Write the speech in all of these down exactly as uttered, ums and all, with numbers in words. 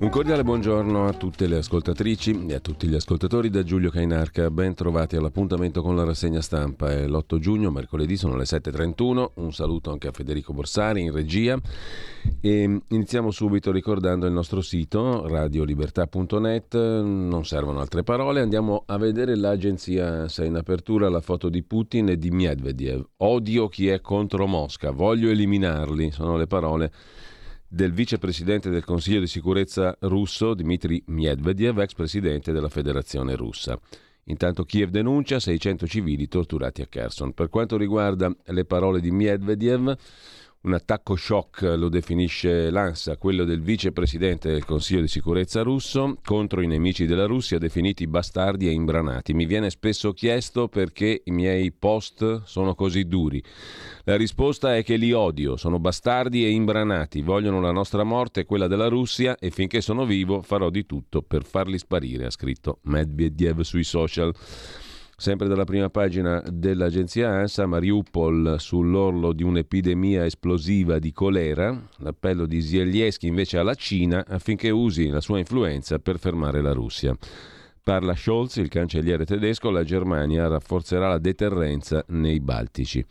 Un cordiale buongiorno a tutte le ascoltatrici e a tutti gli ascoltatori da Giulio Cainarca, ben trovati all'appuntamento con la rassegna stampa. È l'otto giugno, mercoledì, sono le sette e trentuno, un saluto anche a Federico Borsari in regia e iniziamo subito ricordando il nostro sito radio libertà punto net, non servono altre parole, andiamo a vedere l'agenzia Ansa, in apertura la foto di Putin e di Medvedev, odio chi è contro Mosca, voglio eliminarli, sono le parole del vicepresidente del Consiglio di sicurezza russo Dmitri Medvedev, ex presidente della Federazione Russa. Intanto Kiev denuncia seicento civili torturati a Kherson. Per quanto riguarda le parole di Medvedev, un attacco shock lo definisce l'Ansa, quello del vicepresidente del Consiglio di sicurezza russo contro i nemici della Russia definiti bastardi e imbranati. Mi viene spesso chiesto perché i miei post sono così duri. La risposta è che li odio, sono bastardi e imbranati, vogliono la nostra morte e quella della Russia e finché sono vivo farò di tutto per farli sparire, ha scritto Medvedev sui social. Sempre dalla prima pagina dell'agenzia Ansa, Mariupol sull'orlo di un'epidemia esplosiva di colera, l'appello di Zelensky invece alla Cina affinché usi la sua influenza per fermare la Russia. Parla Scholz, il cancelliere tedesco, la Germania rafforzerà la deterrenza nei Baltici.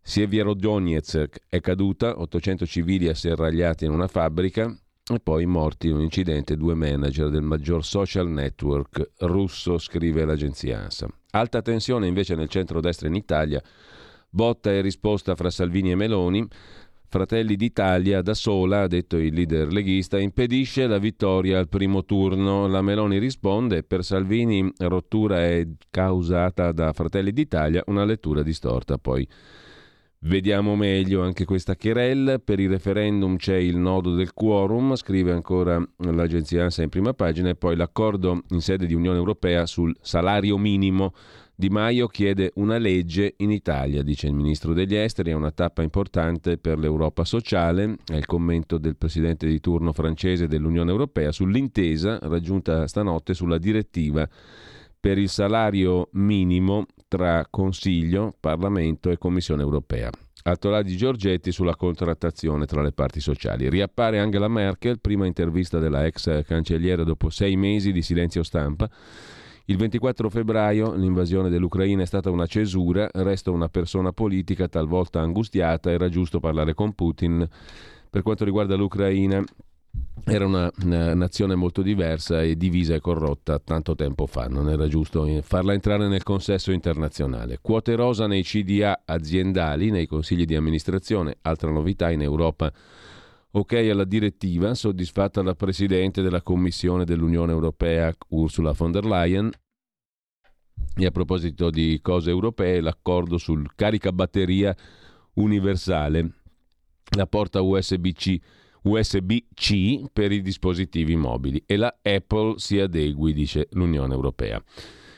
Severodonetsk è caduta, ottocento civili asserragliati in una fabbrica e poi morti in un incidente due manager del maggior social network russo, scrive l'agenzia Ansa. Alta tensione invece nel centrodestra in Italia, botta e risposta fra Salvini e Meloni, Fratelli d'Italia da sola, ha detto il leader leghista, impedisce la vittoria al primo turno, la Meloni risponde, per Salvini rottura è causata da Fratelli d'Italia, una lettura distorta poi. Vediamo meglio anche questa querella, per il referendum c'è il nodo del quorum, scrive ancora l'agenzia Ansa in prima pagina, e poi l'accordo in sede di Unione Europea sul salario minimo. Di Maio chiede una legge in Italia, dice il ministro degli esteri, è una tappa importante per l'Europa sociale, è il commento del presidente di turno francese dell'Unione Europea sull'intesa raggiunta stanotte sulla direttiva per il salario minimo tra Consiglio, Parlamento e Commissione Europea. Altolà di Giorgetti sulla contrattazione tra le parti sociali. Riappare Angela Merkel, prima intervista della ex cancelliera dopo sei mesi di silenzio stampa. Il ventiquattro febbraio l'invasione dell'Ucraina è stata una cesura, resta una persona politica talvolta angustiata, era giusto parlare con Putin. Per quanto riguarda l'Ucraina, era una, una nazione molto diversa e divisa e corrotta tanto tempo fa, non era giusto farla entrare nel consesso internazionale. Quote rosa nei C D A aziendali, nei consigli di amministrazione, altra novità in Europa. Ok alla direttiva, soddisfatta la Presidente della Commissione dell'Unione Europea Ursula von der Leyen. E a proposito di cose europee, l'accordo sul caricabatteria universale, la porta U S B C U S B C per i dispositivi mobili e la Apple si adegui, dice l'Unione Europea.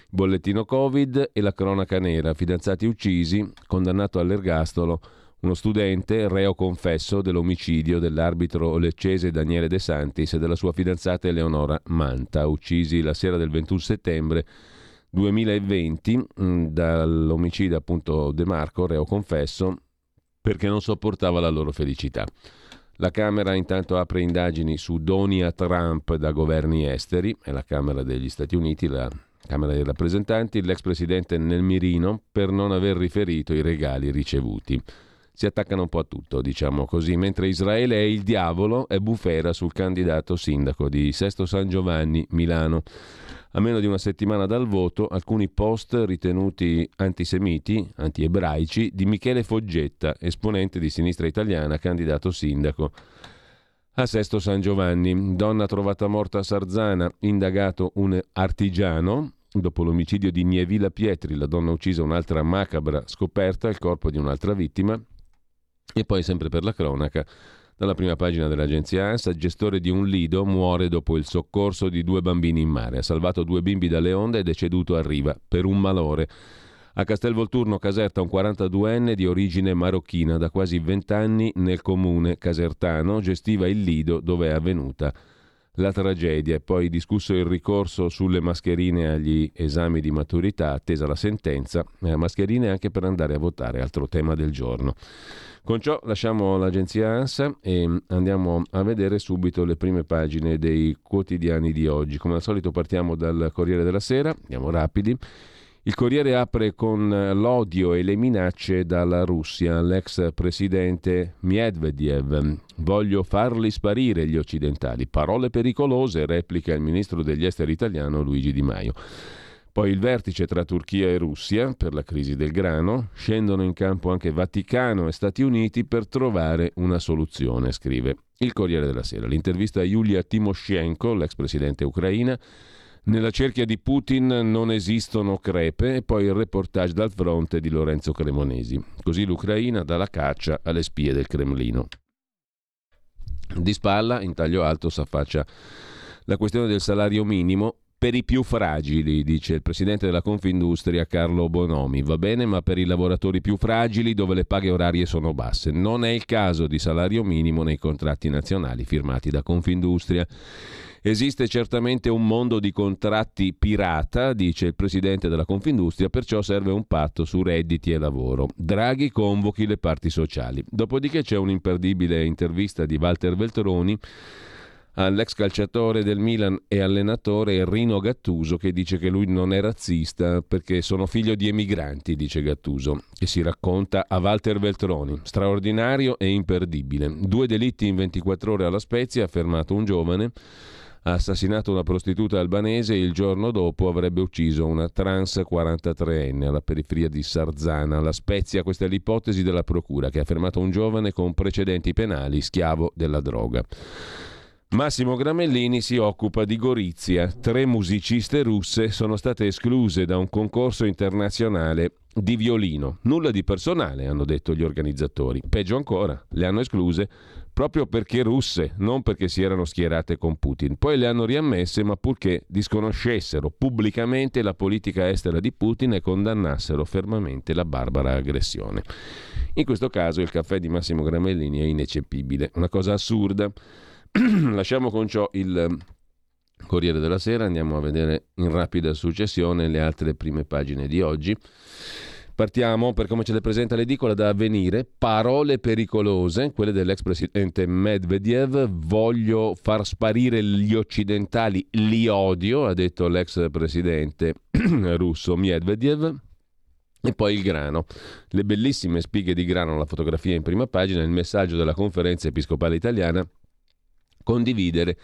Bollettino Covid e la cronaca nera, fidanzati uccisi, condannato all'ergastolo uno studente reo confesso dell'omicidio dell'arbitro leccese Daniele De Santis e della sua fidanzata Eleonora Manta, uccisi la sera del ventuno settembre duemilaventi dall'omicida appunto De Marco, reo confesso, perché non sopportava la loro felicità. La Camera intanto apre indagini su doni a Trump da governi esteri, è la Camera degli Stati Uniti, la Camera dei rappresentanti, l'ex presidente nel mirino per non aver riferito i regali ricevuti. Si attaccano un po' a tutto, diciamo così, mentre Israele è il diavolo e bufera sul candidato sindaco di Sesto San Giovanni, Milano. A meno di una settimana dal voto, alcuni post ritenuti antisemiti, antiebraici, di Michele Foggetta, esponente di Sinistra Italiana, candidato sindaco a Sesto San Giovanni. Donna trovata morta a Sarzana, indagato un artigiano, Dopo l'omicidio di Nievilla Pietri, la donna uccisa, un'altra macabra scoperta, il corpo di un'altra vittima. E poi, sempre per la cronaca, dalla prima pagina dell'agenzia Ansa, gestore di un lido muore dopo il soccorso di due bambini in mare. Ha salvato due bimbi dalle onde ed è deceduto a riva per un malore. A Castelvolturno, Caserta, un quarantaduenne di origine marocchina, da quasi vent'anni nel comune casertano, gestiva il lido dove è avvenuta la tragedia. E poi discusso il ricorso sulle mascherine agli esami di maturità, attesa la sentenza, eh, mascherine anche per andare a votare, altro tema del giorno. Con ciò lasciamo l'agenzia Ansa e andiamo a vedere subito le prime pagine dei quotidiani di oggi. Come al solito partiamo dal Corriere della Sera, andiamo rapidi. Il Corriere apre con l'odio e le minacce dalla Russia. L'ex presidente Medvedev: voglio farli sparire gli occidentali. Parole pericolose, replica il ministro degli esteri italiano Luigi Di Maio. Poi il vertice tra Turchia e Russia per la crisi del grano, scendono in campo anche Vaticano e Stati Uniti per trovare una soluzione, scrive il Corriere della Sera. L'intervista a Yulia Tymoshenko, l'ex presidente ucraina: nella cerchia di Putin non esistono crepe. E poi il reportage dal fronte di Lorenzo Cremonesi. Così l'Ucraina dà la caccia alle spie del Cremlino. Di spalla, in taglio alto, s'affaccia la questione del salario minimo per i più fragili, dice il presidente della Confindustria Carlo Bonomi. Va bene, ma per i lavoratori più fragili, dove le paghe orarie sono basse, non è il caso di salario minimo nei contratti nazionali firmati da Confindustria. Esiste certamente un mondo di contratti pirata, dice il presidente della Confindustria, perciò serve un patto su redditi e lavoro. Draghi convochi le parti sociali. Dopodiché c'è un'imperdibile intervista di Walter Veltroni all'ex calciatore del Milan e allenatore Rino Gattuso, che dice che lui non è razzista perché sono figlio di emigranti, dice Gattuso, che si racconta a Walter Veltroni. Straordinario e imperdibile. Due delitti in ventiquattro ore alla Spezia, ha affermato un giovane. Ha assassinato una prostituta albanese e il giorno dopo avrebbe ucciso una trans quarantatreenne alla periferia di Sarzana, alla Spezia. Questa è l'ipotesi della procura, che ha affermato un giovane con precedenti penali, schiavo della droga. Massimo Gramellini si occupa di Gorizia. Tre musiciste russe sono state escluse da un concorso internazionale di violino. Nulla di personale, hanno detto gli organizzatori. Peggio ancora, le hanno escluse proprio perché russe, non perché si erano schierate con Putin. Poi le hanno riammesse, ma purché disconoscessero pubblicamente la politica estera di Putin e condannassero fermamente la barbara aggressione. In questo caso il caffè di Massimo Gramellini è ineccepibile, una cosa assurda. Lasciamo con ciò il Corriere della Sera, andiamo a vedere in rapida successione le altre prime pagine di oggi. Partiamo, per come ce le presenta l'edicola, da Avvenire. Parole pericolose, quelle dell'ex presidente Medvedev. Voglio far sparire gli occidentali, li odio, ha detto l'ex presidente russo Medvedev. E poi il grano, le bellissime spighe di grano, la fotografia in prima pagina, il messaggio della Conferenza Episcopale Italiana: condividere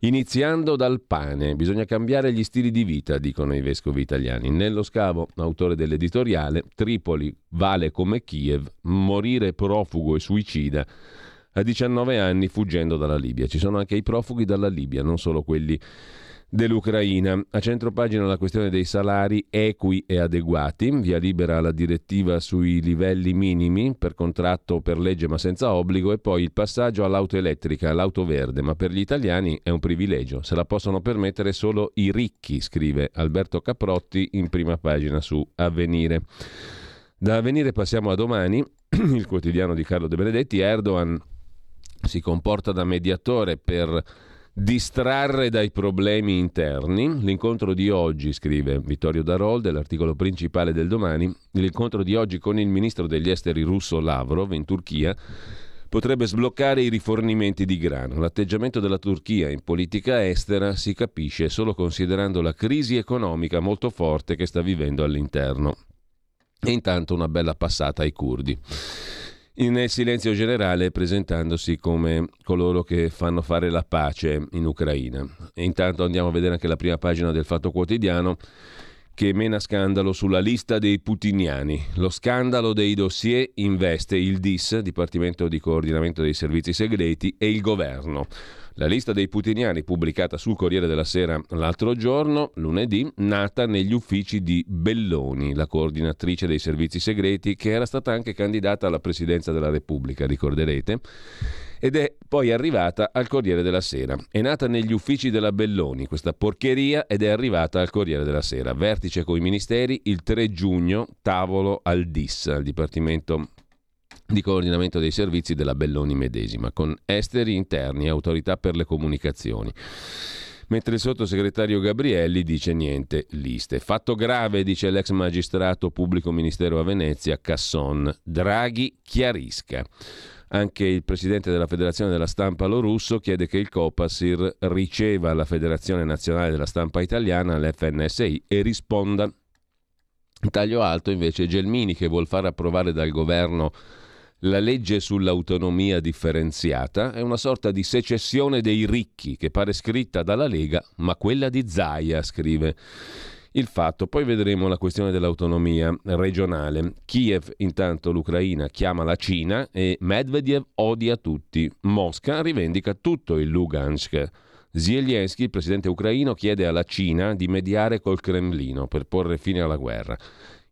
iniziando dal pane, bisogna cambiare gli stili di vita, dicono i vescovi italiani. Nello Scavo, autore dell'editoriale, Tripoli vale come Kiev, morire profugo e suicida a diciannove anni fuggendo dalla Libia. Ci sono anche i profughi dalla Libia, non solo quelli dell'Ucraina. A centropagina la questione dei salari equi e adeguati, via libera alla direttiva sui livelli minimi per contratto o per legge ma senza obbligo, e poi il passaggio all'auto elettrica, all'auto verde, ma per gli italiani è un privilegio, se la possono permettere solo i ricchi, scrive Alberto Caprotti in prima pagina su Avvenire. Da Avvenire passiamo a Domani, il quotidiano di Carlo De Benedetti. Erdogan si comporta da mediatore per distrarre dai problemi interni. L'incontro di oggi, scrive Vittorio Darol dell'articolo principale del Domani, l'incontro di oggi con il ministro degli esteri russo Lavrov in Turchia potrebbe sbloccare i rifornimenti di grano. L'atteggiamento della Turchia in politica estera si capisce solo considerando la crisi economica molto forte che sta vivendo all'interno. E intanto una bella passata ai curdi, in silenzio generale, presentandosi come coloro che fanno fare la pace in Ucraina. E intanto andiamo a vedere anche la prima pagina del Fatto Quotidiano, che mena scandalo sulla lista dei putiniani. Lo scandalo dei dossier investe il D I S, Dipartimento di Coordinamento dei Servizi Segreti, e il governo. La lista dei putiniani, pubblicata sul Corriere della Sera l'altro giorno, lunedì, nata negli uffici di Belloni, la coordinatrice dei servizi segreti, che era stata anche candidata alla presidenza della Repubblica, ricorderete, ed è poi arrivata al Corriere della Sera. È nata negli uffici della Belloni, questa porcheria, ed è arrivata al Corriere della Sera. Vertice coi ministeri il tre giugno, tavolo al D I S, al Dipartimento di coordinamento dei servizi della Belloni medesima, con esteri, interni e autorità per le comunicazioni. Mentre il sottosegretario Gabrielli dice niente liste. Fatto grave, dice l'ex magistrato pubblico ministero a Venezia, Kherson. Draghi chiarisca. Anche il presidente della Federazione della Stampa Lorusso chiede che il Copasir riceva la Federazione Nazionale della Stampa Italiana, l'F N S I, e risponda. Taglio alto invece Gelmini, che vuol far approvare dal governo la legge sull'autonomia differenziata. È una sorta di secessione dei ricchi che pare scritta dalla Lega, ma quella di Zaia, scrive Il Fatto. Poi vedremo la questione dell'autonomia regionale. Kiev, intanto l'Ucraina, chiama la Cina e Medvedev odia tutti. Mosca rivendica tutto il Lugansk. Zelensky, il presidente ucraino, chiede alla Cina di mediare col Cremlino per porre fine alla guerra.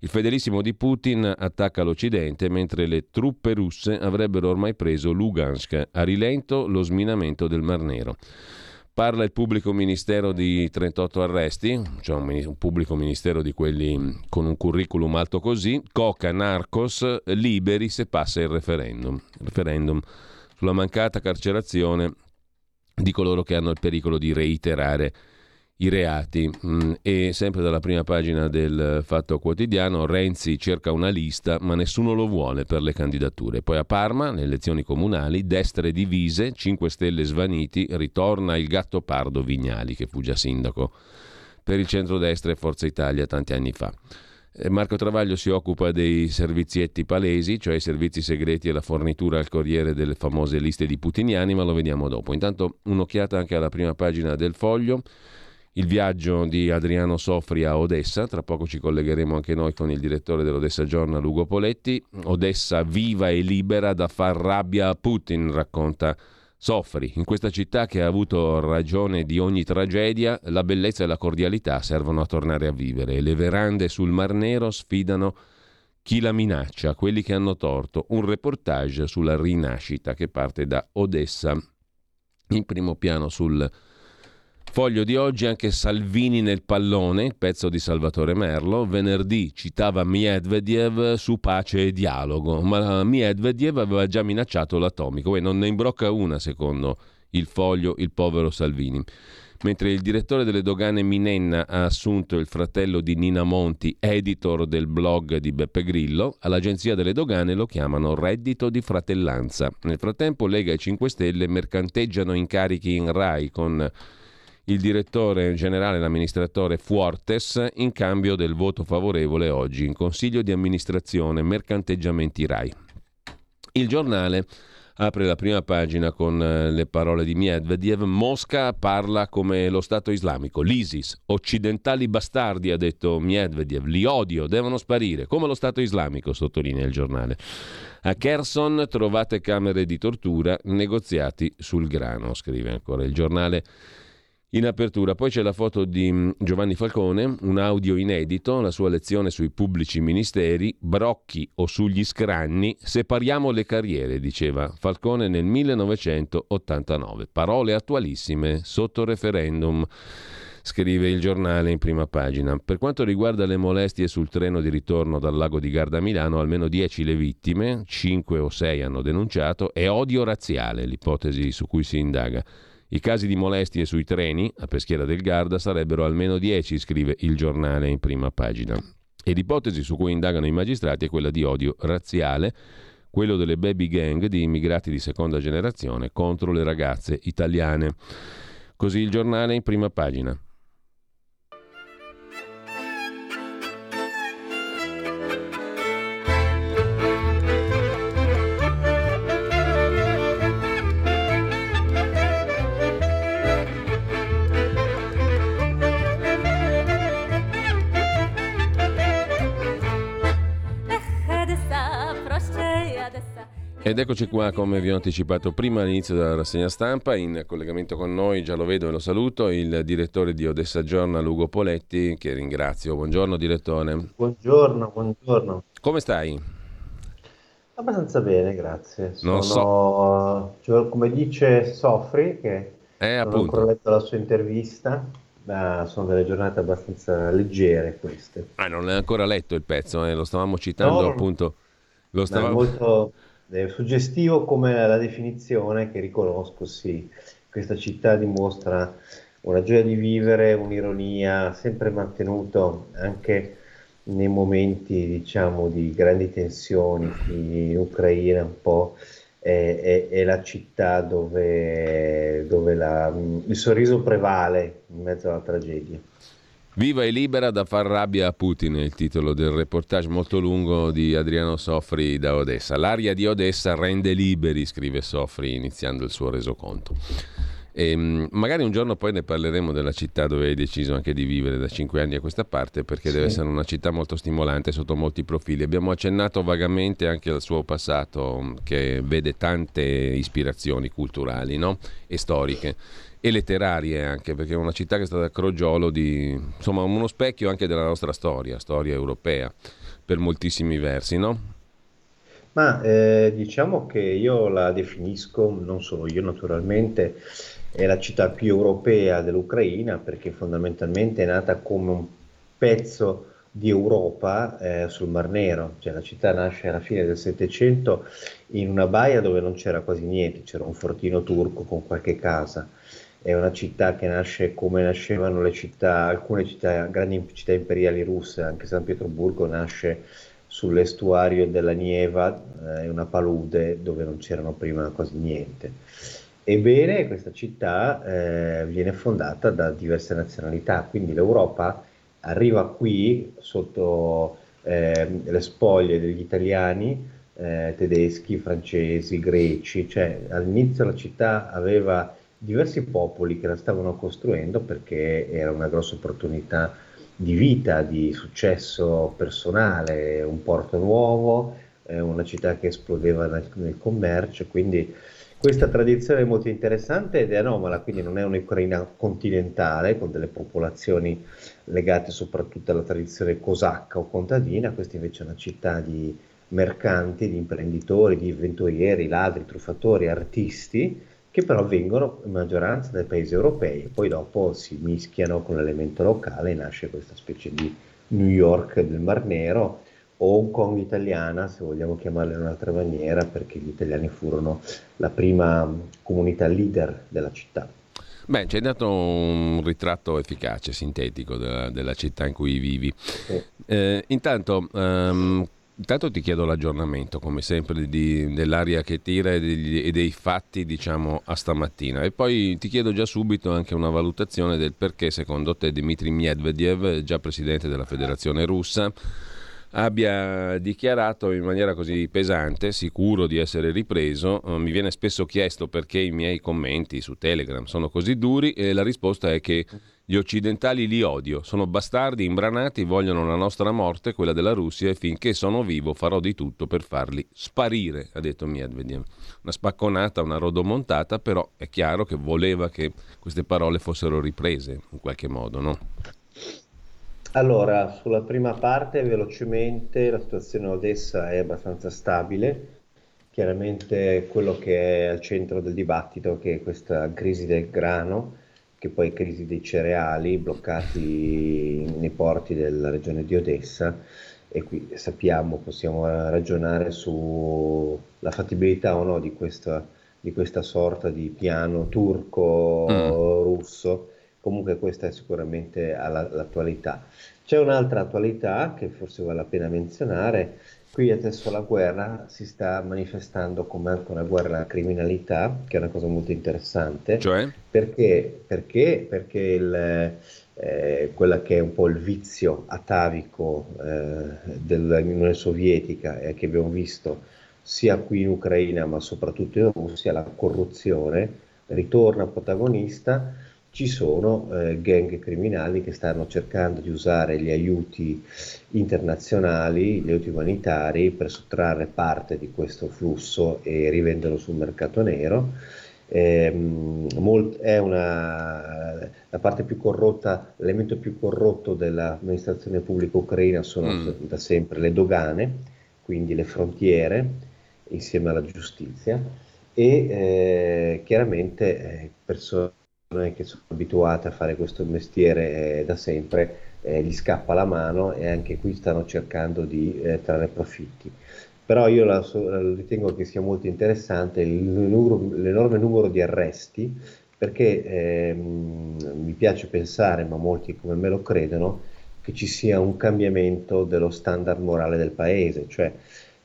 Il fedelissimo di Putin attacca l'Occidente, mentre le truppe russe avrebbero ormai preso Lugansk. A rilento lo sminamento del Mar Nero. Parla il pubblico ministero di trentotto arresti, cioè un, un pubblico ministero di quelli con un curriculum alto così. Coca, narcos, liberi se passa il referendum. Il referendum sulla mancata carcerazione di coloro che hanno il pericolo di reiterare i reati. E sempre dalla prima pagina del Fatto Quotidiano, Renzi cerca una lista ma nessuno lo vuole per le candidature. Poi a Parma, le elezioni comunali, destre divise, cinque Stelle svaniti, ritorna il gatto pardo Vignali, che fu già sindaco per il centrodestra e Forza Italia tanti anni fa. Marco Travaglio si occupa dei servizietti palesi, cioè i servizi segreti e la fornitura al Corriere delle famose liste di putiniani, ma lo vediamo dopo. Intanto un'occhiata anche alla prima pagina del Foglio. Il viaggio di Adriano Sofri a Odessa, tra poco ci collegheremo anche noi con il direttore dell'Odessa Journal, Ugo Poletti. Odessa viva e libera da far rabbia a Putin, racconta Sofri. In questa città che ha avuto ragione di ogni tragedia, la bellezza e la cordialità servono a tornare a vivere e le verande sul Mar Nero sfidano chi la minaccia, quelli che hanno torto. Un reportage sulla rinascita che parte da Odessa. In primo piano sul Foglio di oggi anche Salvini nel pallone, pezzo di Salvatore Merlo. Venerdì citava Medvedev su pace e dialogo, ma Medvedev aveva già minacciato l'atomico e non ne imbrocca una, secondo il Foglio, il povero Salvini. Mentre il direttore delle dogane Minenna ha assunto il fratello di Nina Monti, editor del blog di Beppe Grillo, all'agenzia delle dogane lo chiamano reddito di fratellanza. Nel frattempo Lega e cinque Stelle mercanteggiano incarichi in Rai con il direttore generale e l'amministratore Fuortes in cambio del voto favorevole oggi in Consiglio di amministrazione mercanteggiamenti Rai. Il giornale apre la prima pagina con le parole di Medvedev. Mosca parla come lo Stato islamico, l'ISIS, occidentali bastardi, ha detto Medvedev, li odio, devono sparire, come lo Stato islamico, sottolinea il giornale. A Kherson trovate camere di tortura, negoziati sul grano, scrive ancora il giornale in apertura. Poi c'è la foto di Giovanni Falcone, un audio inedito, la sua lezione sui pubblici ministeri, brocchi o sugli scranni, separiamo le carriere, diceva Falcone nel millenovecentottantanove. Parole attualissime sotto referendum, scrive il giornale in prima pagina. Per quanto riguarda le molestie sul treno di ritorno dal Lago di Garda a Milano, almeno dieci le vittime, cinque o sei hanno denunciato, è odio razziale l'ipotesi su cui si indaga. I casi di molestie sui treni a Peschiera del Garda sarebbero almeno dieci, scrive il giornale in prima pagina. E l'ipotesi su cui indagano i magistrati è quella di odio razziale, quello delle baby gang di immigrati di seconda generazione contro le ragazze italiane. Così il giornale in prima pagina. Ed eccoci qua, come vi ho anticipato prima all'inizio della rassegna stampa, in collegamento con noi, già lo vedo e lo saluto, il direttore di Odessa Journal, Ugo Poletti, che ringrazio. Buongiorno direttore. Buongiorno, buongiorno. Come stai? Abbastanza bene, grazie. Sono, non so. Cioè, come dice Sofri, che eh, non appunto. ho ancora letto la sua intervista, ma sono delle giornate abbastanza leggere queste. Ah, non l'hai ancora letto il pezzo, eh? Lo stavamo citando no, appunto. Lo stavamo... molto... suggestivo come la definizione che riconosco, sì, questa città dimostra una gioia di vivere, un'ironia sempre mantenuto anche nei momenti, diciamo, di grandi tensioni in Ucraina un po', è, è, è la città dove, dove la, il sorriso prevale in mezzo alla tragedia. Viva e libera da far rabbia a Putin, il titolo del reportage molto lungo di Adriano Sofri da Odessa. L'aria di Odessa rende liberi, scrive Sofri iniziando il suo resoconto. E magari un giorno poi ne parleremo della città dove hai deciso anche di vivere da cinque anni a questa parte, perché sì, deve essere una città molto stimolante sotto molti profili. Abbiamo accennato vagamente anche al suo passato, che vede tante ispirazioni culturali, no? E storiche e letterarie anche, perché è una città che è stata crogiolo di, insomma, uno specchio anche della nostra storia, storia europea per moltissimi versi, no? Ma eh, diciamo che io la definisco, non solo io naturalmente, è la città più europea dell'Ucraina, perché fondamentalmente è nata come un pezzo di Europa eh, sul Mar Nero. Cioè, la città nasce alla fine del Settecento in una baia dove non c'era quasi niente, c'era un fortino turco con qualche casa. È una città che nasce come nascevano le città, alcune città, grandi città imperiali russe, anche San Pietroburgo nasce sull'estuario della Nieva, eh, una palude dove non c'erano prima quasi niente. Ebbene, questa città eh, viene fondata da diverse nazionalità, quindi l'Europa arriva qui sotto eh, le spoglie degli italiani, eh, tedeschi, francesi, greci. Cioè, all'inizio la città aveva diversi popoli che la stavano costruendo, perché era una grossa opportunità di vita, di successo personale, un porto nuovo, eh, una città che esplodeva nel, nel commercio, quindi questa tradizione è molto interessante ed è anomala, quindi non è un'Ucraina continentale con delle popolazioni legate soprattutto alla tradizione cosacca o contadina. Questa invece è una città di mercanti, di imprenditori, di avventurieri, ladri, truffatori, artisti, che però vengono in maggioranza dai paesi europei e poi dopo si mischiano con l'elemento locale e nasce questa specie di New York del Mar Nero, o Hong Kong italiana, se vogliamo chiamarla in un'altra maniera, perché gli italiani furono la prima comunità leader della città. Beh, ci hai dato un ritratto efficace, sintetico della, della città in cui vivi. Sì. Eh, intanto... Um, Intanto ti chiedo l'aggiornamento, come sempre, di, dell'aria che tira e, degli, e dei fatti, diciamo, a stamattina. E poi ti chiedo già subito anche una valutazione del perché, secondo te, Dmitri Medvedev, già presidente della Federazione Russa, abbia dichiarato in maniera così pesante, sicuro di essere ripreso. Mi viene spesso chiesto perché i miei commenti su Telegram sono così duri e la risposta è che gli occidentali li odio, sono bastardi, imbranati, vogliono la nostra morte, quella della Russia, e finché sono vivo farò di tutto per farli sparire, ha detto Medvedev. Una spacconata, una rodomontata, però è chiaro che voleva che queste parole fossero riprese in qualche modo, no? Allora, sulla prima parte, velocemente, la situazione a Odessa è abbastanza stabile. Chiaramente quello che è al centro del dibattito, che è questa crisi del grano, che poi è crisi dei cereali bloccati nei porti della regione di Odessa, e qui sappiamo, possiamo ragionare sulla fattibilità o no di questa, di questa sorta di piano turco-russo. Mm. Comunque questa è sicuramente alla, l'attualità. C'è un'altra attualità che forse vale la pena menzionare. Qui adesso la guerra si sta manifestando come anche una guerra alla criminalità, che è una cosa molto interessante. Cioè? Perché, perché, perché il, eh, quella che è un po' il vizio atavico eh, dell'Unione Sovietica, eh, che abbiamo visto sia qui in Ucraina ma soprattutto in Russia, la corruzione ritorna protagonista. ci sono eh, gang criminali che stanno cercando di usare gli aiuti internazionali, gli aiuti umanitari, per sottrarre parte di questo flusso e rivenderlo sul mercato nero. Eh, molt, è una, la parte più corrotta, l'elemento più corrotto dell'amministrazione pubblica ucraina sono mm. da sempre le dogane, quindi le frontiere, insieme alla giustizia, e eh, chiaramente eh, persone che sono abituate a fare questo mestiere eh, da sempre, eh, gli scappa la mano e anche qui stanno cercando di eh, trarre profitti. Però io la, la ritengo che sia molto interessante il numero, l'enorme numero di arresti, perché eh, mi piace pensare, ma molti come me lo credono, che ci sia un cambiamento dello standard morale del paese, cioè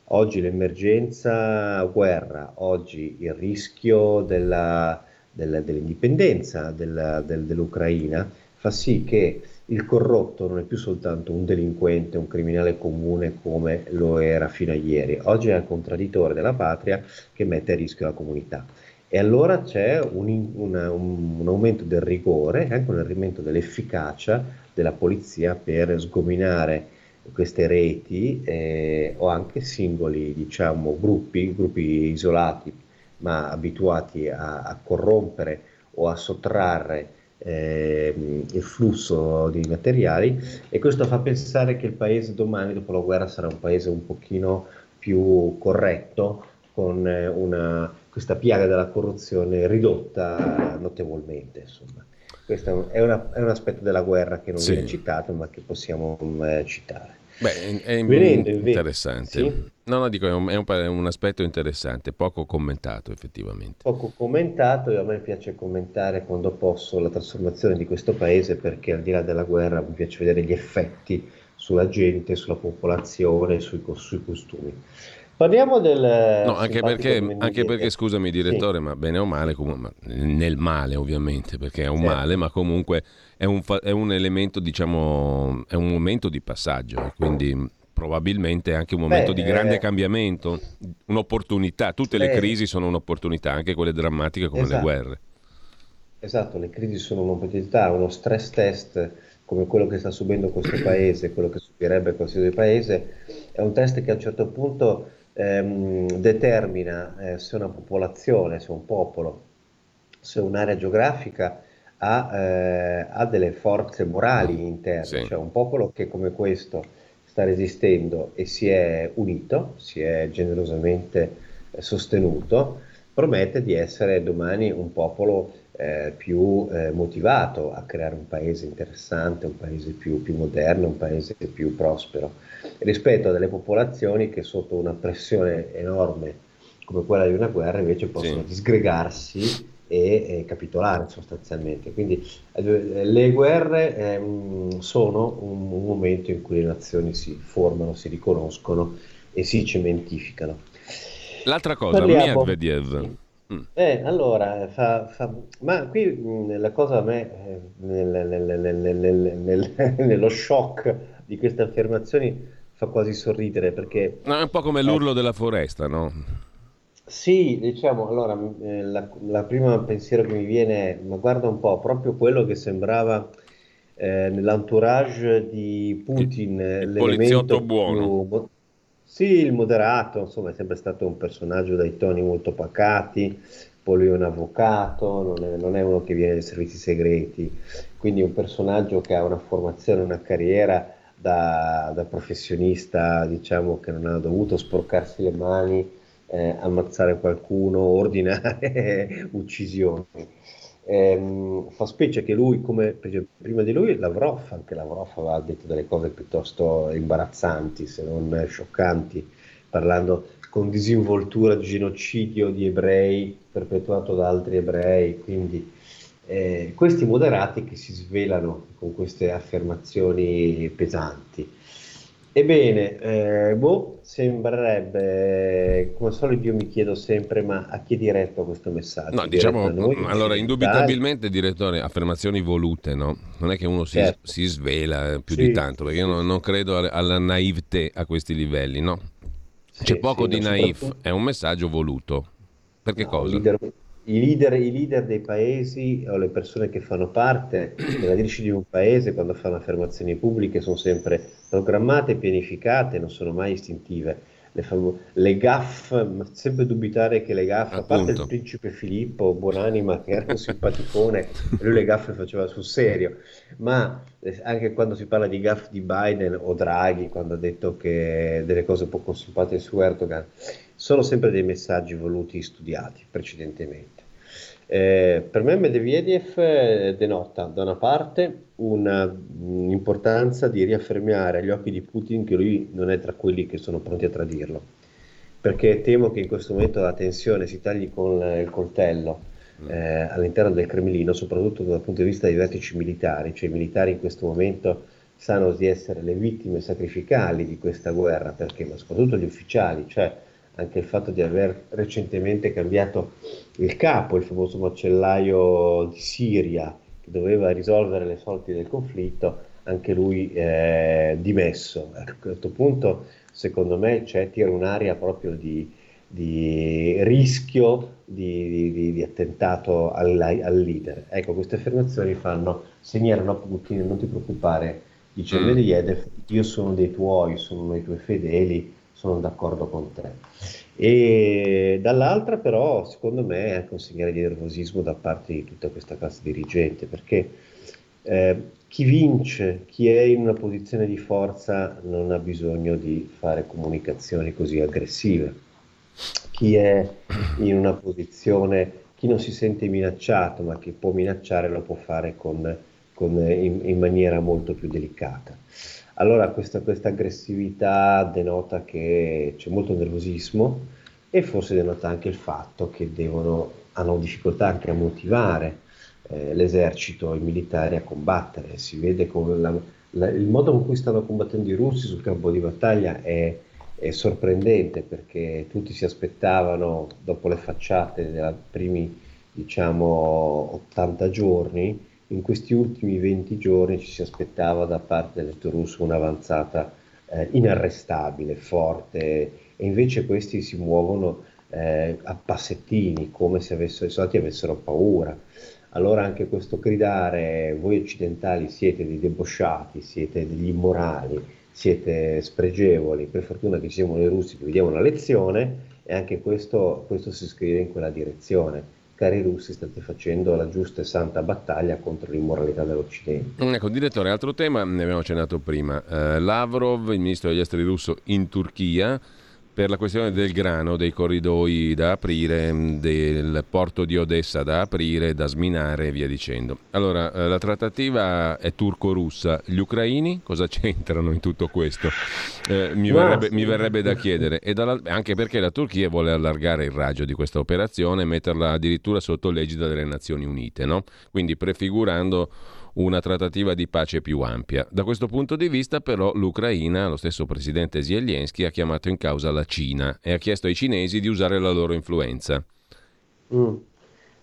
oggi l'emergenza guerra, oggi il rischio della dell'indipendenza della, del, dell'Ucraina fa sì che il corrotto non è più soltanto un delinquente, un criminale comune come lo era fino a ieri, oggi è un contradditore della patria che mette a rischio la comunità. E allora c'è un, una, un, un aumento del rigore e anche un aumento dell'efficacia della polizia per sgominare queste reti eh, o anche singoli, diciamo, gruppi, gruppi isolati, ma abituati a, a corrompere o a sottrarre eh, il flusso di materiali, e questo fa pensare che il paese domani, dopo la guerra, sarà un paese un pochino più corretto, con una, questa piaga della corruzione ridotta notevolmente, insomma. Questo è, una, è un aspetto della guerra che non sì. viene citato, ma che possiamo eh, citare. Beh, è interessante. Sì? No, no, dico, è un, è, un, è un aspetto interessante, poco commentato effettivamente. Poco commentato, e a me piace commentare quando posso la trasformazione di questo paese, perché al di là della guerra mi piace vedere gli effetti sulla gente, sulla popolazione, sui, sui costumi. Parliamo del... No, anche perché, anche perché, scusami direttore, sì. ma bene o male, comunque, nel male ovviamente, perché è un sì. male, ma comunque è un, è un elemento, diciamo, è un momento di passaggio, quindi probabilmente è anche un momento Beh, di grande eh, cambiamento, un'opportunità, tutte le eh, crisi sono un'opportunità, anche quelle drammatiche come esatto. le guerre. Esatto, le crisi sono un'opportunità, uno stress test come quello che sta subendo questo paese, quello che subirebbe qualsiasi paese, è un test che a un certo punto ehm, determina eh, se una popolazione, se un popolo, se un'area geografica ha, eh, ha delle forze morali interne, sì. cioè un popolo che come questo sta resistendo e si è unito, si è generosamente eh, sostenuto, promette di essere domani un popolo Eh, più eh, motivato a creare un paese interessante, un paese più, più moderno, un paese più prospero, rispetto a delle popolazioni che sotto una pressione enorme come quella di una guerra invece possono sì. disgregarsi e, e capitolare sostanzialmente. Quindi eh, le guerre eh, sono un, un momento in cui le nazioni si formano, si riconoscono e si cementificano. L'altra cosa, Parliamo... Medvedev. Sì. Eh, allora, fa, fa... ma qui mh, la cosa a me, eh, nel, nel, nel, nel, nel, nello shock di queste affermazioni, fa quasi sorridere, perché... No, è un po' come l'urlo eh, della foresta, no? Sì, diciamo, allora, eh, la, la prima pensiero che mi viene è, ma guarda un po', proprio quello che sembrava eh, nell'entourage di Putin, il, il poliziotto buono. Più... Sì, il moderato, insomma, è sempre stato un personaggio dai toni molto pacati, poi lui è un avvocato, non è, non è uno che viene dai servizi segreti, quindi un personaggio che ha una formazione, una carriera da, da professionista, diciamo, che non ha dovuto sporcarsi le mani, eh, ammazzare qualcuno, ordinare uccisioni. Ehm, fa specie che lui, come prima di lui Lavrov, anche Lavrov aveva detto delle cose piuttosto imbarazzanti, se non scioccanti, parlando con disinvoltura di genocidio di ebrei perpetuato da altri ebrei, quindi eh, questi moderati che si svelano con queste affermazioni pesanti. Ebbene, eh, boh, sembrerebbe, come al solito io mi chiedo sempre, ma a chi è diretto questo messaggio? No, diciamo, noi, allora indubitabilmente, direttore, affermazioni volute, no? Non è che uno si, certo. si svela più sì, di tanto, perché sì, io non, non credo alla naivete a questi livelli, no? C'è sì, poco sì, di naif, soprattutto... è un messaggio voluto. Perché no, cosa? Il leader, I leader, i leader dei paesi o le persone che fanno parte della dirigente di un paese, quando fanno affermazioni pubbliche, sono sempre programmate, pianificate, non sono mai istintive. Le, famo- le gaffe, sempre dubitare che le gaffe, appunto, a parte il principe Filippo, buonanima, che era un simpaticone, lui le gaffe faceva sul serio, ma anche quando si parla di gaffe di Biden o Draghi, quando ha detto che delle cose poco simpatiche su Erdogan, sono sempre dei messaggi voluti, studiati precedentemente. Eh, per me Medvedev denota da una parte un'importanza di riaffermare agli occhi di Putin che lui non è tra quelli che sono pronti a tradirlo, perché temo che in questo momento la tensione si tagli con il coltello eh, all'interno del Cremlino, soprattutto dal punto di vista dei vertici militari, cioè i militari in questo momento sanno di essere le vittime sacrificali di questa guerra, perché, ma soprattutto gli ufficiali, cioè anche il fatto di aver recentemente cambiato il capo, il famoso macellaio di Siria, che doveva risolvere le sorti del conflitto, anche lui eh, dimesso. A questo punto, secondo me, c'è tira un'area proprio di, di rischio di, di, di attentato al, al leader. Ecco, queste affermazioni fanno, segnalano a Putin: non ti preoccupare, dice Medvedev, io sono dei tuoi, sono dei tuoi fedeli, sono d'accordo con te. E dall'altra però, secondo me, è anche un segnale di nervosismo da parte di tutta questa classe dirigente, perché eh, chi vince, chi è in una posizione di forza, non ha bisogno di fare comunicazioni così aggressive. Chi è in una posizione, chi non si sente minacciato, ma che può minacciare, lo può fare con, con, in, in maniera molto più delicata. Allora questa, questa aggressività denota che c'è molto nervosismo, e forse denota anche il fatto che devono, hanno difficoltà anche a motivare eh, l'esercito, i militari a combattere. Si vede come la, la, il modo con cui stanno combattendo i russi sul campo di battaglia è, è sorprendente, perché tutti si aspettavano, dopo le facciate dei primi, diciamo, ottanta giorni, in questi ultimi venti giorni ci si aspettava da parte dell'esercito russo un'avanzata eh, inarrestabile, forte, e invece questi si muovono eh, a passettini, come se avessero, i soldati avessero paura. Allora anche questo gridare voi occidentali siete dei debosciati, siete degli immorali, siete spregevoli, per fortuna che ci siamo noi russi che vediamo la lezione, e anche questo, questo si scrive in quella direzione. Cari russi, state facendo la giusta e santa battaglia contro l'immoralità dell'Occidente. Ecco, direttore, altro tema, ne abbiamo accennato prima. Eh, Lavrov, il ministro degli esteri russo, in Turchia per la questione del grano, dei corridoi da aprire, del porto di Odessa da aprire, da sminare e via dicendo. Allora, eh, la trattativa è turco-russa. Gli ucraini cosa c'entrano in tutto questo? Eh, mi, verrebbe, mi verrebbe da chiedere. E dalla, anche perché la Turchia vuole allargare il raggio di questa operazione e metterla addirittura sotto l'egida delle Nazioni Unite, no? Quindi prefigurando una trattativa di pace più ampia. Da questo punto di vista però l'Ucraina, lo stesso presidente Zelensky, ha chiamato in causa la Cina e ha chiesto ai cinesi di usare la loro influenza. Mm.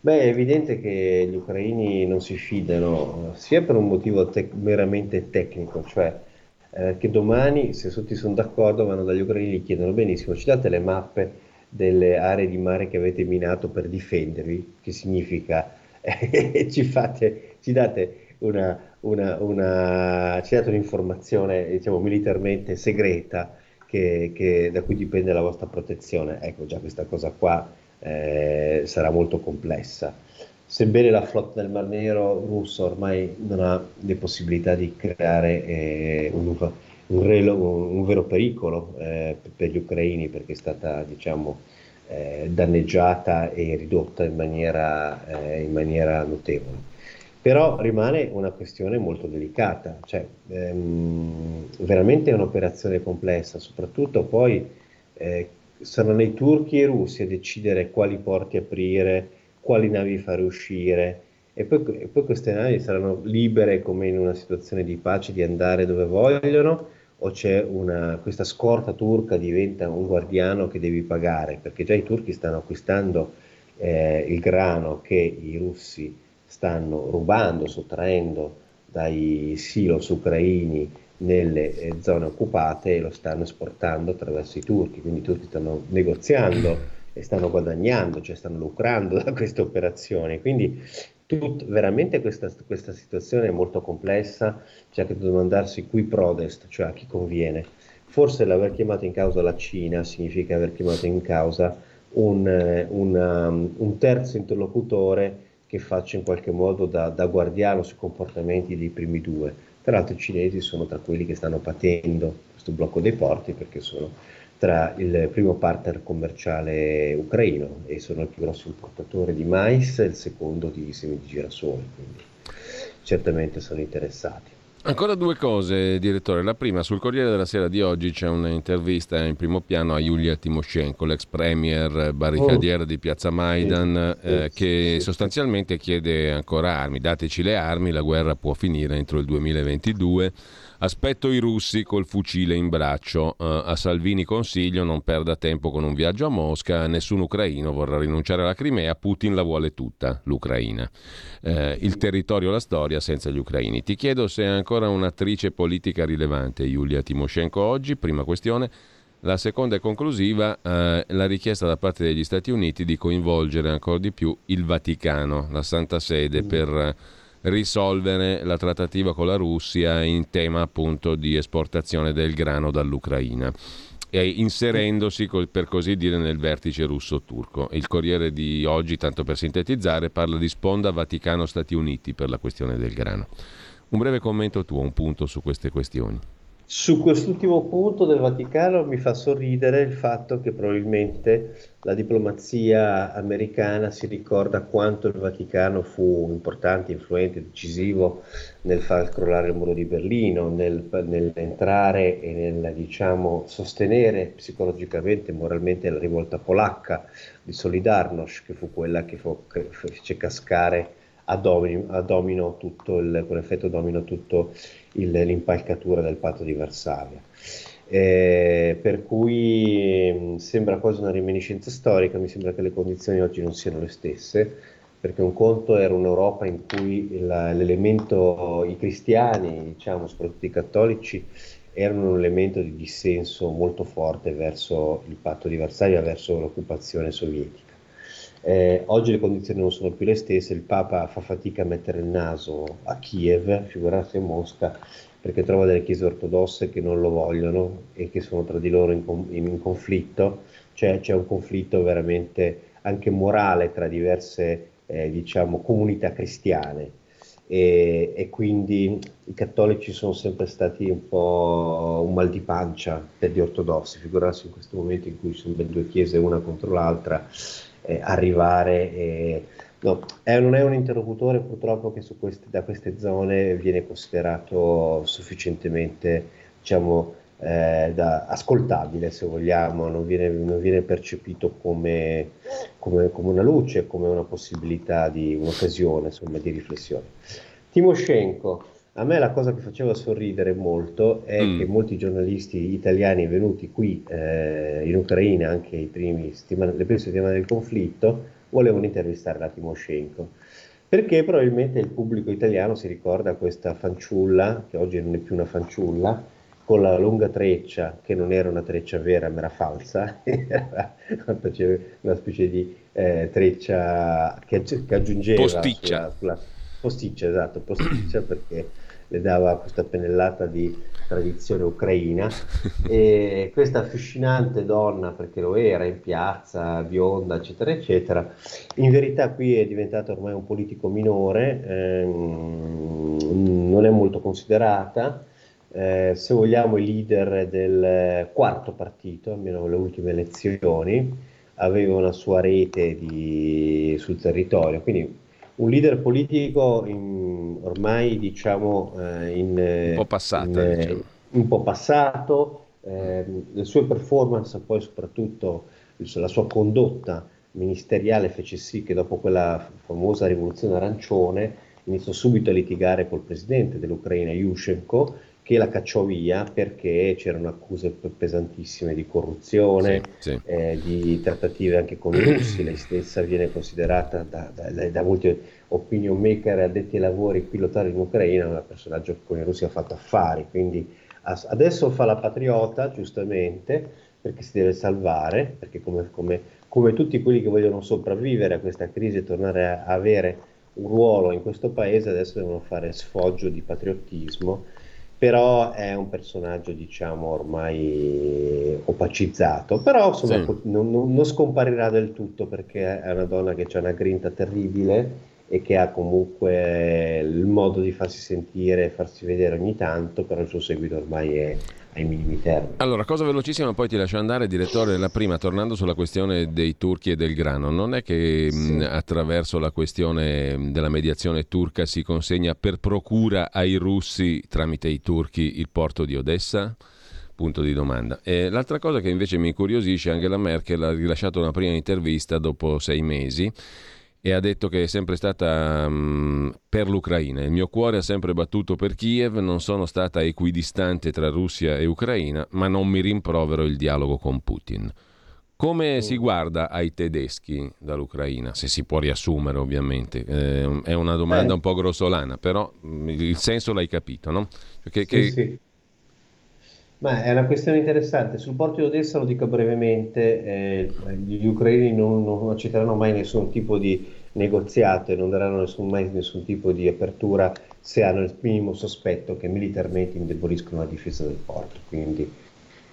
Beh, è evidente che gli ucraini non si fidano, sia per un motivo te- meramente tecnico, cioè eh, che domani, se tutti sono d'accordo, vanno dagli ucraini e gli chiedono: benissimo, ci date le mappe delle aree di mare che avete minato per difendervi, che significa ci fate, ci date Una, una, una, ci date un'informazione, diciamo, militarmente segreta che, che, da cui dipende la vostra protezione. Ecco, già questa cosa qua eh, sarà molto complessa. Sebbene la flotta del Mar Nero russo ormai non ha le possibilità di creare eh, un, un, relo, un, un vero pericolo eh, per gli ucraini, perché è stata, diciamo, eh, danneggiata e ridotta in maniera, eh, in maniera notevole. Però rimane una questione molto delicata, cioè ehm, veramente è un'operazione complessa, soprattutto poi eh, saranno i turchi e i russi a decidere quali porti aprire, quali navi fare uscire, e poi, e poi queste navi saranno libere, come in una situazione di pace, di andare dove vogliono, o c'è una, questa scorta turca diventa un guardiano che devi pagare, perché già i turchi stanno acquistando eh, il grano che i russi stanno rubando, sottraendo dai silos ucraini nelle eh, zone occupate, e lo stanno esportando attraverso i turchi, quindi i turchi stanno negoziando e stanno guadagnando, cioè stanno lucrando da queste operazioni, quindi tut, veramente questa, questa situazione è molto complessa, c'è anche da domandarsi cui prodest, cioè a chi conviene. Forse l'aver chiamato in causa la Cina significa aver chiamato in causa un, un, un terzo interlocutore che faccia in qualche modo da, da guardiano sui comportamenti dei primi due. Tra l'altro i cinesi sono tra quelli che stanno patendo questo blocco dei porti, perché sono tra il primo partner commerciale ucraino e sono il più grosso importatore di mais e il secondo di semi di girasole, quindi certamente sono interessati. Ancora due cose, direttore. La prima, sul Corriere della Sera di oggi c'è un'intervista in primo piano a Yulia Tymoshenko, l'ex premier barricadiera oh. di Piazza Maidan, sì, eh, sì, che sì. sostanzialmente chiede ancora armi. Dateci le armi, la guerra può finire entro il duemilaventidue. Aspetto i russi col fucile in braccio. Uh, a Salvini consiglio, non perda tempo con un viaggio a Mosca, nessun ucraino vorrà rinunciare alla Crimea, Putin la vuole tutta, l'Ucraina. Uh, il territorio, la storia senza gli ucraini. Ti chiedo se è ancora un'attrice politica rilevante Yulia Tymoshenko oggi, prima questione. La seconda e conclusiva, eh, la richiesta da parte degli Stati Uniti di coinvolgere ancora di più il Vaticano, la Santa Sede, per risolvere la trattativa con la Russia in tema appunto di esportazione del grano dall'Ucraina, e inserendosi col, per così dire, nel vertice russo-turco. Il Corriere di oggi, tanto per sintetizzare, parla di sponda Vaticano-Stati Uniti per la questione del grano. Un breve commento tuo, un punto su queste questioni. Su quest'ultimo punto del Vaticano mi fa sorridere il fatto che probabilmente la diplomazia americana si ricorda quanto il Vaticano fu importante, influente, decisivo nel far crollare il muro di Berlino, nel, nell'entrare e nel, diciamo, sostenere psicologicamente e moralmente la rivolta polacca di Solidarnosc, che fu quella che, fu, che fece cascare a domino, a domino tutto il, con effetto domino tutto il, l'impalcatura del patto di Varsavia, eh, per cui sembra quasi una reminiscenza storica. Mi sembra che le condizioni oggi non siano le stesse, perché un conto era un'Europa in cui la, l'elemento, i cristiani, diciamo soprattutto i cattolici, erano un elemento di dissenso molto forte verso il patto di Varsavia, verso l'occupazione sovietica. Eh, oggi le condizioni non sono più le stesse, il Papa fa fatica a mettere il naso a Kiev, figurarsi a Mosca, perché trova delle chiese ortodosse che non lo vogliono e che sono tra di loro in, in conflitto, cioè c'è un conflitto veramente anche morale tra diverse eh, diciamo, comunità cristiane, e, e quindi i cattolici sono sempre stati un po' un mal di pancia per gli ortodossi, figurarsi in questo momento in cui sono ben due chiese una contro l'altra. Eh, arrivare eh, no, eh, non è un interlocutore purtroppo che su queste, da queste zone viene considerato sufficientemente, diciamo, eh, da, ascoltabile, se vogliamo, non viene, non viene percepito come, come, come una luce, come una possibilità di un'occasione, insomma, di riflessione. Tymoshenko, a me la cosa che faceva sorridere molto è mm. che molti giornalisti italiani venuti qui eh, in Ucraina, anche i primi settimane, le prime settimane del conflitto, volevano intervistare la Tymoshenko, perché probabilmente il pubblico italiano si ricorda questa fanciulla, che oggi non è più una fanciulla, con la lunga treccia, che non era una treccia vera ma era falsa, era una specie di eh, treccia che, che aggiungeva posticcia. Sulla, sulla, posticcia, esatto, posticcia, perché le dava questa pennellata di tradizione ucraina, e questa affascinante donna, perché lo era, in piazza, bionda, eccetera eccetera, in verità qui è diventata ormai un politico minore, ehm, non è molto considerata, eh, se vogliamo il leader del quarto partito, almeno le ultime elezioni, aveva una sua rete di, sul territorio, quindi un leader politico in, ormai diciamo in, un po' passato, in, diciamo. un po' passato eh, le sue performance, poi soprattutto la sua condotta ministeriale fece sì che dopo quella famosa rivoluzione arancione iniziò subito a litigare col presidente dell'Ucraina Yushchenko, che la cacciò via perché c'erano accuse pesantissime di corruzione, sì, sì. Eh, di trattative anche con i russi. Lei stessa viene considerata da, da, da molti opinion maker addetti ai lavori qui locali in Ucraina un personaggio che con i russi ha fatto affari, quindi adesso fa la patriota giustamente, perché si deve salvare, perché come, come, come tutti quelli che vogliono sopravvivere a questa crisi e tornare a avere un ruolo in questo paese, adesso devono fare sfoggio di patriottismo, però è un personaggio diciamo ormai opacizzato, però insomma, sì. non, non scomparirà del tutto, perché è una donna che ha una grinta terribile e che ha comunque il modo di farsi sentire e farsi vedere ogni tanto, però il suo seguito ormai è ai minimi termini. Allora, cosa velocissima, poi ti lascio andare, direttore. La prima, tornando sulla questione dei turchi e del grano, non è che sì. mh, attraverso la questione della mediazione turca si consegna per procura ai russi tramite i turchi il porto di Odessa? Punto di domanda. E l'altra cosa che invece mi incuriosisce, Angela Merkel ha rilasciato una prima intervista dopo sei mesi e ha detto che è sempre stata mh, per l'Ucraina. Il mio cuore ha sempre battuto per Kiev, non sono stata equidistante tra Russia e Ucraina, ma non mi rimprovero il dialogo con Putin. Come si guarda ai tedeschi dall'Ucraina, se si può riassumere ovviamente? Eh, è una domanda eh. un po' grossolana, però mh, il senso l'hai capito, no? Che, sì, che... sì. Ma è una questione interessante. Sul porto di Odessa, lo dico brevemente, eh, gli ucraini non, non accetteranno mai nessun tipo di negoziato e non daranno nessun, mai nessun tipo di apertura se hanno il minimo sospetto che militarmente indeboliscono la difesa del porto. Quindi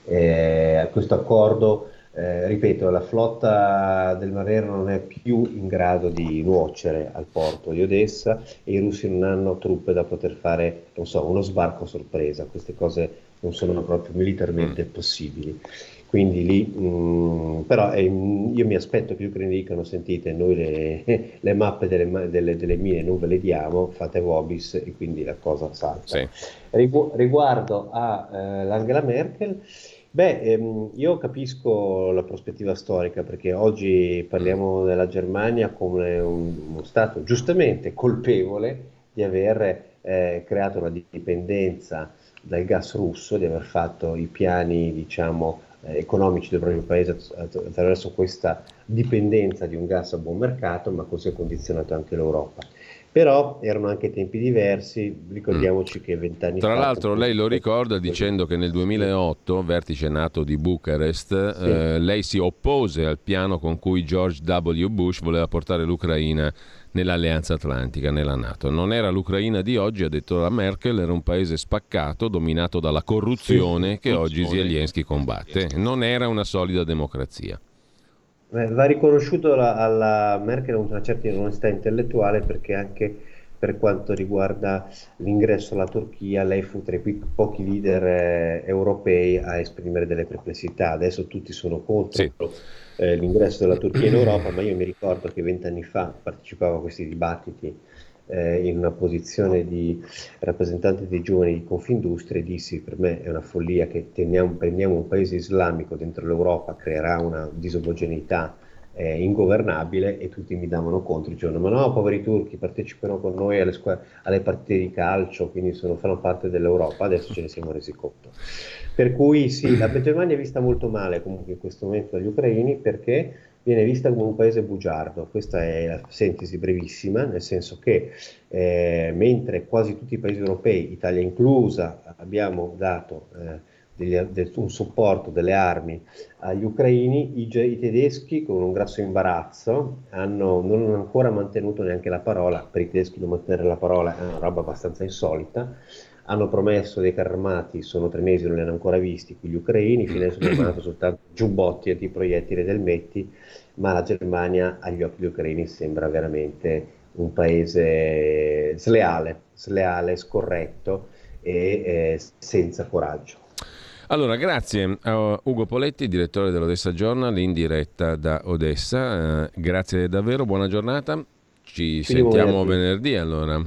eh, questo accordo, eh, ripeto, la flotta del Mar Nero non è più in grado di nuocere al porto di Odessa e i russi non hanno truppe da poter fare, non so, uno sbarco sorpresa, queste cose non sono proprio militarmente possibili, quindi lì mh, però eh, io mi aspetto che gli ucraini dicano: sentite, noi le, le mappe delle, delle, delle mine non ve le diamo, fate vobis, e quindi la cosa salta. Sì. Rigu- riguardo a eh, Angela Merkel, beh, ehm, io capisco la prospettiva storica, perché oggi parliamo della Germania come un, uno stato giustamente colpevole di aver eh, creato una dipendenza dal gas russo, di aver fatto i piani diciamo eh, economici del proprio paese attraverso questa dipendenza di un gas a buon mercato, ma così ha condizionato anche l'Europa. Però erano anche tempi diversi, ricordiamoci mm. che vent'anni fa... Tra l'altro lei lo ricorda dicendo che nel duemilaotto, vertice NATO di Bucarest, sì. eh, lei si oppose al piano con cui George W. Bush voleva portare l'Ucraina nell'Alleanza Atlantica, nella NATO. Non era l'Ucraina di oggi, ha detto la Merkel, era un paese spaccato, dominato dalla corruzione, sì, che oggi Zelensky combatte. Non era una solida democrazia. Va riconosciuto la, alla Merkel una certa onestà intellettuale, perché anche per quanto riguarda l'ingresso alla Turchia lei fu tra i pochi leader eh, europei a esprimere delle perplessità. Adesso tutti sono contro sì. eh, l'ingresso della Turchia in Europa, ma io mi ricordo che vent'anni fa partecipavo a questi dibattiti eh, in una posizione di rappresentante dei giovani di Confindustria e dissi: per me è una follia che teniamo, prendiamo un paese islamico dentro l'Europa, creerà una disomogeneità Eh, ingovernabile. E tutti mi davano contro, dicevano: ma no, poveri turchi, partecipano con noi alle, squ- alle partite di calcio, quindi sono, fanno parte dell'Europa. Adesso ce ne siamo resi conto. Per cui sì, la Germania è vista molto male comunque in questo momento dagli ucraini, perché viene vista come un paese bugiardo. Questa è la sintesi brevissima, nel senso che eh, mentre quasi tutti i paesi europei, Italia inclusa, abbiamo dato eh, un supporto, delle armi agli ucraini, i, i tedeschi con un grosso imbarazzo hanno, non hanno ancora mantenuto neanche la parola. Per i tedeschi non mantenere la parola è una roba abbastanza insolita. Hanno promesso dei carri armati, sono tre mesi, non li hanno ancora visti con gli ucraini, fino adesso hanno mandato soltanto giubbotti e antiproiettili del Metti, ma la Germania agli occhi degli ucraini sembra veramente un paese sleale, sleale, scorretto e eh, senza coraggio. Allora, grazie a Ugo Poletti, direttore dell'Odessa Journal, in diretta da Odessa. Eh, grazie davvero, buona giornata. Ci Quindi sentiamo venerdì. venerdì allora.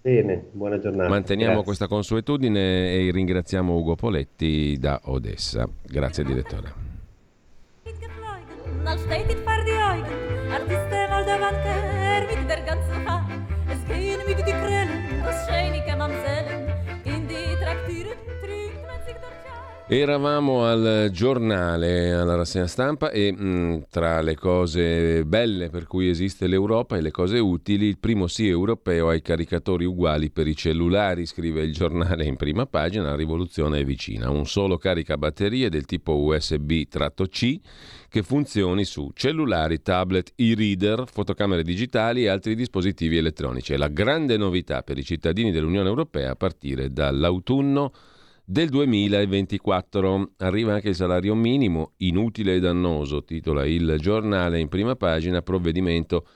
Bene, buona giornata. Manteniamo grazie. questa consuetudine e ringraziamo Ugo Poletti da Odessa. Grazie direttore. Eravamo al giornale, alla rassegna stampa e mh, tra le cose belle per cui esiste l'Europa e le cose utili, il primo sì europeo ai caricatori uguali per i cellulari, scrive il giornale in prima pagina, la rivoluzione è vicina, un solo caricabatterie del tipo U S B C che funzioni su cellulari, tablet, e-reader, fotocamere digitali e altri dispositivi elettronici. È la grande novità per i cittadini dell'Unione Europea a partire dall'autunno del duemilaventiquattro. Arriva anche il salario minimo, inutile e dannoso, titola il giornale in prima pagina, provvedimento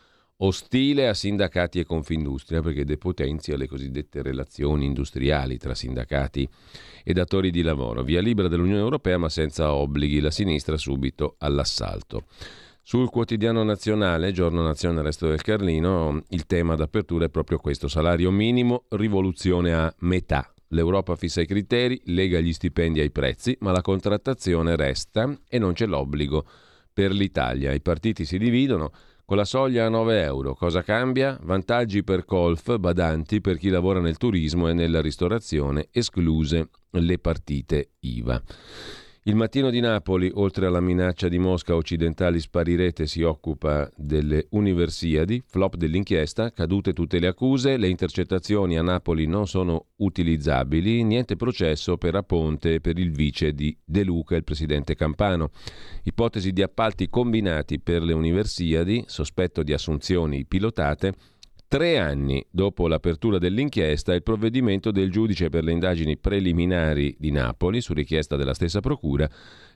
ostile a sindacati e Confindustria perché depotenzia le cosiddette relazioni industriali tra sindacati e datori di lavoro. Via libera dell'Unione Europea ma senza obblighi, la sinistra subito all'assalto. Sul quotidiano nazionale, Giorno Nazione, Resto del Carlino, il tema d'apertura è proprio questo, salario minimo, rivoluzione a metà. L'Europa fissa i criteri, lega gli stipendi ai prezzi, ma la contrattazione resta e non c'è l'obbligo per l'Italia. I partiti si dividono con la soglia a nove euro. Cosa cambia? Vantaggi per colf, badanti per chi lavora nel turismo e nella ristorazione, escluse le partite I V A. Il Mattino di Napoli, oltre alla minaccia di Mosca, occidentali sparirete, si occupa delle Universiadi, flop dell'inchiesta, cadute tutte le accuse, le intercettazioni a Napoli non sono utilizzabili, niente processo per Aponte e per il vice di De Luca, il presidente Campano. Ipotesi di appalti combinati per le Universiadi, sospetto di assunzioni pilotate. Tre anni dopo l'apertura dell'inchiesta, il provvedimento del giudice per le indagini preliminari di Napoli, su richiesta della stessa procura,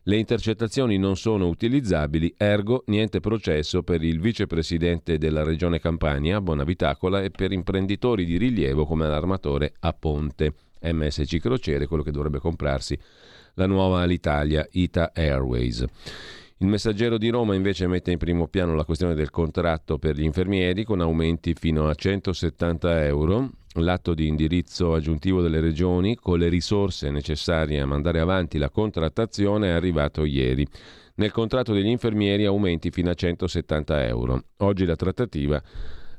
le intercettazioni non sono utilizzabili, ergo niente processo per il vicepresidente della regione Campania, Bonavitacola, e per imprenditori di rilievo come l'armatore Aponte, M S C Crociere, quello che dovrebbe comprarsi la nuova Alitalia, Ita Airways. Il Messaggero di Roma invece mette in primo piano la questione del contratto per gli infermieri con aumenti fino a centosettanta euro, l'atto di indirizzo aggiuntivo delle regioni con le risorse necessarie a mandare avanti la contrattazione è arrivato ieri. Nel contratto degli infermieri aumenti fino a centosettanta euro. Oggi la trattativa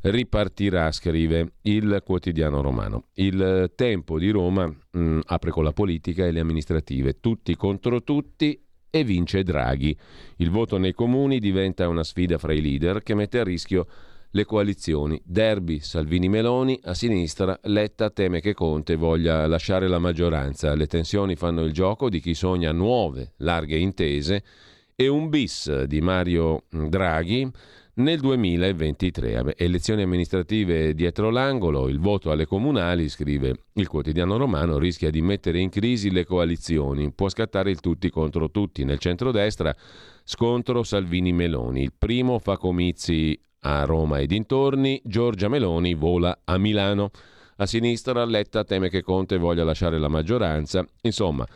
ripartirà, scrive il quotidiano romano. Il Tempo di Roma mh, apre con la politica e le amministrative, tutti contro tutti e vince Draghi. Il voto nei comuni diventa una sfida fra i leader che mette a rischio le coalizioni. Derby Salvini-Meloni, a sinistra Letta teme che Conte voglia lasciare la maggioranza. Le tensioni fanno il gioco di chi sogna nuove larghe intese e un bis di Mario Draghi nel duemilaventitré. Elezioni amministrative dietro l'angolo, il voto alle comunali, scrive il quotidiano romano, rischia di mettere in crisi le coalizioni, può scattare il tutti contro tutti. Nel centrodestra scontro Salvini-Meloni, il primo fa comizi a Roma e dintorni, Giorgia Meloni vola a Milano, a sinistra Letta teme che Conte voglia lasciare la maggioranza, insomma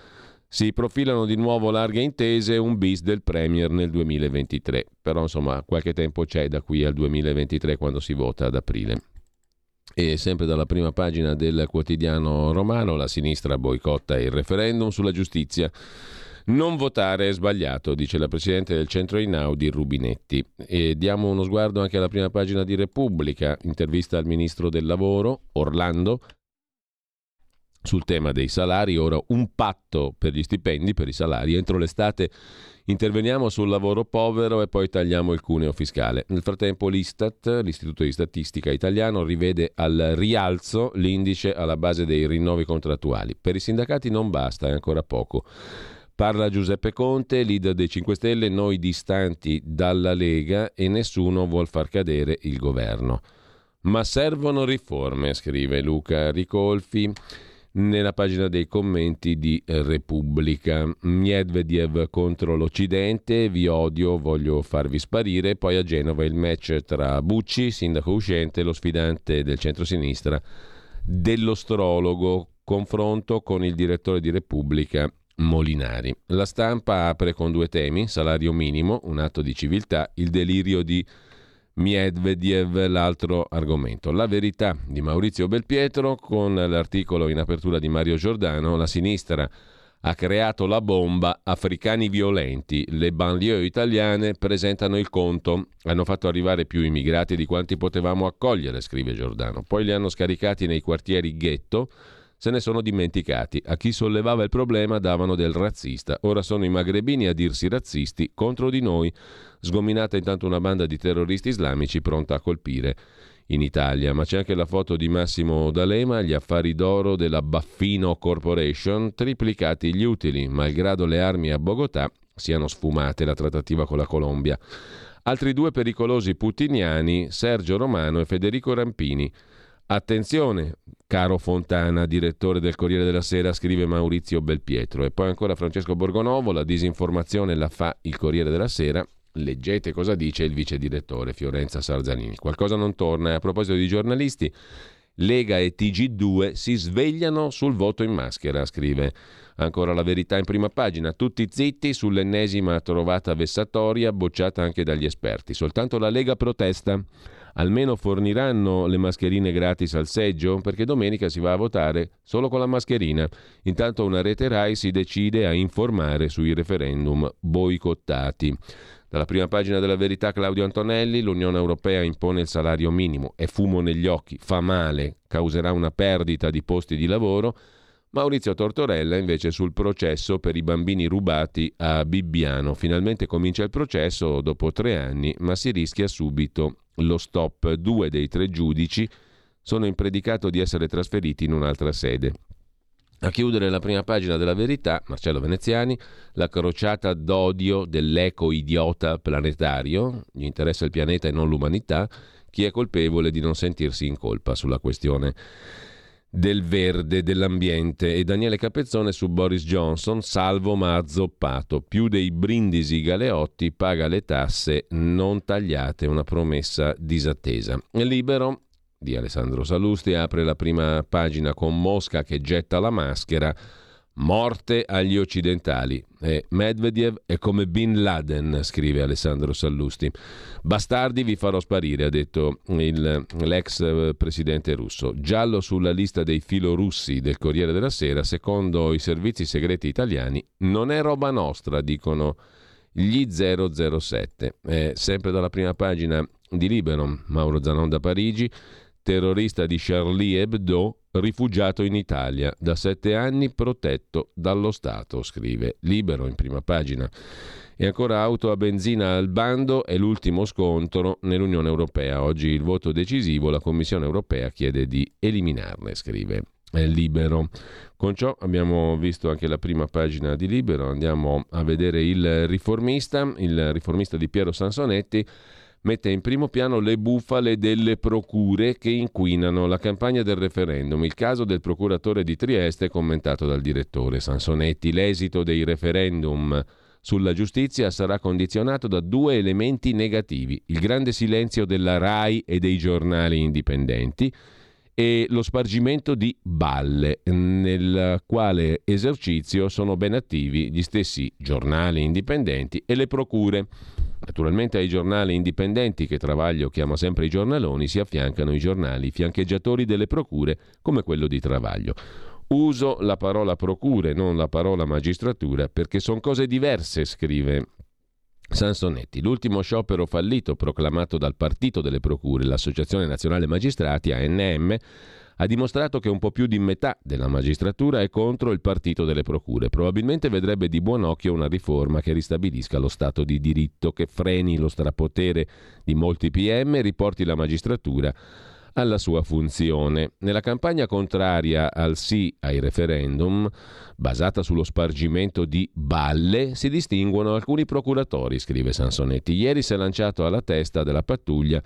si profilano di nuovo larghe intese, un bis del Premier nel duemilaventitré. Però insomma qualche tempo c'è da qui al duemilaventitré quando si vota ad aprile. E sempre dalla prima pagina del quotidiano romano, la sinistra boicotta il referendum sulla giustizia. Non votare è sbagliato, dice la presidente del centro Einaudi Rubinetti. E diamo uno sguardo anche alla prima pagina di Repubblica, intervista al ministro del lavoro Orlando sul tema dei salari, ora un patto per gli stipendi, per i salari, entro l'estate interveniamo sul lavoro povero e poi tagliamo il cuneo fiscale. Nel frattempo l'Istat, l'Istituto di Statistica Italiano, rivede al rialzo l'indice alla base dei rinnovi contrattuali. Per i sindacati non basta, è ancora poco. Parla Giuseppe Conte, leader dei cinque Stelle, noi distanti dalla Lega e nessuno vuol far cadere il governo. Ma servono riforme, scrive Luca Ricolfi nella pagina dei commenti di Repubblica. Medvedev contro l'Occidente, vi odio, voglio farvi sparire. Poi a Genova il match tra Bucci, sindaco uscente, e lo sfidante del centrosinistra dell'ostrologo, confronto con il direttore di Repubblica Molinari. La Stampa apre con due temi, salario minimo, un atto di civiltà, il delirio di Medvedev, l'altro argomento. La verità di Maurizio Belpietro con l'articolo in apertura di Mario Giordano, la sinistra ha creato la bomba, africani violenti, le banlieue italiane presentano il conto, hanno fatto arrivare più immigrati di quanti potevamo accogliere, scrive Giordano, poi li hanno scaricati nei quartieri ghetto se ne sono dimenticati. A chi sollevava il problema davano del razzista. Ora sono i magrebini a dirsi razzisti contro di noi. Sgominata intanto una banda di terroristi islamici pronta a colpire in Italia. Ma c'è anche la foto di Massimo D'Alema, gli affari d'oro della Baffino Corporation, triplicati gli utili, malgrado le armi a Bogotà siano sfumate, la trattativa con la Colombia. Altri due pericolosi putiniani, Sergio Romano e Federico Rampini. Attenzione, caro Fontana, direttore del Corriere della Sera, scrive Maurizio Belpietro. E poi ancora Francesco Borgonovo, la disinformazione la fa il Corriere della Sera. Leggete cosa dice il vice direttore Fiorenza Sarzanini. Qualcosa non torna. E a proposito di giornalisti, Lega e T G due si svegliano sul voto in maschera, scrive ancora La Verità in prima pagina. Tutti zitti sull'ennesima trovata vessatoria, bocciata anche dagli esperti. Soltanto la Lega protesta. Almeno forniranno le mascherine gratis al seggio, perché domenica si va a votare solo con la mascherina. Intanto una rete Rai si decide a informare sui referendum boicottati. Dalla prima pagina della Verità Claudio Antonelli, l'Unione Europea impone il salario minimo, è fumo negli occhi, fa male, causerà una perdita di posti di lavoro. Maurizio Tortorella invece sul processo per i bambini rubati a Bibbiano. Finalmente comincia il processo dopo tre anni, ma si rischia subito lo stop. Due dei tre giudici sono in predicato di essere trasferiti in un'altra sede. A chiudere la prima pagina della Verità, Marcello Veneziani, la crociata d'odio dell'eco-idiota planetario, gli interessa il pianeta e non l'umanità, chi è colpevole di non sentirsi in colpa sulla questione del verde, dell'ambiente. E Daniele Capezzone su Boris Johnson, salvo ma azzoppato, più dei brindisi Galeotti, paga le tasse non tagliate, una promessa disattesa. È Libero di Alessandro Sallusti apre la prima pagina con Mosca che getta la maschera, morte agli occidentali, e Medvedev è come Bin Laden, scrive Alessandro Sallusti. Bastardi, vi farò sparire, ha detto il, l'ex presidente russo. Giallo sulla lista dei filorussi del Corriere della Sera, secondo i servizi segreti italiani non è roba nostra, dicono gli zero zero sette. Eh, sempre dalla prima pagina di Libero, Mauro Zanon da Parigi, terrorista di Charlie Hebdo rifugiato in Italia, da sette anni protetto dallo Stato, scrive Libero in prima pagina. E ancora auto a benzina al bando è l'ultimo scontro nell'Unione Europea, oggi il voto decisivo, la Commissione Europea chiede di eliminarle, scrive Libero. Con ciò abbiamo visto anche la prima pagina di Libero. Andiamo a vedere il Riformista. Il Riformista di Piero Sansonetti mette in primo piano le bufale delle procure che inquinano la campagna del referendum. Il caso del procuratore di Trieste commentato dal direttore Sansonetti. L'esito dei referendum sulla giustizia sarà condizionato da due elementi negativi: il grande silenzio della RAI e dei giornali indipendenti e lo spargimento di balle, nel quale esercizio sono ben attivi gli stessi giornali indipendenti e le procure. Naturalmente ai giornali indipendenti, che Travaglio chiama sempre i giornaloni, si affiancano i giornali fiancheggiatori delle procure, come quello di Travaglio. Uso la parola procure, non la parola magistratura, perché sono cose diverse, scrive Sansonetti. L'ultimo sciopero fallito proclamato dal Partito delle Procure, l'Associazione Nazionale Magistrati, A N M, ha dimostrato che un po' più di metà della magistratura è contro il Partito delle Procure. Probabilmente vedrebbe di buon occhio una riforma che ristabilisca lo Stato di diritto, che freni lo strapotere di molti P M e riporti la magistratura alla sua funzione. Nella campagna contraria al sì ai referendum, basata sullo spargimento di balle, si distinguono alcuni procuratori, scrive Sansonetti. Ieri si è lanciato alla testa della pattuglia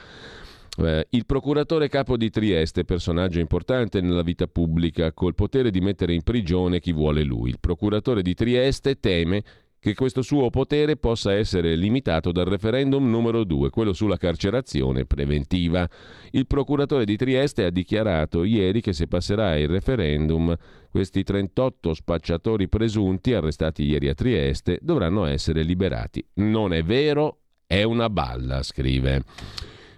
eh, il procuratore capo di Trieste, personaggio importante nella vita pubblica, col potere di mettere in prigione chi vuole lui. Il procuratore di Trieste teme che questo suo potere possa essere limitato dal referendum numero due, quello sulla carcerazione preventiva. Il procuratore di Trieste ha dichiarato ieri che se passerà il referendum, questi trentotto spacciatori presunti arrestati ieri a Trieste dovranno essere liberati. Non è vero, è una balla, scrive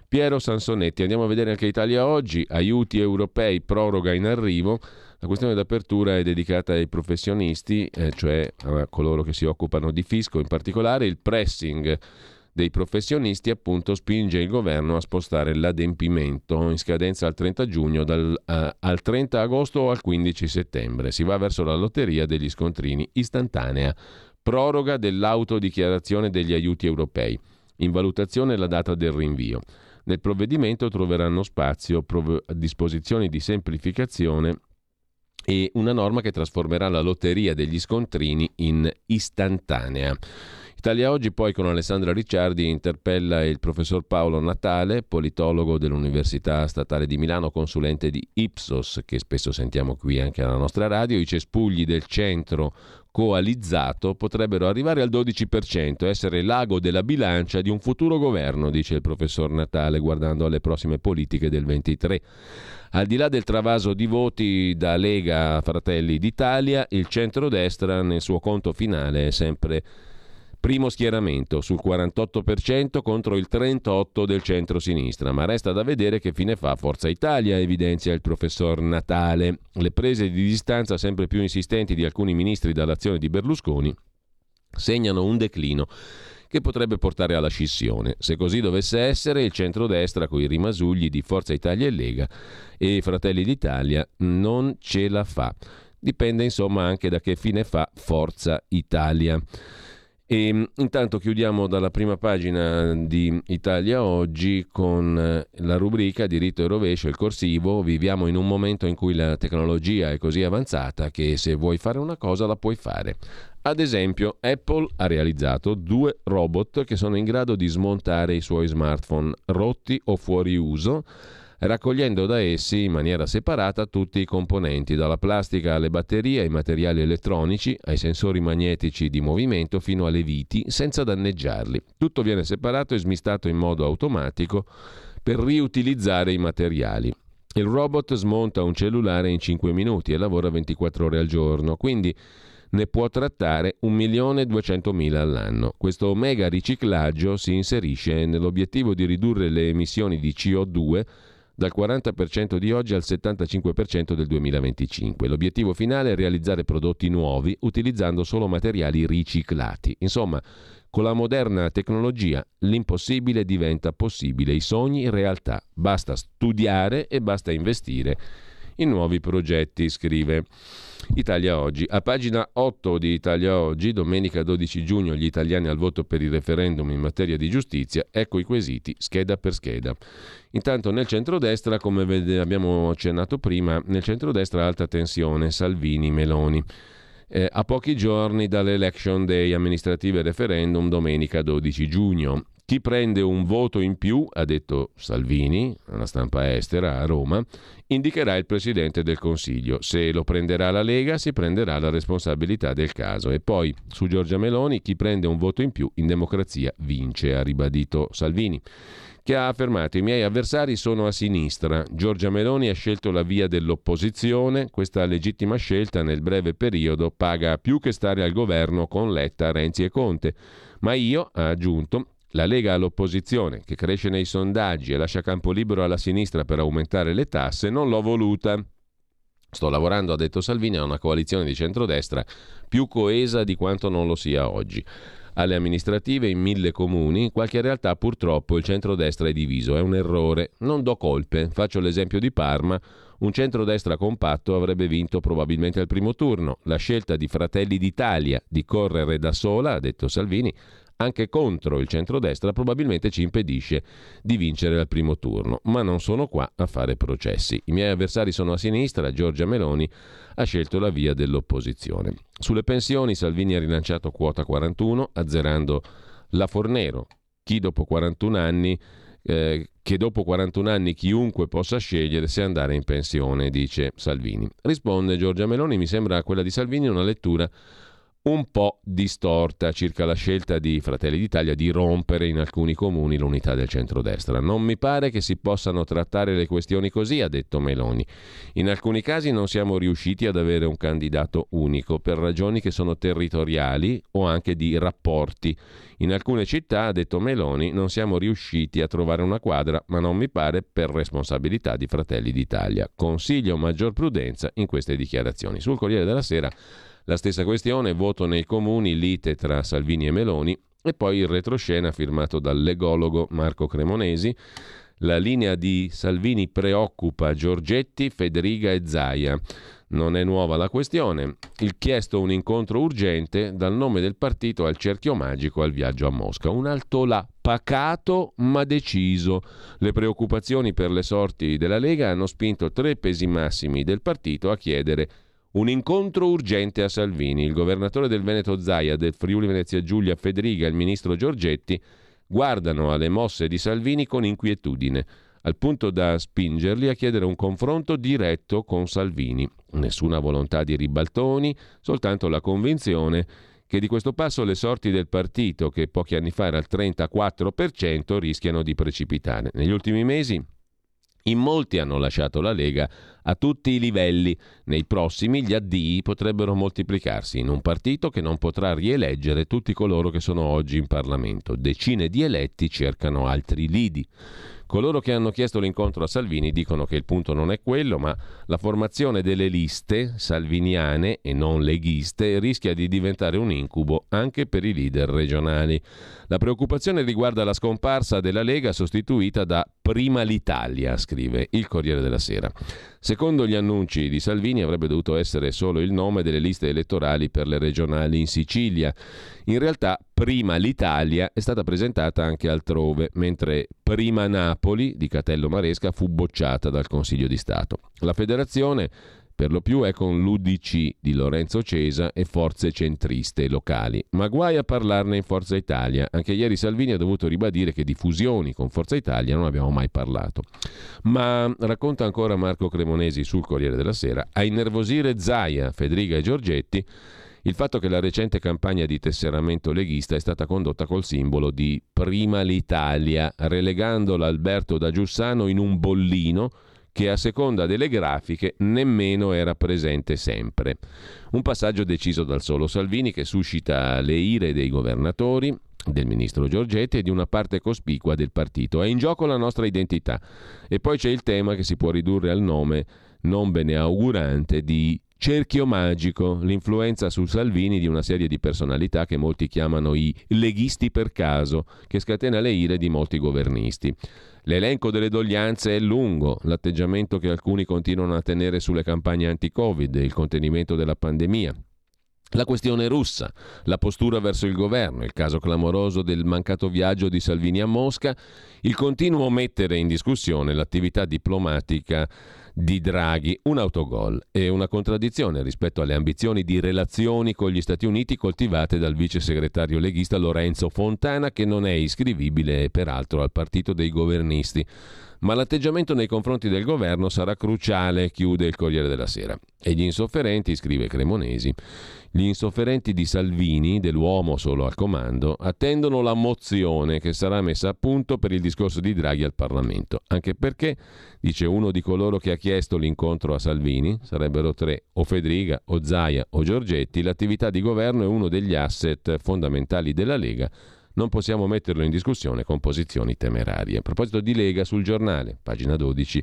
Piero Sansonetti. Andiamo a vedere anche Italia Oggi, aiuti europei, proroga in arrivo. La questione d'apertura è dedicata ai professionisti, eh, cioè a coloro che si occupano di fisco, in particolare il pressing dei professionisti appunto spinge il governo a spostare l'adempimento in scadenza al trenta giugno dal, uh, al trenta agosto o al quindici settembre. Si va verso la lotteria degli scontrini istantanea, proroga dell'autodichiarazione degli aiuti europei, in valutazione la data del rinvio. Nel provvedimento troveranno spazio prov- disposizioni di semplificazione e una norma che trasformerà la lotteria degli scontrini in istantanea. Italia Oggi poi con Alessandra Ricciardi interpella il professor Paolo Natale, politologo dell'Università Statale di Milano, consulente di Ipsos, che spesso sentiamo qui anche alla nostra radio. I cespugli del centro coalizzato potrebbero arrivare al dodici per cento, essere l'ago della bilancia di un futuro governo, dice il professor Natale, guardando alle prossime politiche del ventitré. Al di là del travaso di voti da Lega a Fratelli d'Italia, il centrodestra nel suo conto finale è sempre primo schieramento sul quarantotto per cento contro il trentotto per cento del centro-sinistra, ma resta da vedere che fine fa Forza Italia, evidenzia il professor Natale. Le prese di distanza sempre più insistenti di alcuni ministri dall'azione di Berlusconi segnano un declino che potrebbe portare alla scissione. Se così dovesse essere, il centrodestra, coi rimasugli di Forza Italia e Lega e Fratelli d'Italia, non ce la fa. Dipende insomma anche da che fine fa Forza Italia. E intanto chiudiamo dalla prima pagina di Italia Oggi con la rubrica Diritto e rovescio, il corsivo. Viviamo in un momento in cui la tecnologia è così avanzata che se vuoi fare una cosa la puoi fare. Ad esempio, Apple ha realizzato due robot che sono in grado di smontare i suoi smartphone rotti o fuori uso, raccogliendo da essi in maniera separata tutti i componenti, dalla plastica alle batterie, ai materiali elettronici, ai sensori magnetici di movimento fino alle viti, senza danneggiarli. Tutto viene separato e smistato in modo automatico per riutilizzare i materiali. Il robot smonta un cellulare in cinque minuti e lavora ventiquattro ore al giorno, quindi ne può trattare un milione duecentomila all'anno. Questo mega riciclaggio si inserisce nell'obiettivo di ridurre le emissioni di C O due dal quaranta per cento di oggi al settantacinque per cento del duemilaventicinque. L'obiettivo finale è realizzare prodotti nuovi utilizzando solo materiali riciclati. Insomma, con la moderna tecnologia l'impossibile diventa possibile, i sogni realtà. Basta studiare e basta investire in nuovi progetti, scrive Italia Oggi. A pagina otto di Italia Oggi, domenica dodici giugno, gli italiani al voto per il referendum in materia di giustizia, ecco i quesiti scheda per scheda. Intanto nel centrodestra, come abbiamo accennato prima, nel centrodestra alta tensione, Salvini, Meloni. Eh, a pochi giorni dall'election day, amministrative e referendum domenica dodici giugno. Chi prende un voto in più, ha detto Salvini alla stampa estera a Roma, indicherà il Presidente del Consiglio. Se lo prenderà la Lega, si prenderà la responsabilità del caso. E poi, su Giorgia Meloni, chi prende un voto in più in democrazia vince, ha ribadito Salvini, che ha affermato: i miei avversari sono a sinistra. Giorgia Meloni ha scelto la via dell'opposizione. Questa legittima scelta nel breve periodo paga più che stare al governo con Letta, Renzi e Conte. Ma io, ha aggiunto, la Lega all'opposizione, che cresce nei sondaggi e lascia campo libero alla sinistra per aumentare le tasse, non l'ho voluta. Sto lavorando, ha detto Salvini, a una coalizione di centrodestra più coesa di quanto non lo sia oggi. Alle amministrative in mille comuni, in qualche realtà purtroppo il centrodestra è diviso, è un errore. Non do colpe, faccio l'esempio di Parma. Un centrodestra compatto avrebbe vinto probabilmente al primo turno. La scelta di Fratelli d'Italia di correre da sola, ha detto Salvini, anche contro il centrodestra, probabilmente ci impedisce di vincere al primo turno. Ma non sono qua a fare processi. I miei avversari sono a sinistra. Giorgia Meloni ha scelto la via dell'opposizione. Sulle pensioni Salvini ha rilanciato quota quarantuno, azzerando la Fornero. Chi dopo quarantuno anni... Eh, che dopo quarantuno anni chiunque possa scegliere se andare in pensione, dice Salvini. Risponde Giorgia Meloni: mi sembra quella di Salvini una lettura un po' distorta circa la scelta di Fratelli d'Italia di rompere in alcuni comuni l'unità del centrodestra. Non mi pare che si possano trattare le questioni così, ha detto Meloni. In alcuni casi non siamo riusciti ad avere un candidato unico per ragioni che sono territoriali o anche di rapporti. In alcune città, ha detto Meloni, non siamo riusciti a trovare una quadra, ma non mi pare per responsabilità di Fratelli d'Italia. Consiglio maggior prudenza in queste dichiarazioni. Sul Corriere della Sera la stessa questione, voto nei comuni, lite tra Salvini e Meloni. E poi il retroscena firmato dal legologo Marco Cremonesi. La linea di Salvini preoccupa Giorgetti, Federiga e Zaia. Non è nuova la questione. Il chiesto un incontro urgente dal nome del partito al cerchio magico al viaggio a Mosca. Un alto là, pacato ma deciso. Le preoccupazioni per le sorti della Lega hanno spinto tre pesi massimi del partito a chiedere un incontro urgente a Salvini. Il governatore del Veneto Zaia, del Friuli Venezia Giulia Federiga e il ministro Giorgetti guardano alle mosse di Salvini con inquietudine, al punto da spingerli a chiedere un confronto diretto con Salvini. Nessuna volontà di ribaltoni, soltanto la convinzione che di questo passo le sorti del partito, che pochi anni fa era al trentaquattro per cento, rischiano di precipitare. Negli ultimi mesi in molti hanno lasciato la Lega a tutti i livelli. Nei prossimi gli addii potrebbero moltiplicarsi in un partito che non potrà rieleggere tutti coloro che sono oggi in Parlamento. Decine di eletti cercano altri lidi. Coloro che hanno chiesto l'incontro a Salvini dicono che il punto non è quello, ma la formazione delle liste salviniane e non leghiste rischia di diventare un incubo anche per i leader regionali. La preoccupazione riguarda la scomparsa della Lega sostituita da Prima l'Italia, scrive il Corriere della Sera. Secondo gli annunci di Salvini avrebbe dovuto essere solo il nome delle liste elettorali per le regionali in Sicilia. In realtà Prima l'Italia è stata presentata anche altrove, mentre Prima Napoli di Catello Maresca fu bocciata dal Consiglio di Stato. La federazione per lo più è con l'U D C di Lorenzo Cesa e forze centriste locali. Ma guai a parlarne in Forza Italia. Anche ieri Salvini ha dovuto ribadire che di fusioni con Forza Italia non abbiamo mai parlato. Ma, racconta ancora Marco Cremonesi sul Corriere della Sera, a innervosire Zaia, Federiga e Giorgetti il fatto che la recente campagna di tesseramento leghista è stata condotta col simbolo di Prima l'Italia, relegando l'Alberto da Giussano in un bollino che a seconda delle grafiche nemmeno era presente sempre. Un passaggio deciso dal solo Salvini che suscita le ire dei governatori, del ministro Giorgetti e di una parte cospicua del partito. È in gioco la nostra identità. E poi c'è il tema che si può ridurre al nome non beneaugurante di cerchio magico, l'influenza su Salvini di una serie di personalità che molti chiamano i leghisti per caso, che scatena le ire di molti governisti. L'elenco delle doglianze è lungo, l'atteggiamento che alcuni continuano a tenere sulle campagne anti-Covid, il contenimento della pandemia, la questione russa, la postura verso il governo, il caso clamoroso del mancato viaggio di Salvini a Mosca, il continuo mettere in discussione l'attività diplomatica di Draghi, un autogol e una contraddizione rispetto alle ambizioni di relazioni con gli Stati Uniti coltivate dal vice segretario leghista Lorenzo Fontana, che non è iscrivibile peraltro al partito dei governisti. Ma l'atteggiamento nei confronti del governo sarà cruciale, chiude il Corriere della Sera. E gli insofferenti, scrive Cremonesi, gli insofferenti di Salvini, dell'uomo solo al comando, attendono la mozione che sarà messa a punto per il discorso di Draghi al Parlamento. Anche perché, dice uno di coloro che ha chiesto l'incontro a Salvini, sarebbero tre, o Federiga, o Zaia, o Giorgetti, l'attività di governo è uno degli asset fondamentali della Lega. Non possiamo metterlo in discussione con posizioni temerarie. A proposito di Lega, sul Giornale, pagina dodici,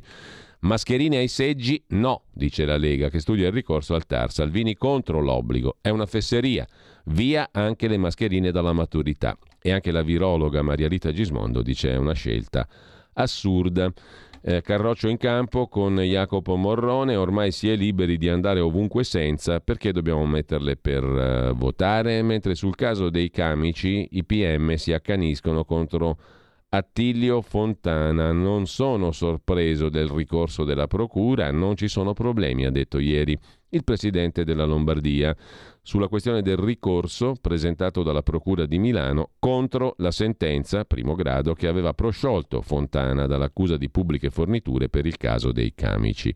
mascherine ai seggi? No, dice la Lega, che studia il ricorso al T A R. Salvini contro l'obbligo. È una fesseria. Via anche le mascherine dalla maturità. E anche la virologa Maria Rita Gismondo dice è una scelta assurda. Eh, Carroccio in campo con Jacopo Morrone, ormai si è liberi di andare ovunque senza, perché dobbiamo metterle per eh, votare, mentre sul caso dei camici i P M si accaniscono contro Attilio Fontana. Non sono sorpreso del ricorso della procura, non ci sono problemi, ha detto ieri il presidente della Lombardia sulla questione del ricorso presentato dalla Procura di Milano contro la sentenza, primo grado, che aveva prosciolto Fontana dall'accusa di pubbliche forniture per il caso dei camici.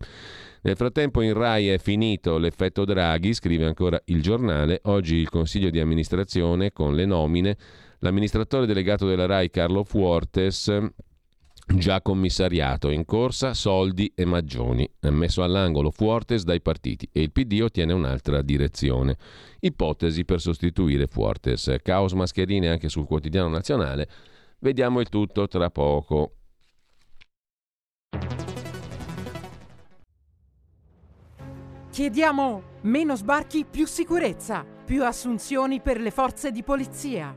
Nel frattempo in Rai è finito l'effetto Draghi, scrive ancora il Giornale. Oggi il Consiglio di amministrazione con le nomine. L'amministratore delegato della Rai Carlo Fuortes, già commissariato, in corsa soldi e Maggioni, è messo all'angolo Fuortes dai partiti e il P D ottiene un'altra direzione, ipotesi per sostituire Fuortes, caos mascherine anche sul Quotidiano Nazionale. Vediamo il tutto tra poco. Chiediamo meno sbarchi, più sicurezza, più assunzioni per le forze di polizia.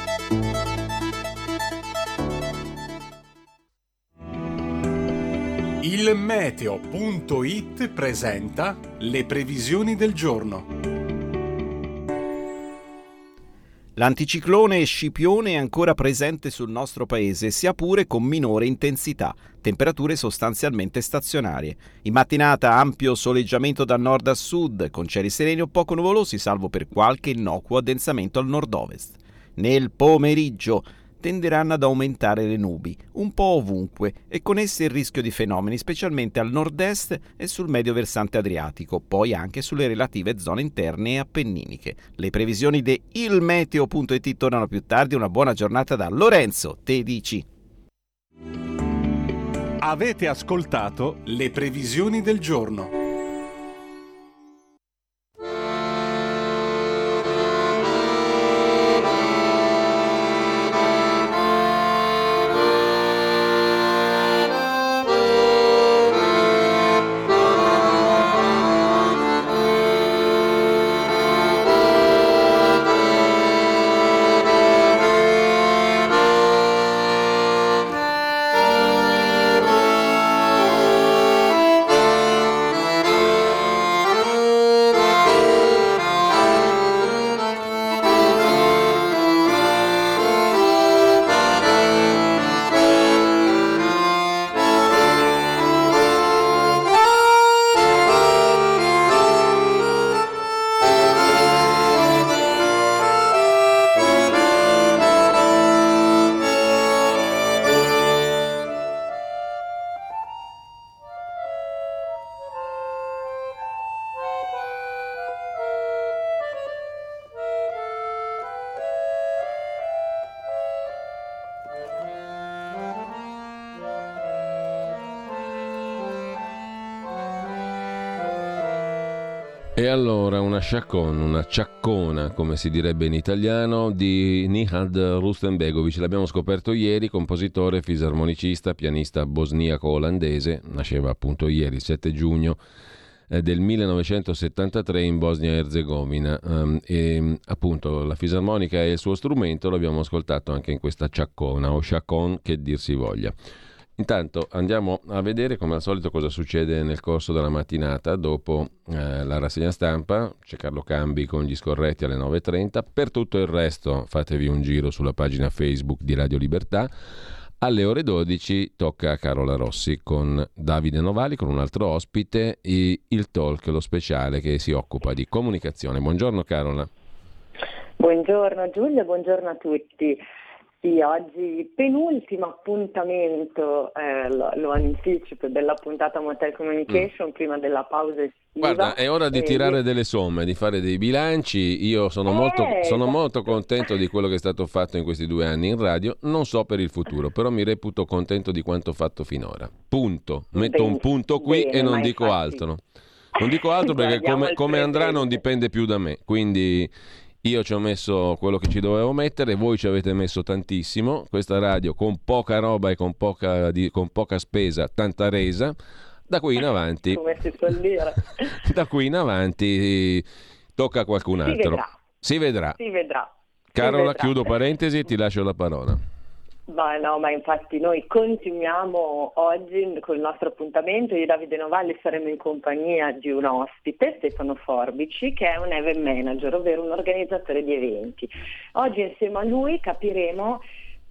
Il meteo punto it presenta le previsioni del giorno. L'anticiclone Scipione è ancora presente sul nostro paese, sia pure con minore intensità, temperature sostanzialmente stazionarie. In mattinata ampio soleggiamento da nord a sud, con cieli sereni o poco nuvolosi, salvo per qualche innocuo addensamento al nord-ovest. Nel pomeriggio tenderanno ad aumentare le nubi, un po' ovunque, e con esse il rischio di fenomeni, specialmente al nord-est e sul medio versante adriatico, poi anche sulle relative zone interne e appenniniche. Le previsioni di il meteo punto it tornano più tardi. Una buona giornata da Lorenzo Tedici. Avete ascoltato le previsioni del giorno. E allora una sciaccona, una ciaccona, come si direbbe in italiano, di Nihad Rustenbegovic. L'abbiamo scoperto ieri, compositore, fisarmonicista, pianista bosniaco-olandese. Nasceva appunto ieri, sette giugno del millenovecentosettantatré in Bosnia-Erzegovina. E appunto la fisarmonica è il suo strumento, l'abbiamo ascoltato anche in questa ciaccona, o sciaccon, che dir si voglia. Intanto andiamo a vedere come al solito cosa succede nel corso della mattinata. Dopo eh, la rassegna stampa c'è Carlo Cambi con gli scorretti alle nove e trenta. Per tutto il resto fatevi un giro sulla pagina Facebook di Radio Libertà. Alle ore dodici tocca a Carola Rossi con Davide Novali, con un altro ospite, e il talk, lo speciale che si occupa di comunicazione. Buongiorno Carola. Buongiorno Giulio, buongiorno a tutti. Sì, oggi penultimo appuntamento, eh, lo, lo anticipo, della puntata Motel Communication mm. prima della pausa estiva. Guarda, è ora di tirare delle somme, di fare dei bilanci. Io sono, eh, molto, sono molto contento di quello che è stato fatto in questi due anni in radio. Non so per il futuro, però mi reputo contento di quanto fatto finora. Punto. Metto bene, un punto qui bene, e non dico fatti. altro. Non dico altro perché come, come andrà non dipende più da me, quindi... Io ci ho messo quello che ci dovevo mettere, voi ci avete messo tantissimo. Questa radio con poca roba e con poca, di, con poca spesa, tanta resa. Da qui in avanti, come si suol dire. Da qui in avanti tocca a qualcun altro. Si vedrà. Si vedrà. Carola, chiudo parentesi e ti lascio la parola. Ma no, ma infatti noi continuiamo oggi con il nostro appuntamento. Io e Davide Novalli saremo in compagnia di un ospite, Stefano Forbici, che è un event manager, ovvero un organizzatore di eventi. Oggi insieme a lui capiremo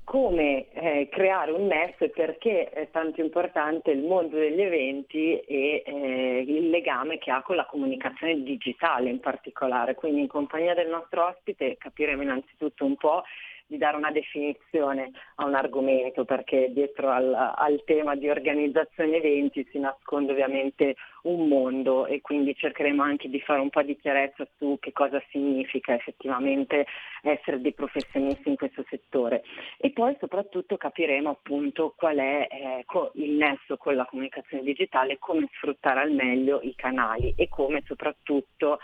come eh, creare un nesso e perché è tanto importante il mondo degli eventi e eh, il legame che ha con la comunicazione digitale in particolare. Quindi in compagnia del nostro ospite capiremo innanzitutto un po' di dare una definizione a un argomento, perché dietro al, al tema di organizzazione eventi si nasconde ovviamente un mondo, e quindi cercheremo anche di fare un po' di chiarezza su che cosa significa effettivamente essere dei professionisti in questo settore. E poi soprattutto capiremo appunto qual è eh, il nesso con la comunicazione digitale, come sfruttare al meglio i canali e come soprattutto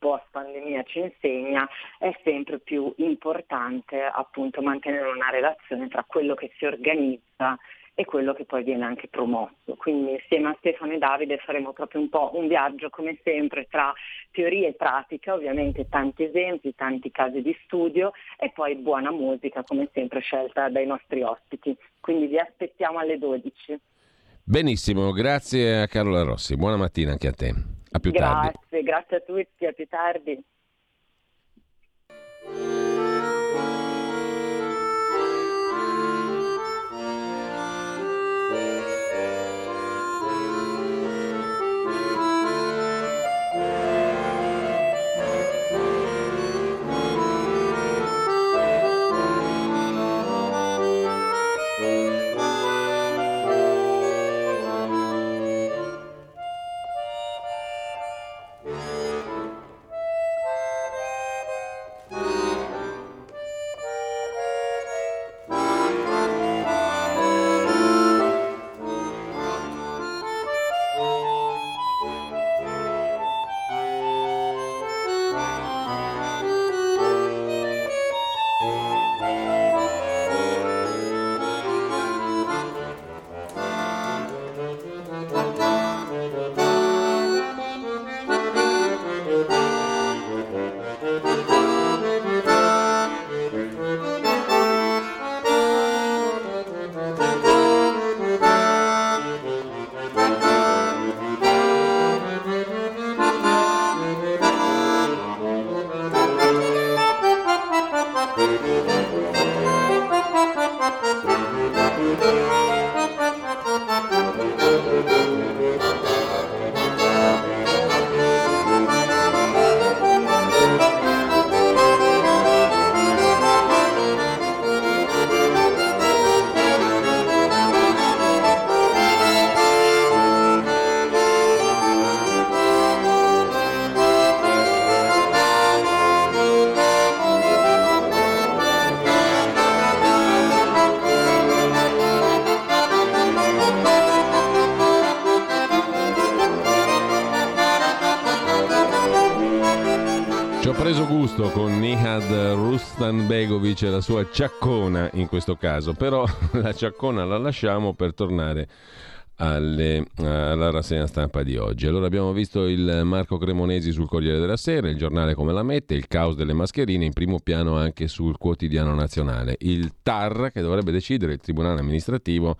post pandemia ci insegna, è sempre più importante appunto mantenere una relazione tra quello che si organizza e quello che poi viene anche promosso. Quindi insieme a Stefano e Davide faremo proprio un po' un viaggio come sempre tra teoria e pratica, ovviamente tanti esempi, tanti casi di studio e poi buona musica come sempre scelta dai nostri ospiti. Quindi vi aspettiamo alle dodici. Benissimo, grazie a Carola Rossi, buona mattina anche a te. A più tardi. Grazie, grazie a tutti, a più tardi. Begovic e la sua ciaccona in questo caso, però la ciaccona la lasciamo per tornare alle, alla rassegna stampa di oggi. Allora abbiamo visto il Marco Cremonesi sul Corriere della Sera, il giornale come la mette, il caos delle mascherine, in primo piano anche sul Quotidiano Nazionale, il T A R che dovrebbe decidere, il Tribunale Amministrativo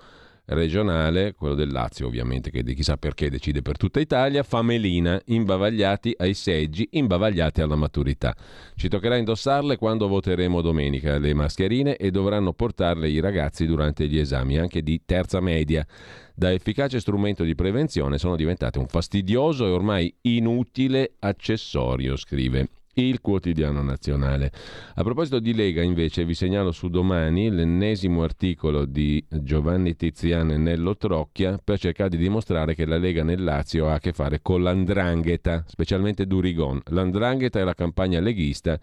Regionale, quello del Lazio ovviamente, che chissà perché decide per tutta Italia. Famelina, imbavagliati ai seggi, imbavagliati alla maturità. Ci toccherà indossarle quando voteremo domenica le mascherine e dovranno portarle i ragazzi durante gli esami, anche di terza media. Da efficace strumento di prevenzione sono diventate un fastidioso e ormai inutile accessorio, scrive il Quotidiano Nazionale. A proposito di Lega, invece, vi segnalo su Domani l'ennesimo articolo di Giovanni Tizian e Nello Trocchia per cercare di dimostrare che la Lega nel Lazio ha a che fare con l'andrangheta, specialmente Durigon. L'andrangheta è la campagna leghista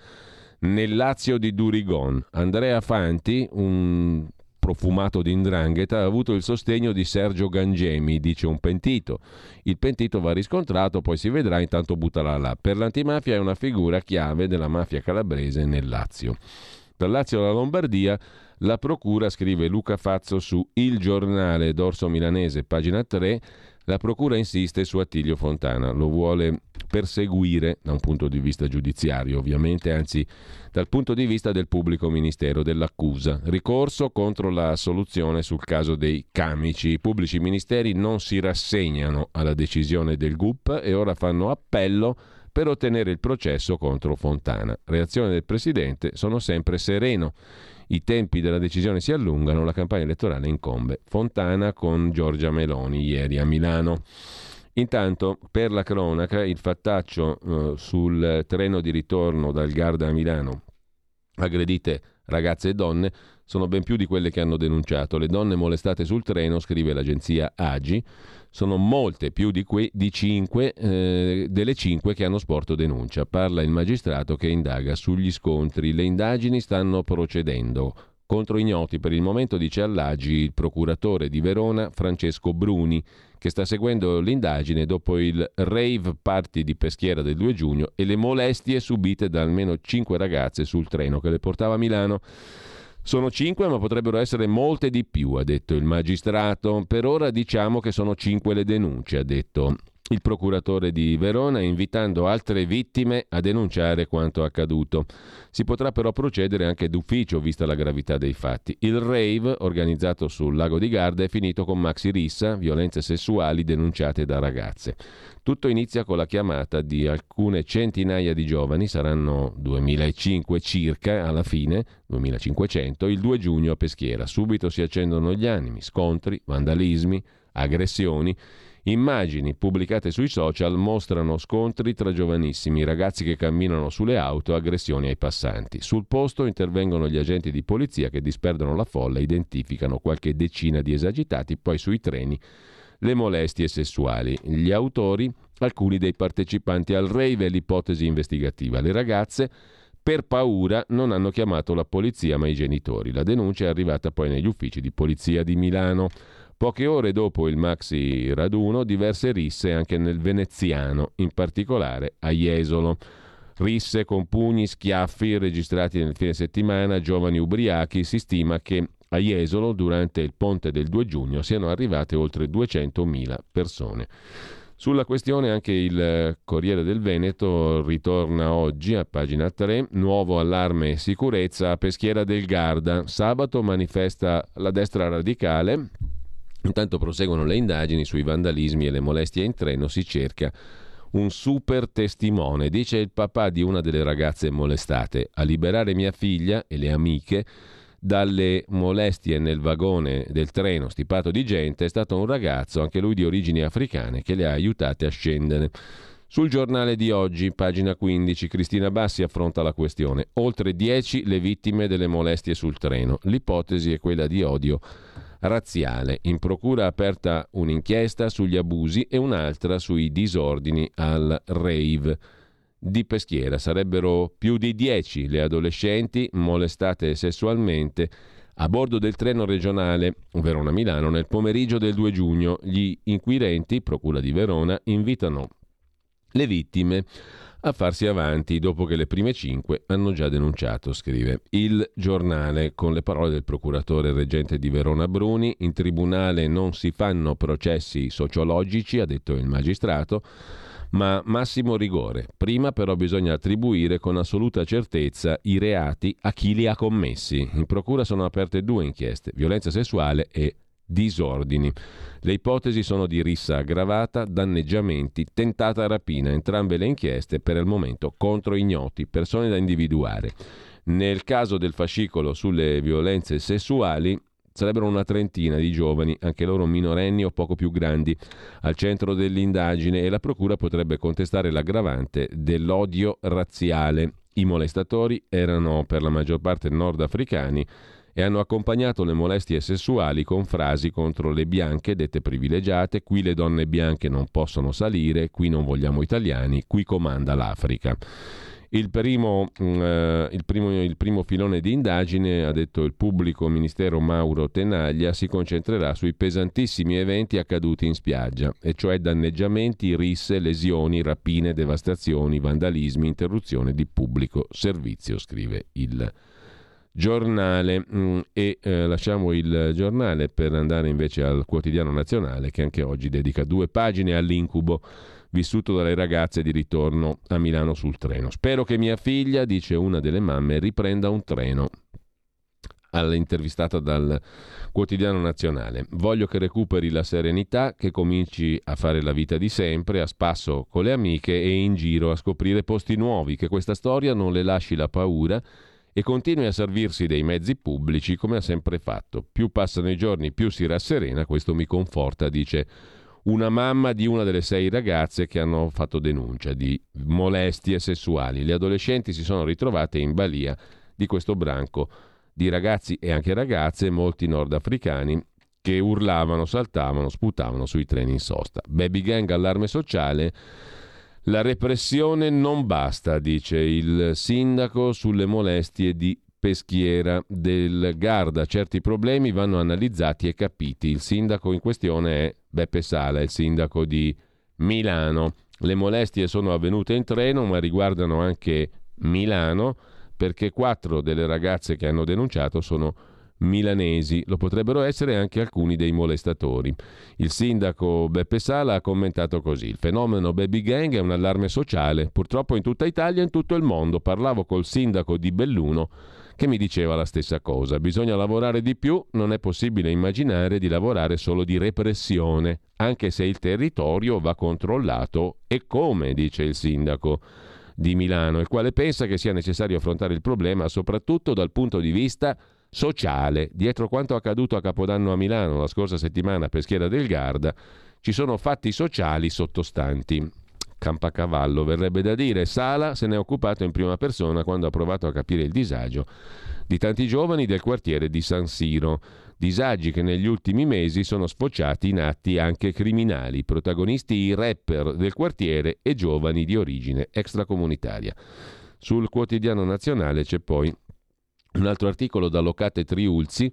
nel Lazio di Durigon. Andrea Fanti, un profumato di ndrangheta, ha avuto il sostegno di Sergio Gangemi, dice un pentito. Il pentito va riscontrato, poi si vedrà, intanto buttala là. Per l'antimafia è una figura chiave della mafia calabrese nel Lazio. Dal Lazio alla Lombardia, la procura, scrive Luca Fazzo su Il Giornale d'Orso Milanese, pagina tre, La procura insiste su Attilio Fontana, lo vuole perseguire da un punto di vista giudiziario ovviamente, anzi dal punto di vista del pubblico ministero, dell'accusa. Ricorso contro la assoluzione sul caso dei camici. I pubblici ministeri non si rassegnano alla decisione del G U P e ora fanno appello per ottenere il processo contro Fontana. Reazione del Presidente: sono sempre sereno. I tempi della decisione si allungano, la campagna elettorale incombe. Fontana con Giorgia Meloni ieri a Milano. Intanto, per la cronaca, il fattaccio eh, sul treno di ritorno dal Garda a Milano. Aggredite ragazze e donne sono ben più di quelle che hanno denunciato. Le donne molestate sul treno, scrive l'agenzia Agi, sono molte più di, que- di cinque, eh, delle cinque che hanno sporto denuncia. Parla il magistrato che indaga sugli scontri. Le indagini stanno procedendo. Contro ignoti per il momento, dice all'Agi il procuratore di Verona Francesco Bruni, che sta seguendo l'indagine dopo il rave party di Peschiera del due giugno e le molestie subite da almeno cinque ragazze sul treno che le portava a Milano. Sono cinque, ma potrebbero essere molte di più, ha detto il magistrato. Per ora diciamo che sono cinque le denunce, ha detto il procuratore di Verona, invitando altre vittime a denunciare quanto accaduto. Si potrà però procedere anche d'ufficio, vista la gravità dei fatti. Il rave, organizzato sul lago di Garda, è finito con maxi rissa, violenze sessuali denunciate da ragazze. Tutto inizia con la chiamata di alcune centinaia di giovani, saranno duemilacinquecento circa alla fine, duemilacinquecento, il due giugno a Peschiera. Subito si accendono gli animi, scontri, vandalismi, aggressioni. Immagini pubblicate sui social mostrano scontri tra giovanissimi, ragazzi che camminano sulle auto, aggressioni ai passanti. Sul posto intervengono gli agenti di polizia che disperdono la folla, identificano qualche decina di esagitati, poi sui treni le molestie sessuali. Gli autori, alcuni dei partecipanti al rave, è l'ipotesi investigativa. Le ragazze, per paura, non hanno chiamato la polizia ma i genitori. La denuncia è arrivata poi negli uffici di polizia di Milano. Poche ore dopo il maxi raduno, diverse risse anche nel veneziano, in particolare a Jesolo. Risse con pugni, schiaffi registrati nel fine settimana, giovani ubriachi. Si stima che a Jesolo, durante il ponte del due giugno, siano arrivate oltre duecentomila persone. Sulla questione anche il Corriere del Veneto ritorna oggi a pagina tre. Nuovo allarme e sicurezza a Peschiera del Garda. Sabato manifesta la destra radicale. Intanto proseguono le indagini sui vandalismi e le molestie in treno. Si cerca un super testimone, dice il papà di una delle ragazze molestate, a liberare mia figlia e le amiche dalle molestie nel vagone del treno stipato di gente è stato un ragazzo, anche lui di origini africane, che le ha aiutate a scendere. Sul giornale di oggi, pagina quindici, Cristina Bassi affronta la questione. Oltre dieci le vittime delle molestie sul treno. L'ipotesi è quella di odio razziale. In procura aperta un'inchiesta sugli abusi e un'altra sui disordini al rave di Peschiera. Sarebbero più di dieci le adolescenti molestate sessualmente a bordo del treno regionale Verona-Milano nel pomeriggio del due giugno. Gli inquirenti, procura di Verona, invitano le vittime a farsi avanti dopo che le prime cinque hanno già denunciato, scrive il giornale, con le parole del procuratore reggente di Verona Bruni. In tribunale non si fanno processi sociologici, ha detto il magistrato, ma massimo rigore. Prima però bisogna attribuire con assoluta certezza i reati a chi li ha commessi. In procura sono aperte due inchieste, violenza sessuale e disordini. Le ipotesi sono di rissa aggravata, danneggiamenti, tentata rapina. Entrambe le inchieste per il momento contro ignoti, persone da individuare. Nel caso del fascicolo sulle violenze sessuali sarebbero una trentina di giovani, anche loro minorenni o poco più grandi, al centro dell'indagine, e la procura potrebbe contestare l'aggravante dell'odio razziale. I molestatori erano per la maggior parte nordafricani e hanno accompagnato le molestie sessuali con frasi contro le bianche dette privilegiate: qui le donne bianche non possono salire, qui non vogliamo italiani, qui comanda l'Africa. Il primo, eh, il primo, il primo filone di indagine, ha detto il pubblico ministero Mauro Tenaglia, si concentrerà sui pesantissimi eventi accaduti in spiaggia, e cioè danneggiamenti, risse, lesioni, rapine, devastazioni, vandalismi, interruzione di pubblico servizio, scrive il giornale. E eh, lasciamo il giornale per andare invece al Quotidiano Nazionale, che anche oggi dedica due pagine all'incubo vissuto dalle ragazze di ritorno a Milano sul treno. Spero che mia figlia, dice una delle mamme, riprenda un treno. All'intervistata dal Quotidiano Nazionale: voglio che recuperi la serenità, che cominci a fare la vita di sempre, a spasso con le amiche e in giro, a scoprire posti nuovi, che questa storia non le lasci la paura e continui a servirsi dei mezzi pubblici come ha sempre fatto. Più passano i giorni, più si rasserena, questo mi conforta, dice una mamma di una delle sei ragazze che hanno fatto denuncia di molestie sessuali. Le adolescenti si sono ritrovate in balia di questo branco di ragazzi e anche ragazze, molti nordafricani, che urlavano, saltavano, sputavano sui treni in sosta. Baby gang, allarme sociale, la repressione non basta, dice il sindaco sulle molestie di Peschiera del Garda. Certi problemi vanno analizzati e capiti. Il sindaco in questione è Beppe Sala, il sindaco di Milano. Le molestie sono avvenute in treno, ma riguardano anche Milano, perché quattro delle ragazze che hanno denunciato sono milanesi, lo potrebbero essere anche alcuni dei molestatori. Il sindaco Beppe Sala ha commentato così: il fenomeno baby gang è un allarme sociale, purtroppo in tutta Italia e in tutto il mondo. Parlavo col sindaco di Belluno che mi diceva la stessa cosa, bisogna lavorare di più, non è possibile immaginare di lavorare solo di repressione, anche se il territorio va controllato, e come, dice il sindaco di Milano, il quale pensa che sia necessario affrontare il problema soprattutto dal punto di vista sociale. Dietro quanto accaduto a Capodanno a Milano la scorsa settimana a Peschiera del Garda ci sono fatti sociali sottostanti. Campacavallo, verrebbe da dire. Sala se ne è occupato in prima persona quando ha provato a capire il disagio di tanti giovani del quartiere di San Siro, disagi che negli ultimi mesi sono sfociati in atti anche criminali, protagonisti i rapper del quartiere e giovani di origine extracomunitaria. Sul Quotidiano Nazionale c'è poi un altro articolo da Locate Triulzi.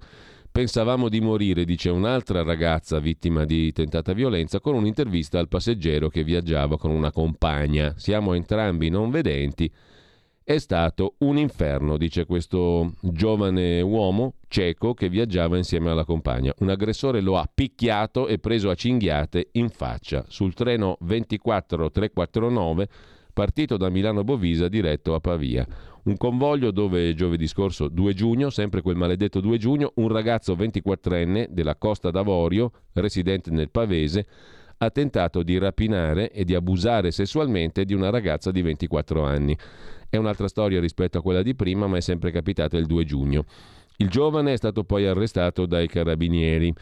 Pensavamo di morire, dice un'altra ragazza vittima di tentata violenza, con un'intervista al passeggero che viaggiava con una compagna. Siamo entrambi non vedenti. È stato un inferno, dice questo giovane uomo cieco che viaggiava insieme alla compagna. Un aggressore lo ha picchiato e preso a cinghiate in faccia sul treno ventiquattro trecentoquarantanove partito da Milano Bovisa diretto a Pavia. Un convoglio dove giovedì scorso due giugno, sempre quel maledetto due giugno, un ragazzo ventiquattrenne della Costa d'Avorio, residente nel Pavese, ha tentato di rapinare e di abusare sessualmente di una ragazza di ventiquattro anni. È un'altra storia rispetto a quella di prima, ma è sempre capitata il due giugno. Il giovane è stato poi arrestato dai carabinieri,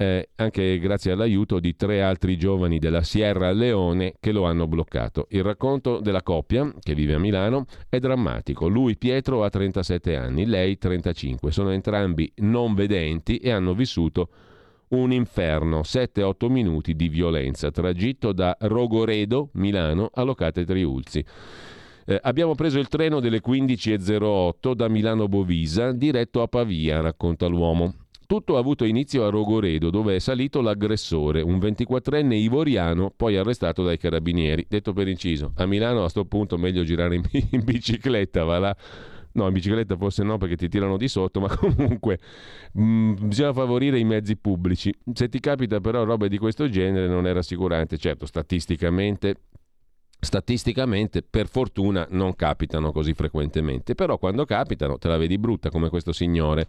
eh, anche grazie all'aiuto di tre altri giovani della Sierra Leone che lo hanno bloccato. Il racconto della coppia, che vive a Milano, è drammatico. Lui, Pietro, ha trentasette anni, lei trentacinque. Sono entrambi non vedenti e hanno vissuto un inferno, sette otto minuti di violenza, tragitto da Rogoredo, Milano, a Locate Triulzi. Eh, abbiamo preso il treno delle quindici e zero otto da Milano Bovisa diretto a Pavia, racconta l'uomo. Tutto ha avuto inizio a Rogoredo, dove è salito l'aggressore, un ventiquattrenne ivoriano, poi arrestato dai carabinieri. Detto per inciso, a Milano a sto punto meglio girare in, in bicicletta, va là. No, in bicicletta forse no, perché ti tirano di sotto, ma comunque mh, bisogna favorire i mezzi pubblici. Se ti capita però roba di questo genere non è rassicurante. Certo, statisticamente statisticamente per fortuna non capitano così frequentemente, però quando capitano te la vedi brutta, come questo signore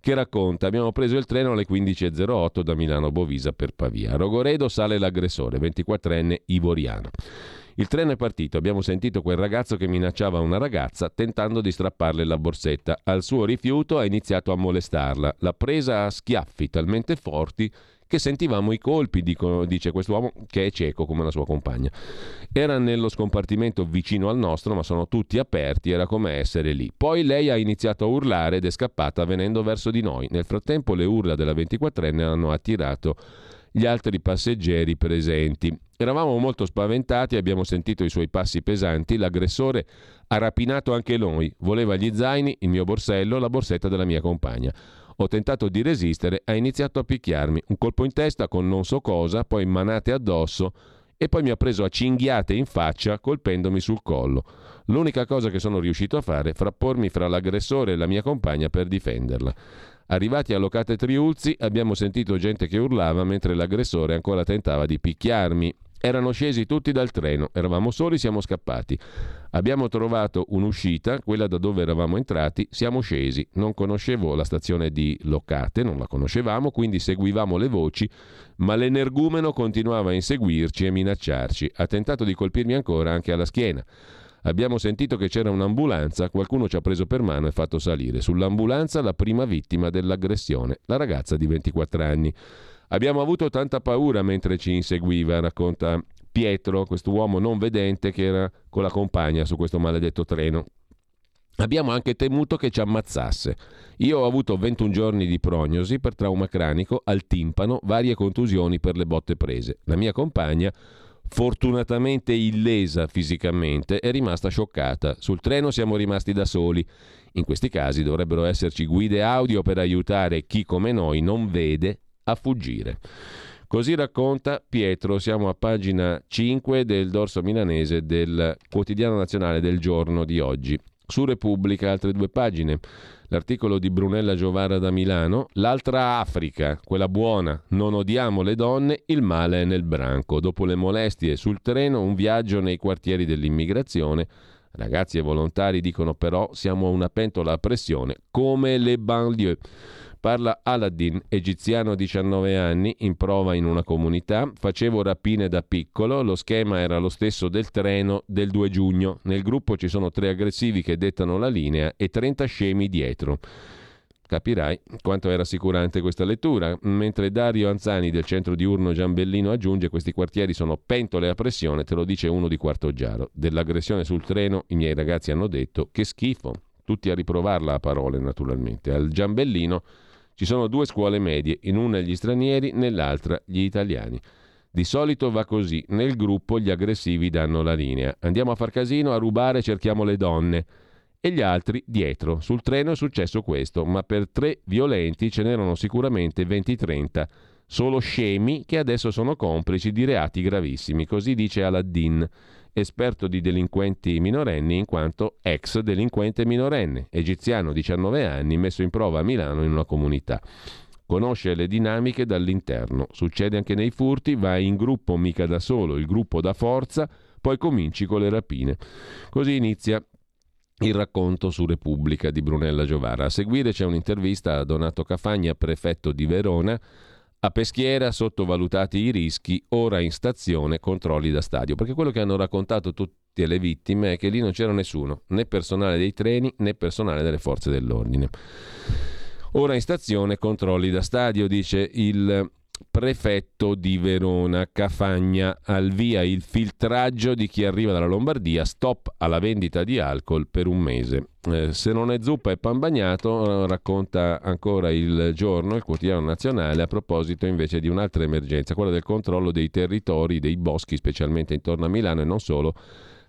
che racconta: abbiamo preso il treno alle quindici e zero otto da Milano Bovisa per Pavia. A Rogoredo sale l'aggressore, ventiquattrenne ivoriano. Il treno è partito, abbiamo sentito quel ragazzo che minacciava una ragazza tentando di strapparle la borsetta. Al suo rifiuto ha iniziato a molestarla, l'ha presa a schiaffi talmente forti che sentivamo i colpi, dico, dice quest'uomo che è cieco come la sua compagna. Era nello scompartimento vicino al nostro, ma sono tutti aperti, era come essere lì. Poi lei ha iniziato a urlare ed è scappata venendo verso di noi. Nel frattempo le urla della ventiquattrenne hanno attirato gli altri passeggeri presenti. Eravamo molto spaventati, abbiamo sentito i suoi passi pesanti, l'aggressore ha rapinato anche noi, voleva gli zaini, il mio borsello, la borsetta della mia compagna. Ho tentato di resistere, ha iniziato a picchiarmi, un colpo in testa con non so cosa, poi manate addosso e poi mi ha preso a cinghiate in faccia colpendomi sul collo. L'unica cosa che sono riuscito a fare è frappormi fra l'aggressore e la mia compagna per difenderla. Arrivati a Locate Triulzi abbiamo sentito gente che urlava mentre l'aggressore ancora tentava di picchiarmi. Erano scesi tutti dal treno, eravamo soli, siamo scappati. Abbiamo trovato un'uscita, quella da dove eravamo entrati, siamo scesi. Non conoscevo la stazione di Locate, non la conoscevamo, quindi seguivamo le voci, ma l'energumeno continuava a inseguirci e minacciarci. Ha tentato di colpirmi ancora anche alla schiena. Abbiamo sentito che c'era un'ambulanza, qualcuno ci ha preso per mano e fatto salire. Sull'ambulanza la prima vittima dell'aggressione, la ragazza di ventiquattro anni. Abbiamo avuto tanta paura mentre ci inseguiva, racconta Pietro, questo uomo non vedente che era con la compagna su questo maledetto treno. Abbiamo anche temuto che ci ammazzasse. Io ho avuto ventuno giorni di prognosi per trauma cranico, al timpano, varie contusioni per le botte prese. La mia compagna, fortunatamente illesa fisicamente, è rimasta scioccata. Sul treno siamo rimasti da soli. In questi casi dovrebbero esserci guide audio per aiutare chi come noi non vede a fuggire. Così racconta Pietro, siamo a pagina cinque del dorso milanese del quotidiano nazionale del giorno di oggi. Su Repubblica altre due pagine, l'articolo di Brunella Giovara da Milano, l'altra Africa, quella buona, non odiamo le donne, il male è nel branco. Dopo le molestie sul treno, un viaggio nei quartieri dell'immigrazione, ragazzi e volontari dicono però siamo una pentola a pressione, come le banlieue. Parla Aladdin, egiziano diciannove anni, in prova in una comunità. Facevo rapine da piccolo, lo schema era lo stesso del treno del due giugno. Nel gruppo ci sono tre aggressivi che dettano la linea e trenta scemi dietro. Capirai quanto è rassicurante questa lettura. Mentre Dario Anzani del centro diurno Giambellino aggiunge questi quartieri sono pentole a pressione, te lo dice uno di Quartoggiaro. Dell'aggressione sul treno i miei ragazzi hanno detto che schifo. Tutti a riprovarla a parole naturalmente. Al Giambellino ci sono due scuole medie, in una gli stranieri, nell'altra gli italiani. Di solito va così, nel gruppo gli aggressivi danno la linea. Andiamo a far casino, a rubare, cerchiamo le donne. E gli altri dietro. Sul treno è successo questo, ma per tre violenti ce n'erano sicuramente venti trenta. Solo scemi che adesso sono complici di reati gravissimi, così dice Aladdin, esperto di delinquenti minorenni in quanto ex delinquente minorenne, egiziano diciannove anni, messo in prova a Milano in una comunità. Conosce le dinamiche dall'interno, succede anche nei furti, va in gruppo mica da solo, il gruppo dà forza, poi cominci con le rapine. Così inizia il racconto su Repubblica di Brunella Giovara. A seguire c'è un'intervista a Donato Cafagna, prefetto di Verona. A Peschiera sottovalutati i rischi, ora in stazione controlli da stadio, perché quello che hanno raccontato tutte le vittime è che lì non c'era nessuno, né personale dei treni né personale delle forze dell'ordine. Ora in stazione controlli da stadio, dice il prefetto di Verona. Cafagna, al via il filtraggio di chi arriva dalla Lombardia, stop alla vendita di alcol per un mese. Eh, se non è zuppa e pan bagnato, racconta ancora il giorno, il quotidiano nazionale, a proposito invece di un'altra emergenza, quella del controllo dei territori, dei boschi, specialmente intorno a Milano e non solo,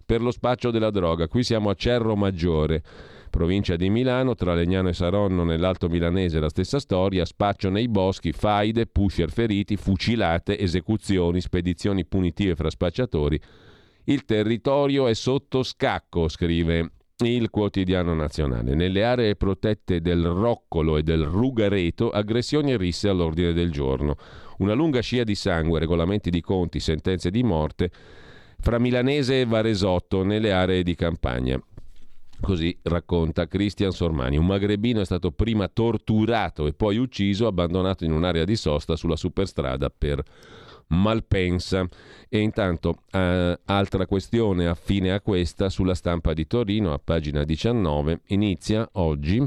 per lo spaccio della droga. Qui siamo a Cerro Maggiore, provincia di Milano, tra Legnano e Saronno nell'Alto Milanese la stessa storia, spaccio nei boschi, faide, pusher feriti, fucilate, esecuzioni, spedizioni punitive fra spacciatori. Il territorio è sotto scacco, scrive il quotidiano nazionale. Nelle aree protette del Roccolo e del Rugareto, aggressioni e risse all'ordine del giorno. Una lunga scia di sangue, regolamenti di conti, sentenze di morte fra Milanese e Varesotto nelle aree di campagna. Così racconta Cristian Sormani. Un magrebino è stato prima torturato e poi ucciso, abbandonato in un'area di sosta sulla superstrada per Malpensa. E intanto eh, altra questione affine a questa sulla Stampa di Torino, a pagina diciannove, inizia oggi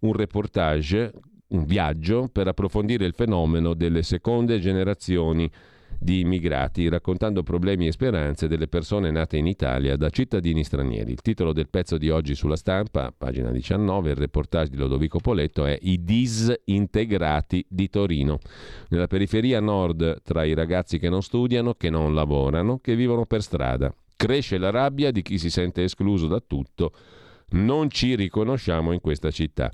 un reportage, un viaggio per approfondire il fenomeno delle seconde generazioni di immigrati, raccontando problemi e speranze delle persone nate in Italia da cittadini stranieri. Il titolo del pezzo di oggi sulla Stampa, pagina diciannove, il reportage di Lodovico Poletto è I disintegrati di Torino. Nella periferia nord, tra i ragazzi che non studiano, che non lavorano, che vivono per strada, cresce la rabbia di chi si sente escluso da tutto. Non ci riconosciamo in questa città.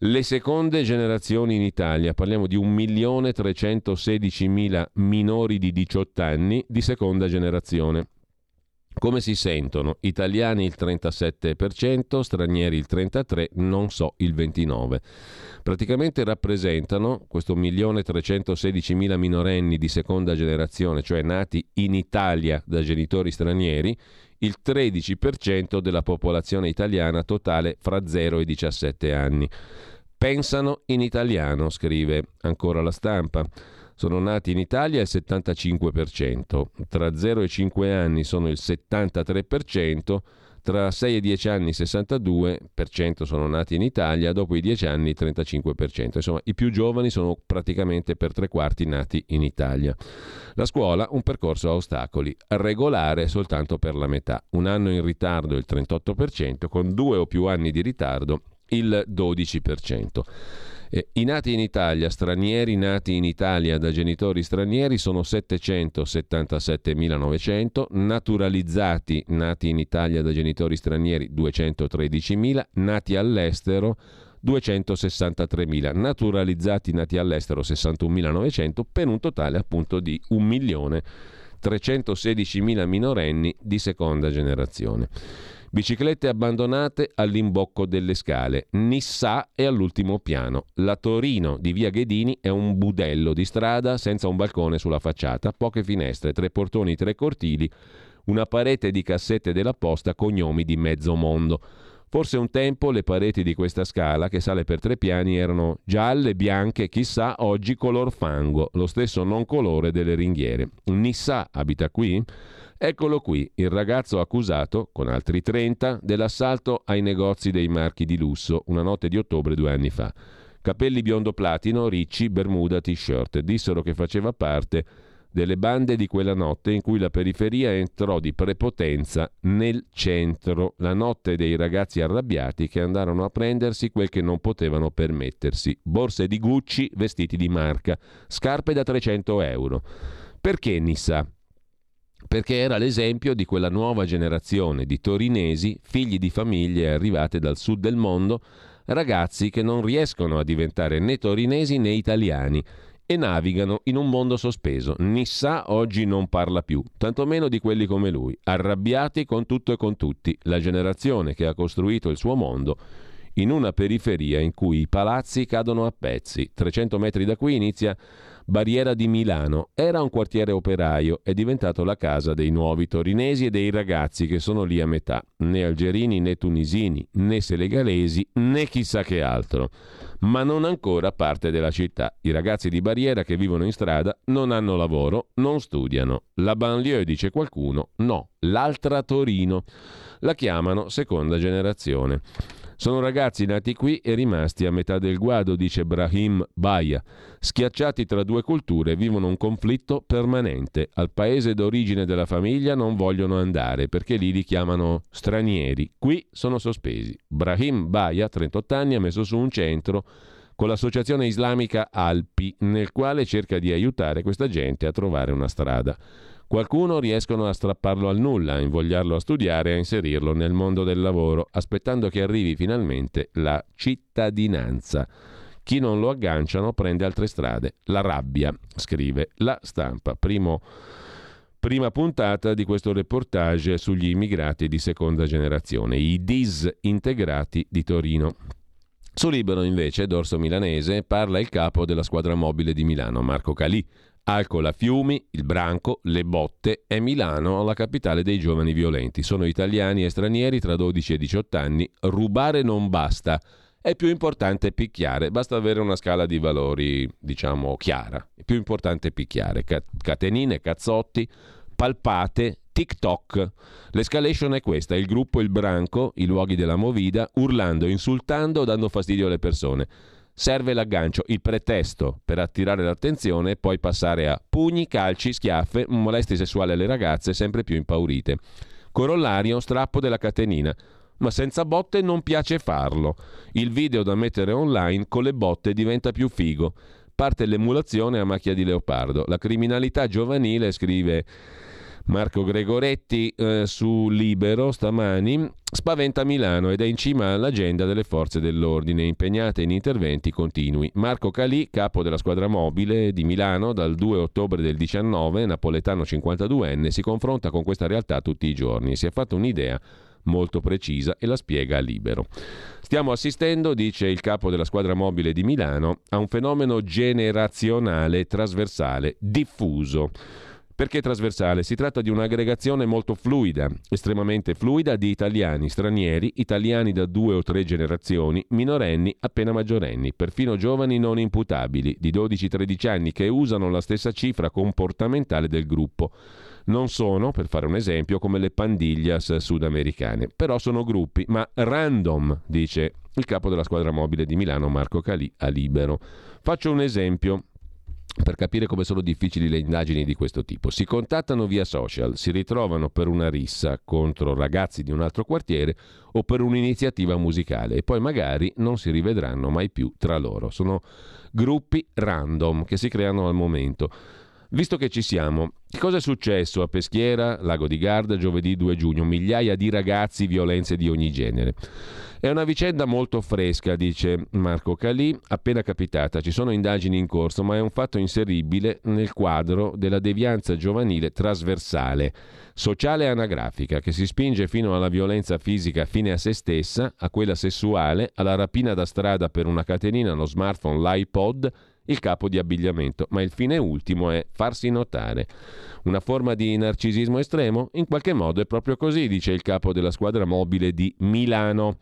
Le seconde generazioni in Italia, parliamo di un milione trecentosedicimila minori di diciotto anni di seconda generazione. Come si sentono? Italiani il trentasette per cento, stranieri il trentatré per cento, non so il ventinove per cento. Praticamente rappresentano, questo un milione trecentosedicimila minorenni di seconda generazione, cioè nati in Italia da genitori stranieri, il tredici per cento della popolazione italiana totale fra zero e diciassette anni. Pensano in italiano, scrive ancora la stampa. Sono nati in Italia il settantacinque per cento, tra zero e cinque anni sono il settantatré per cento, tra sei e dieci anni il sessantadue per cento sono nati in Italia, dopo i dieci anni il trentacinque per cento. Insomma, i più giovani sono praticamente per tre quarti nati in Italia. La scuola, un percorso a ostacoli, regolare soltanto per la metà, un anno in ritardo il trentotto per cento, con due o più anni di ritardo il dodici per cento. Eh, I nati in Italia, stranieri nati in Italia da genitori stranieri sono settecentosettantasettemilanovecento, naturalizzati nati in Italia da genitori stranieri duecentotredicimila, nati all'estero duecentosessantatremila, naturalizzati nati all'estero sessantunomilanovecento, per un totale appunto di un milione trecentosedicimila minorenni di seconda generazione. Biciclette abbandonate all'imbocco delle scale, Nissà è all'ultimo piano. La Torino di via Ghedini è un budello di strada senza un balcone sulla facciata, poche finestre, tre portoni, tre cortili, una parete di cassette della posta, cognomi di mezzo mondo. Forse un tempo le pareti di questa scala, che sale per tre piani, erano gialle, bianche, chissà, oggi color fango, lo stesso non colore delle ringhiere. Nissà abita qui? Eccolo qui, il ragazzo accusato, con altri trenta, dell'assalto ai negozi dei marchi di lusso, una notte di ottobre due anni fa. Capelli biondo platino, ricci, bermuda, t-shirt. Dissero che faceva parte delle bande di quella notte in cui la periferia entrò di prepotenza nel centro, la notte dei ragazzi arrabbiati che andarono a prendersi quel che non potevano permettersi. Borse di Gucci, vestiti di marca, scarpe da trecento euro. Perché Nissà? Perché era l'esempio di quella nuova generazione di torinesi, figli di famiglie arrivate dal sud del mondo, ragazzi che non riescono a diventare né torinesi né italiani e navigano in un mondo sospeso. Nissà oggi non parla più, tantomeno di quelli come lui, arrabbiati con tutto e con tutti, la generazione che ha costruito il suo mondo in una periferia in cui i palazzi cadono a pezzi. trecento metri da qui inizia Barriera di Milano, era un quartiere operaio, è diventato la casa dei nuovi torinesi e dei ragazzi che sono lì a metà, né algerini né tunisini né senegalesi né chissà che altro, ma non ancora parte della città. I ragazzi di Barriera che vivono in strada non hanno lavoro, non studiano. La banlieue, dice qualcuno, no, l'altra Torino, la chiamano seconda generazione. Sono ragazzi nati qui e rimasti a metà del guado, dice Brahim Baia. Schiacciati tra due culture vivono un conflitto permanente. Al paese d'origine della famiglia non vogliono andare perché lì li chiamano stranieri. Qui sono sospesi. Brahim Baia, trentotto anni, ha messo su un centro con l'associazione islamica Alpi, nel quale cerca di aiutare questa gente a trovare una strada. Qualcuno riescono a strapparlo al nulla, a invogliarlo a studiare e a inserirlo nel mondo del lavoro, aspettando che arrivi finalmente la cittadinanza. Chi non lo agganciano prende altre strade. La rabbia, scrive la stampa. Primo, prima puntata di questo reportage sugli immigrati di seconda generazione, i disintegrati di Torino. Su Libero, invece, dorso milanese, parla il capo della squadra mobile di Milano, Marco Calì. Alcol a fiumi, il branco, le botte e Milano la capitale dei giovani violenti. Sono italiani e stranieri tra dodici e diciotto anni. Rubare non basta, è più importante picchiare. Basta avere una scala di valori, diciamo, chiara. È più importante picchiare. Catenine, cazzotti, palpate, TikTok. L'escalation è questa: il gruppo, il branco, i luoghi della movida, urlando, insultando, dando fastidio alle persone. Serve l'aggancio, il pretesto per attirare l'attenzione e poi passare a pugni, calci, schiaffe, molestie sessuali alle ragazze sempre più impaurite. Corollario, strappo della catenina. Ma senza botte non piace farlo. Il video da mettere online con le botte diventa più figo. Parte l'emulazione a macchia di leopardo. La criminalità giovanile, scrive Marco Gregoretti eh, su Libero stamani, spaventa Milano ed è in cima all'agenda delle forze dell'ordine impegnate in interventi continui. Marco Calì, capo della squadra mobile di Milano dal due ottobre del diciannove, napoletano cinquantaduenne, si confronta con questa realtà tutti i giorni, si è fatto un'idea molto precisa e la spiega a Libero. Stiamo assistendo, dice il capo della squadra mobile di Milano, a un fenomeno generazionale trasversale, diffuso. Perché trasversale? Si tratta di un'aggregazione molto fluida, estremamente fluida, di italiani, stranieri, italiani da due o tre generazioni, minorenni, appena maggiorenni, perfino giovani non imputabili, di dodici tredici anni, che usano la stessa cifra comportamentale del gruppo. Non sono, per fare un esempio, come le pandillas sudamericane, però sono gruppi, ma random, dice il capo della squadra mobile di Milano Marco Calì a Libero. Faccio un esempio per capire come sono difficili le indagini di questo tipo. Si contattano via social, si ritrovano per una rissa contro ragazzi di un altro quartiere o per un'iniziativa musicale e poi magari non si rivedranno mai più tra loro. Sono gruppi random che si creano al momento. Visto che ci siamo, che cosa è successo a Peschiera, Lago di Garda, giovedì due giugno? Migliaia di ragazzi, violenze di ogni genere. È una vicenda molto fresca, dice Marco Calì, appena capitata. Ci sono indagini in corso, ma è un fatto inseribile nel quadro della devianza giovanile trasversale, sociale e anagrafica, che si spinge fino alla violenza fisica fine a se stessa, a quella sessuale, alla rapina da strada per una catenina, lo smartphone, l'iPod, il capo di abbigliamento, ma il fine ultimo è farsi notare. Una forma di narcisismo estremo? In qualche modo è proprio così, dice il capo della squadra mobile di Milano.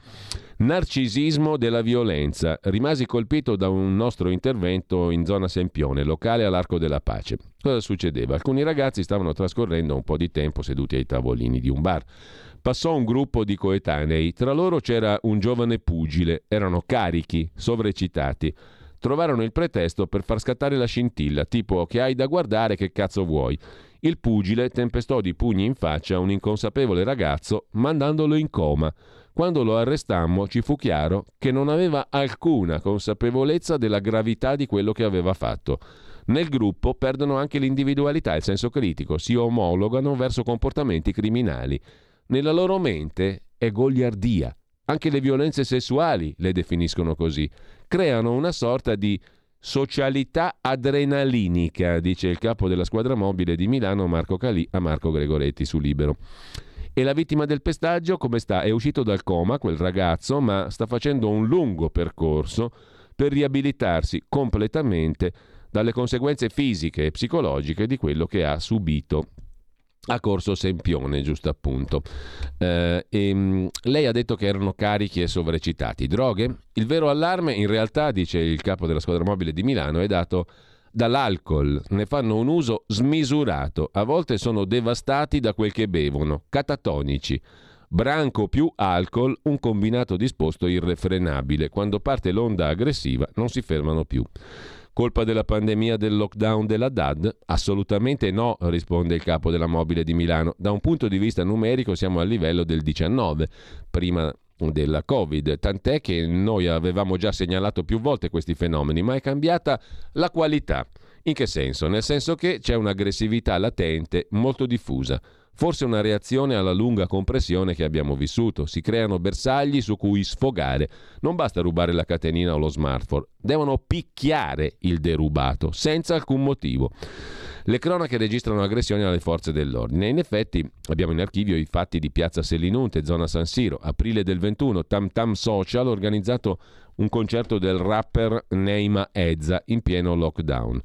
Narcisismo della violenza. Rimasi colpito da un nostro intervento in zona Sempione, locale all'Arco della Pace. Cosa succedeva? Alcuni ragazzi stavano trascorrendo un po' di tempo seduti ai tavolini di un bar. Passò un gruppo di coetanei, tra loro c'era un giovane pugile, erano carichi, sovreccitati. Trovarono il pretesto per far scattare la scintilla, tipo che hai da guardare, che cazzo vuoi. Il pugile tempestò di pugni in faccia un inconsapevole ragazzo mandandolo in coma. Quando lo arrestammo ci fu chiaro che non aveva alcuna consapevolezza della gravità di quello che aveva fatto. Nel gruppo perdono anche l'individualità e il senso critico, si omologano verso comportamenti criminali. Nella loro mente è goliardia. Anche le violenze sessuali le definiscono così. Creano una sorta di socialità adrenalinica, dice il capo della squadra mobile di Milano Marco Calì a Marco Gregoretti su Libero. E la vittima del pestaggio come sta? È uscito dal coma quel ragazzo, ma sta facendo un lungo percorso per riabilitarsi completamente dalle conseguenze fisiche e psicologiche di quello che ha subito a Corso Sempione, giusto appunto. Eh, e, lei ha detto che erano carichi e sovrecitati. Droghe? Il vero allarme, in realtà, dice il capo della squadra mobile di Milano, è dato dall'alcol. Ne fanno un uso smisurato. A volte sono devastati da quel che bevono, catatonici. Branco più alcol, un combinato disposto irrefrenabile. Quando parte l'onda aggressiva non si fermano più. Colpa della pandemia, del lockdown della D A D? Assolutamente no, risponde il capo della mobile di Milano. Da un punto di vista numerico siamo al livello del diciannove, prima della Covid, tant'è che noi avevamo già segnalato più volte questi fenomeni, ma è cambiata la qualità. In che senso? Nel senso che c'è un'aggressività latente molto diffusa. Forse una reazione alla lunga compressione che abbiamo vissuto. Si creano bersagli su cui sfogare. Non basta rubare la catenina o lo smartphone. Devono picchiare il derubato, senza alcun motivo. Le cronache registrano aggressioni alle forze dell'ordine. In effetti abbiamo in archivio i fatti di Piazza Selinunte, zona San Siro, aprile del ventuno, Tam Tam Social, organizzato un concerto del rapper Neima Ezza in pieno lockdown.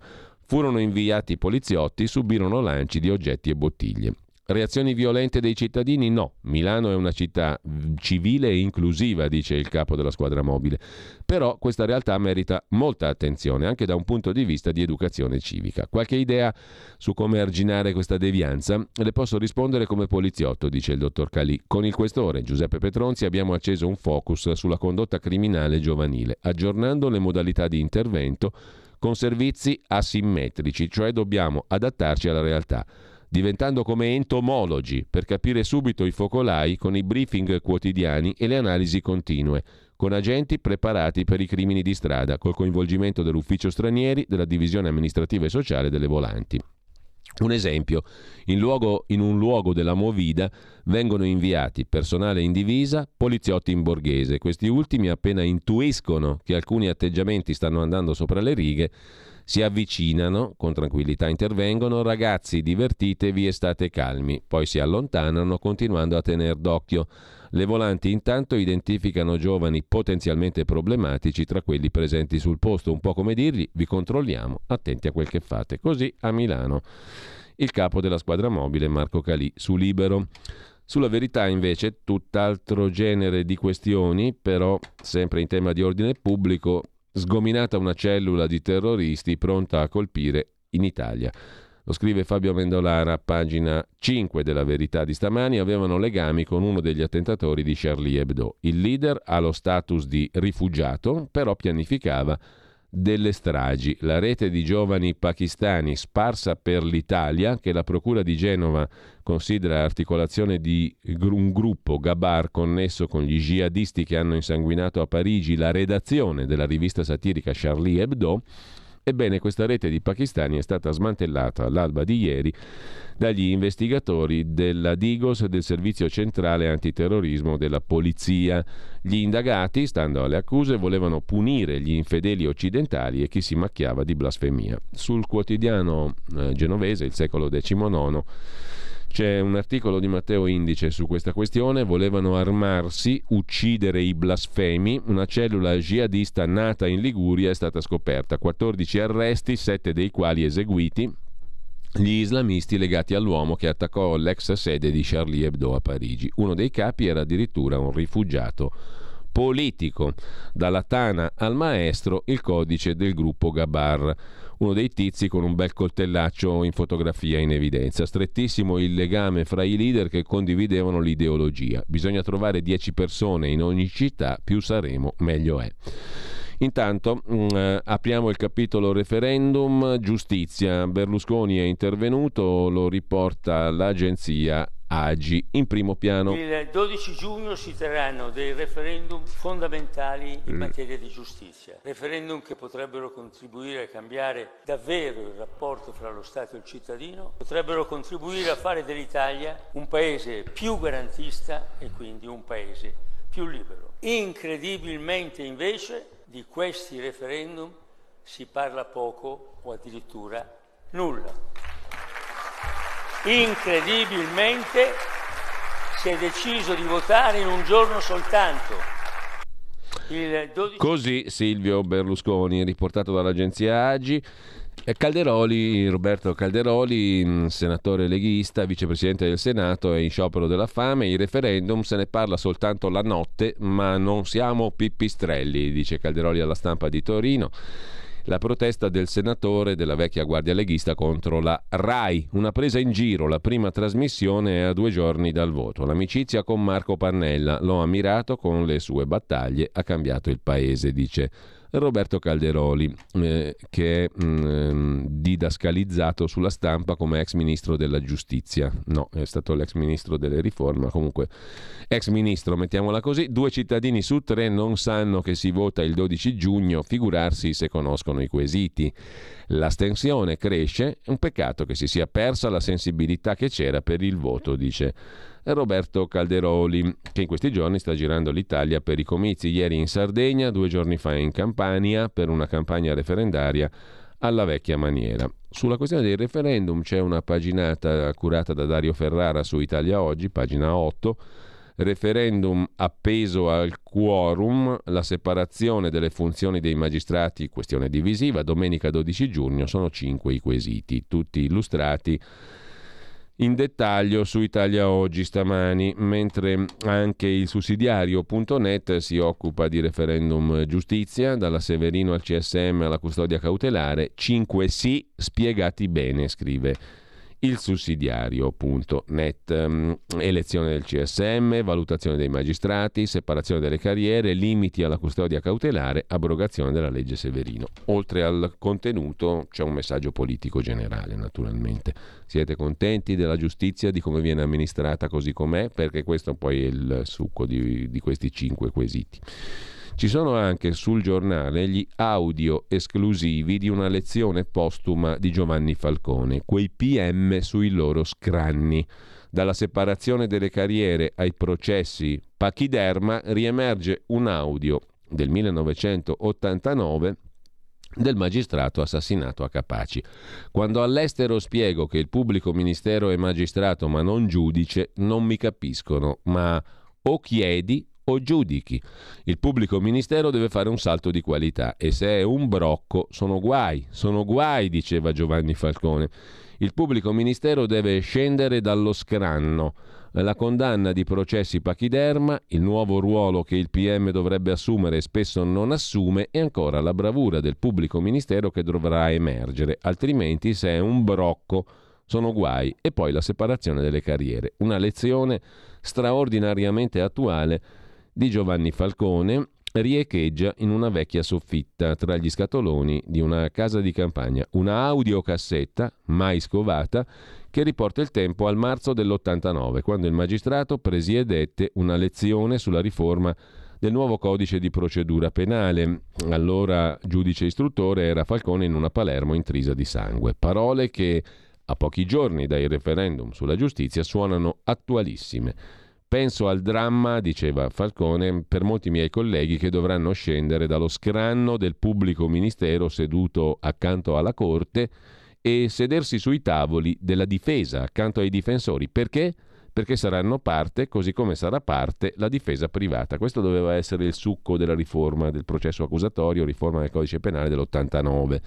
Furono inviati i poliziotti, subirono lanci di oggetti e bottiglie. Reazioni violente dei cittadini? No. Milano è una città civile e inclusiva, dice il capo della squadra mobile. Però questa realtà merita molta attenzione, anche da un punto di vista di educazione civica. Qualche idea su come arginare questa devianza? Le posso rispondere come poliziotto, dice il dottor Calì. Con il questore Giuseppe Petronzi abbiamo acceso un focus sulla condotta criminale giovanile, aggiornando le modalità di intervento con servizi asimmetrici, cioè dobbiamo adattarci alla realtà, diventando come entomologi per capire subito i focolai con i briefing quotidiani e le analisi continue, con agenti preparati per i crimini di strada, col coinvolgimento dell'ufficio stranieri, della divisione amministrativa e sociale delle volanti. Un esempio, in, luogo, in un luogo della movida vengono inviati personale in divisa, poliziotti in borghese. Questi ultimi, appena intuiscono che alcuni atteggiamenti stanno andando sopra le righe, si avvicinano, con tranquillità intervengono: ragazzi, divertitevi e state calmi. Poi si allontanano, continuando a tener d'occhio. Le volanti intanto identificano giovani potenzialmente problematici tra quelli presenti sul posto, un po' come dirgli: vi controlliamo, attenti a quel che fate. Così a Milano il capo della squadra mobile Marco Calì su Libero. Sulla Verità invece tutt'altro genere di questioni, però sempre in tema di ordine pubblico: sgominata una cellula di terroristi pronta a colpire in Italia. Lo scrive Fabio Mendolara, pagina cinque della Verità di stamani. Avevano legami con uno degli attentatori di Charlie Hebdo. Il leader ha lo status di rifugiato, però pianificava delle stragi. La rete di giovani pakistani sparsa per l'Italia, che la Procura di Genova considera articolazione di un gruppo Gabar connesso con gli jihadisti che hanno insanguinato a Parigi la redazione della rivista satirica Charlie Hebdo. Ebbene, questa rete di pakistani è stata smantellata all'alba di ieri dagli investigatori della Digos, del Servizio Centrale Antiterrorismo della Polizia. Gli indagati, stando alle accuse, volevano punire gli infedeli occidentali e chi si macchiava di blasfemia. Sul quotidiano eh, genovese Il Secolo diciannovesimo c'è un articolo di Matteo Indice su questa questione. Volevano armarsi, uccidere i blasfemi. Una cellula jihadista nata in Liguria è stata scoperta. quattordici arresti, sette dei quali eseguiti. Gli islamisti legati all'uomo che attaccò l'ex sede di Charlie Hebdo a Parigi. Uno dei capi era addirittura un rifugiato politico. Dalla tana al maestro, il codice del gruppo Gabar. Uno dei tizi con un bel coltellaccio in fotografia in evidenza. Strettissimo il legame fra i leader che condividevano l'ideologia. Bisogna trovare dieci persone in ogni città, più saremo meglio è. Intanto eh, apriamo il capitolo referendum. Giustizia, Berlusconi è intervenuto, lo riporta l'agenzia Agi in primo piano. Il dodici giugno si terranno dei referendum fondamentali in materia di giustizia, referendum che potrebbero contribuire a cambiare davvero il rapporto fra lo Stato e il cittadino, potrebbero contribuire a fare dell'Italia un paese più garantista e quindi un paese più libero. Incredibilmente invece di questi referendum si parla poco o addirittura nulla. Incredibilmente si è deciso di votare in un giorno soltanto. Il dodici... Così Silvio Berlusconi, riportato dall'agenzia Agi. Calderoli, Roberto Calderoli, senatore leghista, vicepresidente del Senato, è in sciopero della fame. I referendum se ne parla soltanto la notte, ma non siamo pipistrelli, dice Calderoli alla Stampa di Torino. La protesta del senatore della vecchia guardia leghista contro la RAI, una presa in giro. La prima trasmissione è a due giorni dal voto. L'amicizia con Marco Pannella, l'ho ammirato con le sue battaglie, ha cambiato il paese, dice Roberto Calderoli, eh, che è mh, didascalizzato sulla Stampa come ex ministro della giustizia. No, è stato l'ex ministro delle riforme, comunque ex ministro, mettiamola così. Due cittadini su tre non sanno che si vota il dodici giugno, figurarsi se conoscono i quesiti. L'astensione cresce, è un peccato che si sia persa la sensibilità che c'era per il voto, dice Roberto Calderoli, che in questi giorni sta girando l'Italia per i comizi, ieri in Sardegna, due giorni fa in Campania, per una campagna referendaria alla vecchia maniera. Sulla questione dei referendum c'è una paginata curata da Dario Ferrara su Italia Oggi, pagina otto, referendum appeso al quorum, la separazione delle funzioni dei magistrati, questione divisiva, domenica dodici giugno, sono cinque i quesiti, tutti illustrati in dettaglio su Italia Oggi stamani, mentre anche il sussidiario punto net si occupa di referendum giustizia, dalla Severino al C S M alla custodia cautelare, cinque sì spiegati bene, scrive il sussidiario punto net. Elezione del C S M, valutazione dei magistrati, separazione delle carriere, limiti alla custodia cautelare, abrogazione della legge Severino. Oltre al contenuto c'è un messaggio politico generale, naturalmente. Siete contenti della giustizia, di come viene amministrata così com'è? Perché questo poi è il succo di, di questi cinque quesiti. Ci sono anche sul giornale gli audio esclusivi di una lezione postuma di Giovanni Falcone, quei P M sui loro scranni. Dalla separazione delle carriere ai processi pachiderma riemerge un audio del millenovecentottantanove del magistrato assassinato a Capaci. Quando all'estero spiego che il pubblico ministero è magistrato ma non giudice, non mi capiscono, ma o chiedi o giudichi. Il pubblico ministero deve fare un salto di qualità e se è un brocco sono guai, sono guai, diceva Giovanni Falcone. Il pubblico ministero deve scendere dallo scranno. La condanna di processi pachiderma, il nuovo ruolo che il P M dovrebbe assumere e spesso non assume, e ancora la bravura del pubblico ministero che dovrà emergere, altrimenti se è un brocco sono guai. E poi la separazione delle carriere, una lezione straordinariamente attuale di Giovanni Falcone, riecheggia in una vecchia soffitta tra gli scatoloni di una casa di campagna, una audiocassetta mai scovata che riporta il tempo al marzo dell'ottantanove, quando il magistrato presiedette una lezione sulla riforma del nuovo codice di procedura penale. Allora giudice istruttore era Falcone in una Palermo intrisa di sangue. Parole che a pochi giorni dai referendum sulla giustizia suonano attualissime. Penso al dramma, diceva Falcone, per molti miei colleghi che dovranno scendere dallo scranno del pubblico ministero seduto accanto alla Corte e sedersi sui tavoli della difesa accanto ai difensori. Perché? Perché saranno parte, così come sarà parte, la difesa privata. Questo doveva essere il succo della riforma del processo accusatorio, riforma del codice penale dell'ottantanove.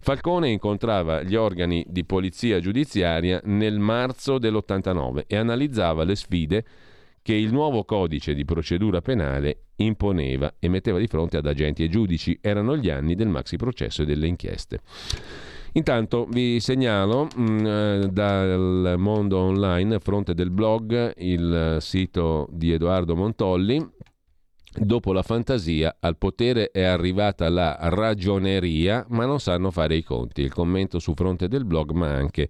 Falcone incontrava gli organi di polizia giudiziaria nel marzo dell'ottantanove e analizzava le sfide che il nuovo codice di procedura penale imponeva e metteva di fronte ad agenti e giudici. Erano gli anni del maxi processo e delle inchieste. Intanto vi segnalo mh, dal mondo online, fronte del blog, il sito di Edoardo Montolli. Dopo la fantasia, al potere è arrivata la ragioneria, ma non sanno fare i conti. Il commento su fronte del blog, ma anche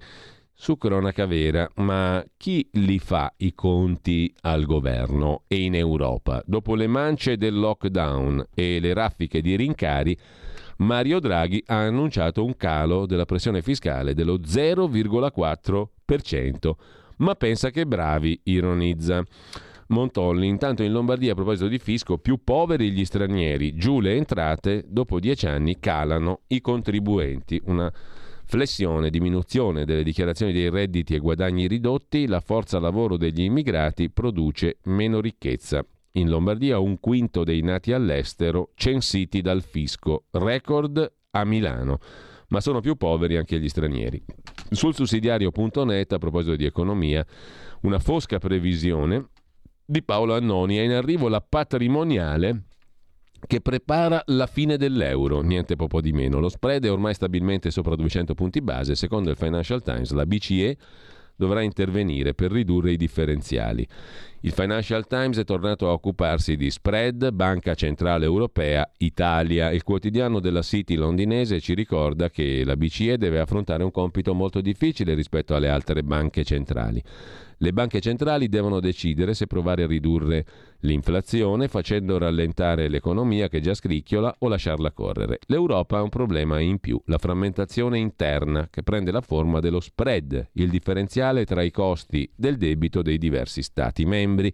su cronaca vera, ma chi li fa i conti al governo e in Europa? Dopo le mance del lockdown e le raffiche di rincari, Mario Draghi ha annunciato un calo della pressione fiscale dello zero virgola quattro per cento, ma pensa che bravi, ironizza Montolli. Intanto in Lombardia, a proposito di fisco, più poveri gli stranieri, giù le entrate, dopo dieci anni calano i contribuenti. Una flessione, diminuzione delle dichiarazioni dei redditi e guadagni ridotti, la forza lavoro degli immigrati produce meno ricchezza. In Lombardia un quinto dei nati all'estero censiti dal fisco, record a Milano, ma sono più poveri anche gli stranieri. Sul sussidiario punto net, a proposito di economia, una fosca previsione di Paolo Annoni: è in arrivo la patrimoniale che prepara la fine dell'euro, niente poco di meno. Lo spread è ormai stabilmente sopra duecento punti base. Secondo il Financial Times, la B C E dovrà intervenire per ridurre i differenziali. Il Financial Times è tornato a occuparsi di spread, Banca Centrale Europea, Italia. Il quotidiano della City londinese ci ricorda che la B C E deve affrontare un compito molto difficile rispetto alle altre banche centrali. Le banche centrali devono decidere se provare a ridurre l'inflazione facendo rallentare l'economia che già scricchiola o lasciarla correre. L'Europa ha un problema in più, la frammentazione interna che prende la forma dello spread, il differenziale tra i costi del debito dei diversi Stati membri.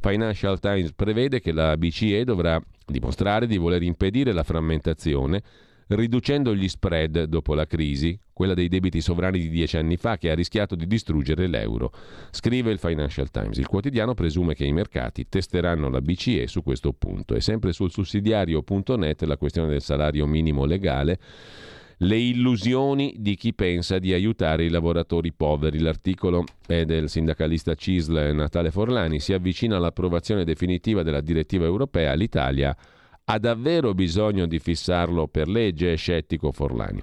Financial Times prevede che la B C E dovrà dimostrare di voler impedire la frammentazione riducendo gli spread dopo la crisi, quella dei debiti sovrani di dieci anni fa che ha rischiato di distruggere l'euro, scrive il Financial Times. Il quotidiano presume che i mercati testeranno la B C E su questo punto. E sempre sul sussidiario punto net la questione del salario minimo legale, le illusioni di chi pensa di aiutare i lavoratori poveri. L'articolo è del sindacalista C I S L Natale Forlani. Si avvicina all'approvazione definitiva della direttiva europea, l'Italia ha davvero bisogno di fissarlo per legge, è scettico Forlani.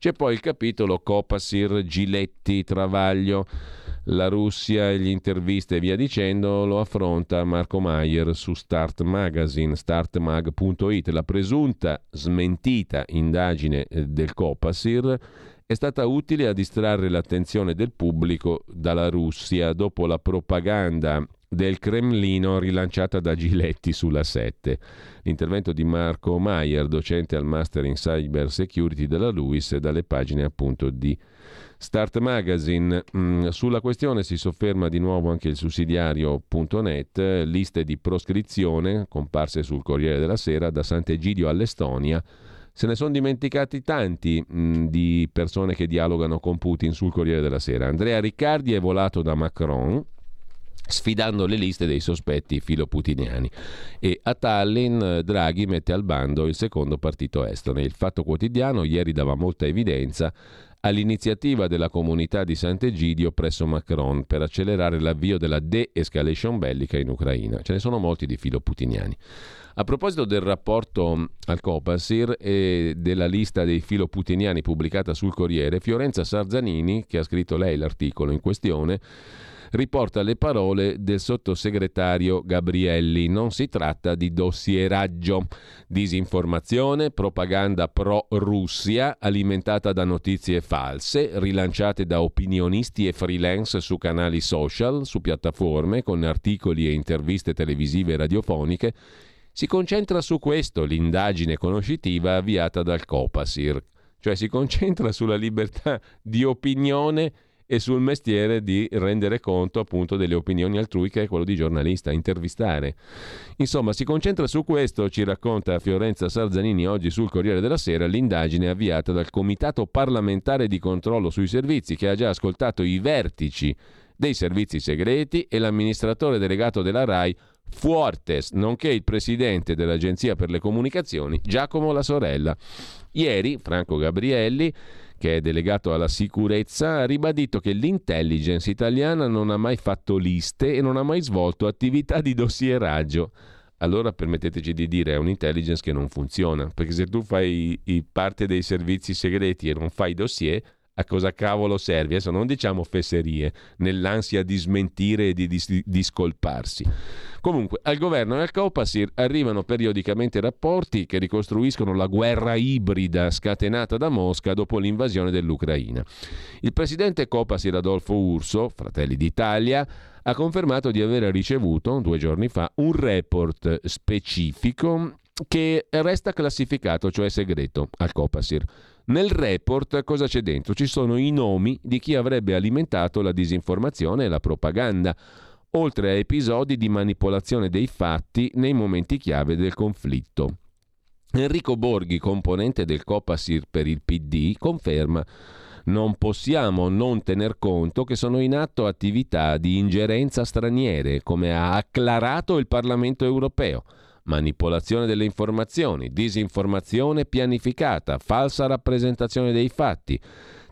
C'è poi il capitolo Copasir, Giletti, Travaglio, la Russia, gli interviste e via dicendo. Lo affronta Marco Maier su Start Magazine, start mag punto it. La presunta smentita indagine del Copasir è stata utile a distrarre l'attenzione del pubblico dalla Russia dopo la propaganda del Cremlino rilanciata da Giletti sulla sette. L'intervento di Marco Maier, docente al Master in Cyber Security della LUISS, e dalle pagine appunto di Start Magazine. Sulla questione si sofferma di nuovo anche il sussidiario punto net, liste di proscrizione comparse sul Corriere della Sera, da Sant'Egidio all'Estonia. Se ne sono dimenticati tanti mh, di persone che dialogano con Putin sul Corriere della Sera. Andrea Riccardi è volato da Macron sfidando le liste dei sospetti filoputiniani, e a Tallinn Draghi mette al bando il secondo partito estone. Il Fatto Quotidiano ieri dava molta evidenza all'iniziativa della comunità di Sant'Egidio presso Macron per accelerare l'avvio della de-escalation bellica in Ucraina. Ce ne sono molti di filoputiniani. A proposito del rapporto al Copasir e della lista dei filoputiniani pubblicata sul Corriere, Fiorenza Sarzanini, che ha scritto lei l'articolo in questione, riporta le parole del sottosegretario Gabrielli. Non si tratta di dossieraggio, disinformazione, propaganda pro-Russia alimentata da notizie false, rilanciate da opinionisti e freelance su canali social, su piattaforme, con articoli e interviste televisive e radiofoniche. Si concentra su questo l'indagine conoscitiva avviata dal Copasir, cioè si concentra sulla libertà di opinione e sul mestiere di rendere conto appunto delle opinioni altrui, che è quello di giornalista, intervistare. Insomma, si concentra su questo, ci racconta Fiorenza Sarzanini oggi sul Corriere della Sera, l'indagine avviata dal Comitato parlamentare di controllo sui servizi, che ha già ascoltato i vertici dei servizi segreti e l'amministratore delegato della RAI Fuortes, nonché il presidente dell'Agenzia per le Comunicazioni Giacomo La Sorella. Ieri Franco Gabrielli, che è delegato alla sicurezza, ha ribadito che l'intelligence italiana non ha mai fatto liste e non ha mai svolto attività di dossieraggio. Allora permetteteci di dire, è un'intelligence che non funziona, perché se tu fai i parte dei servizi segreti e non fai dossier, a cosa cavolo servi? Adesso non diciamo fesserie nell'ansia di smentire e di dis- discolparsi. Comunque, al governo e al Copasir arrivano periodicamente rapporti che ricostruiscono la guerra ibrida scatenata da Mosca dopo l'invasione dell'Ucraina. Il presidente Copasir Adolfo Urso, Fratelli d'Italia, ha confermato di aver ricevuto due giorni fa un report specifico che resta classificato, cioè segreto, al Copasir. Nel report cosa c'è dentro? Ci sono i nomi di chi avrebbe alimentato la disinformazione e la propaganda, oltre a episodi di manipolazione dei fatti nei momenti chiave del conflitto. Enrico Borghi, componente del Copasir per il P D, conferma: non possiamo non tener conto che sono in atto attività di ingerenza straniere, come ha acclarato il Parlamento europeo. Manipolazione delle informazioni, disinformazione pianificata, falsa rappresentazione dei fatti,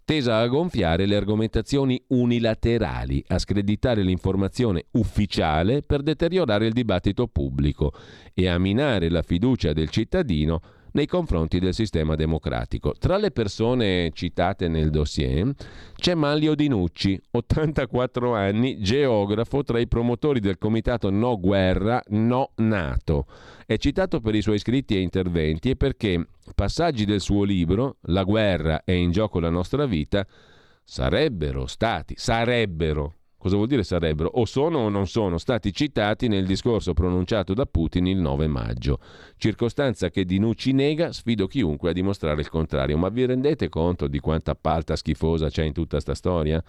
tesa a gonfiare le argomentazioni unilaterali, a screditare l'informazione ufficiale per deteriorare il dibattito pubblico e a minare la fiducia del cittadino nei confronti del sistema democratico. Tra le persone citate nel dossier c'è Manlio Dinucci, ottantaquattro anni, geografo, tra i promotori del comitato No Guerra, No NATO. È citato per i suoi scritti e interventi e perché passaggi del suo libro La guerra è in gioco la nostra vita sarebbero stati, sarebbero, cosa vuol dire sarebbero? O sono o non sono stati citati nel discorso pronunciato da Putin il nove maggio, circostanza che Dinucci nega. Sfido chiunque a dimostrare il contrario. Ma vi rendete conto di quanta palta schifosa c'è in tutta sta storia?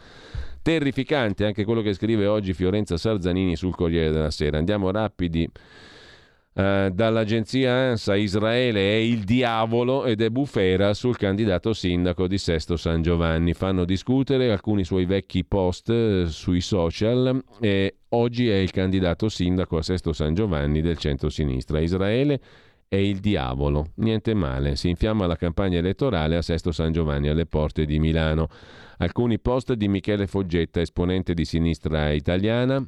Terrificante anche quello che scrive oggi Fiorenza Sarzanini sul Corriere della Sera. Andiamo rapidi. Uh, dall'agenzia Ansa, Israele è il diavolo ed è bufera sul candidato sindaco di Sesto San Giovanni. Fanno discutere alcuni suoi vecchi post eh, sui social. E oggi è il candidato sindaco a Sesto San Giovanni del centro-sinistra. Israele è il diavolo, niente male. Si infiamma la campagna elettorale a Sesto San Giovanni, alle porte di Milano. Alcuni post di Michele Foggetta, esponente di Sinistra Italiana,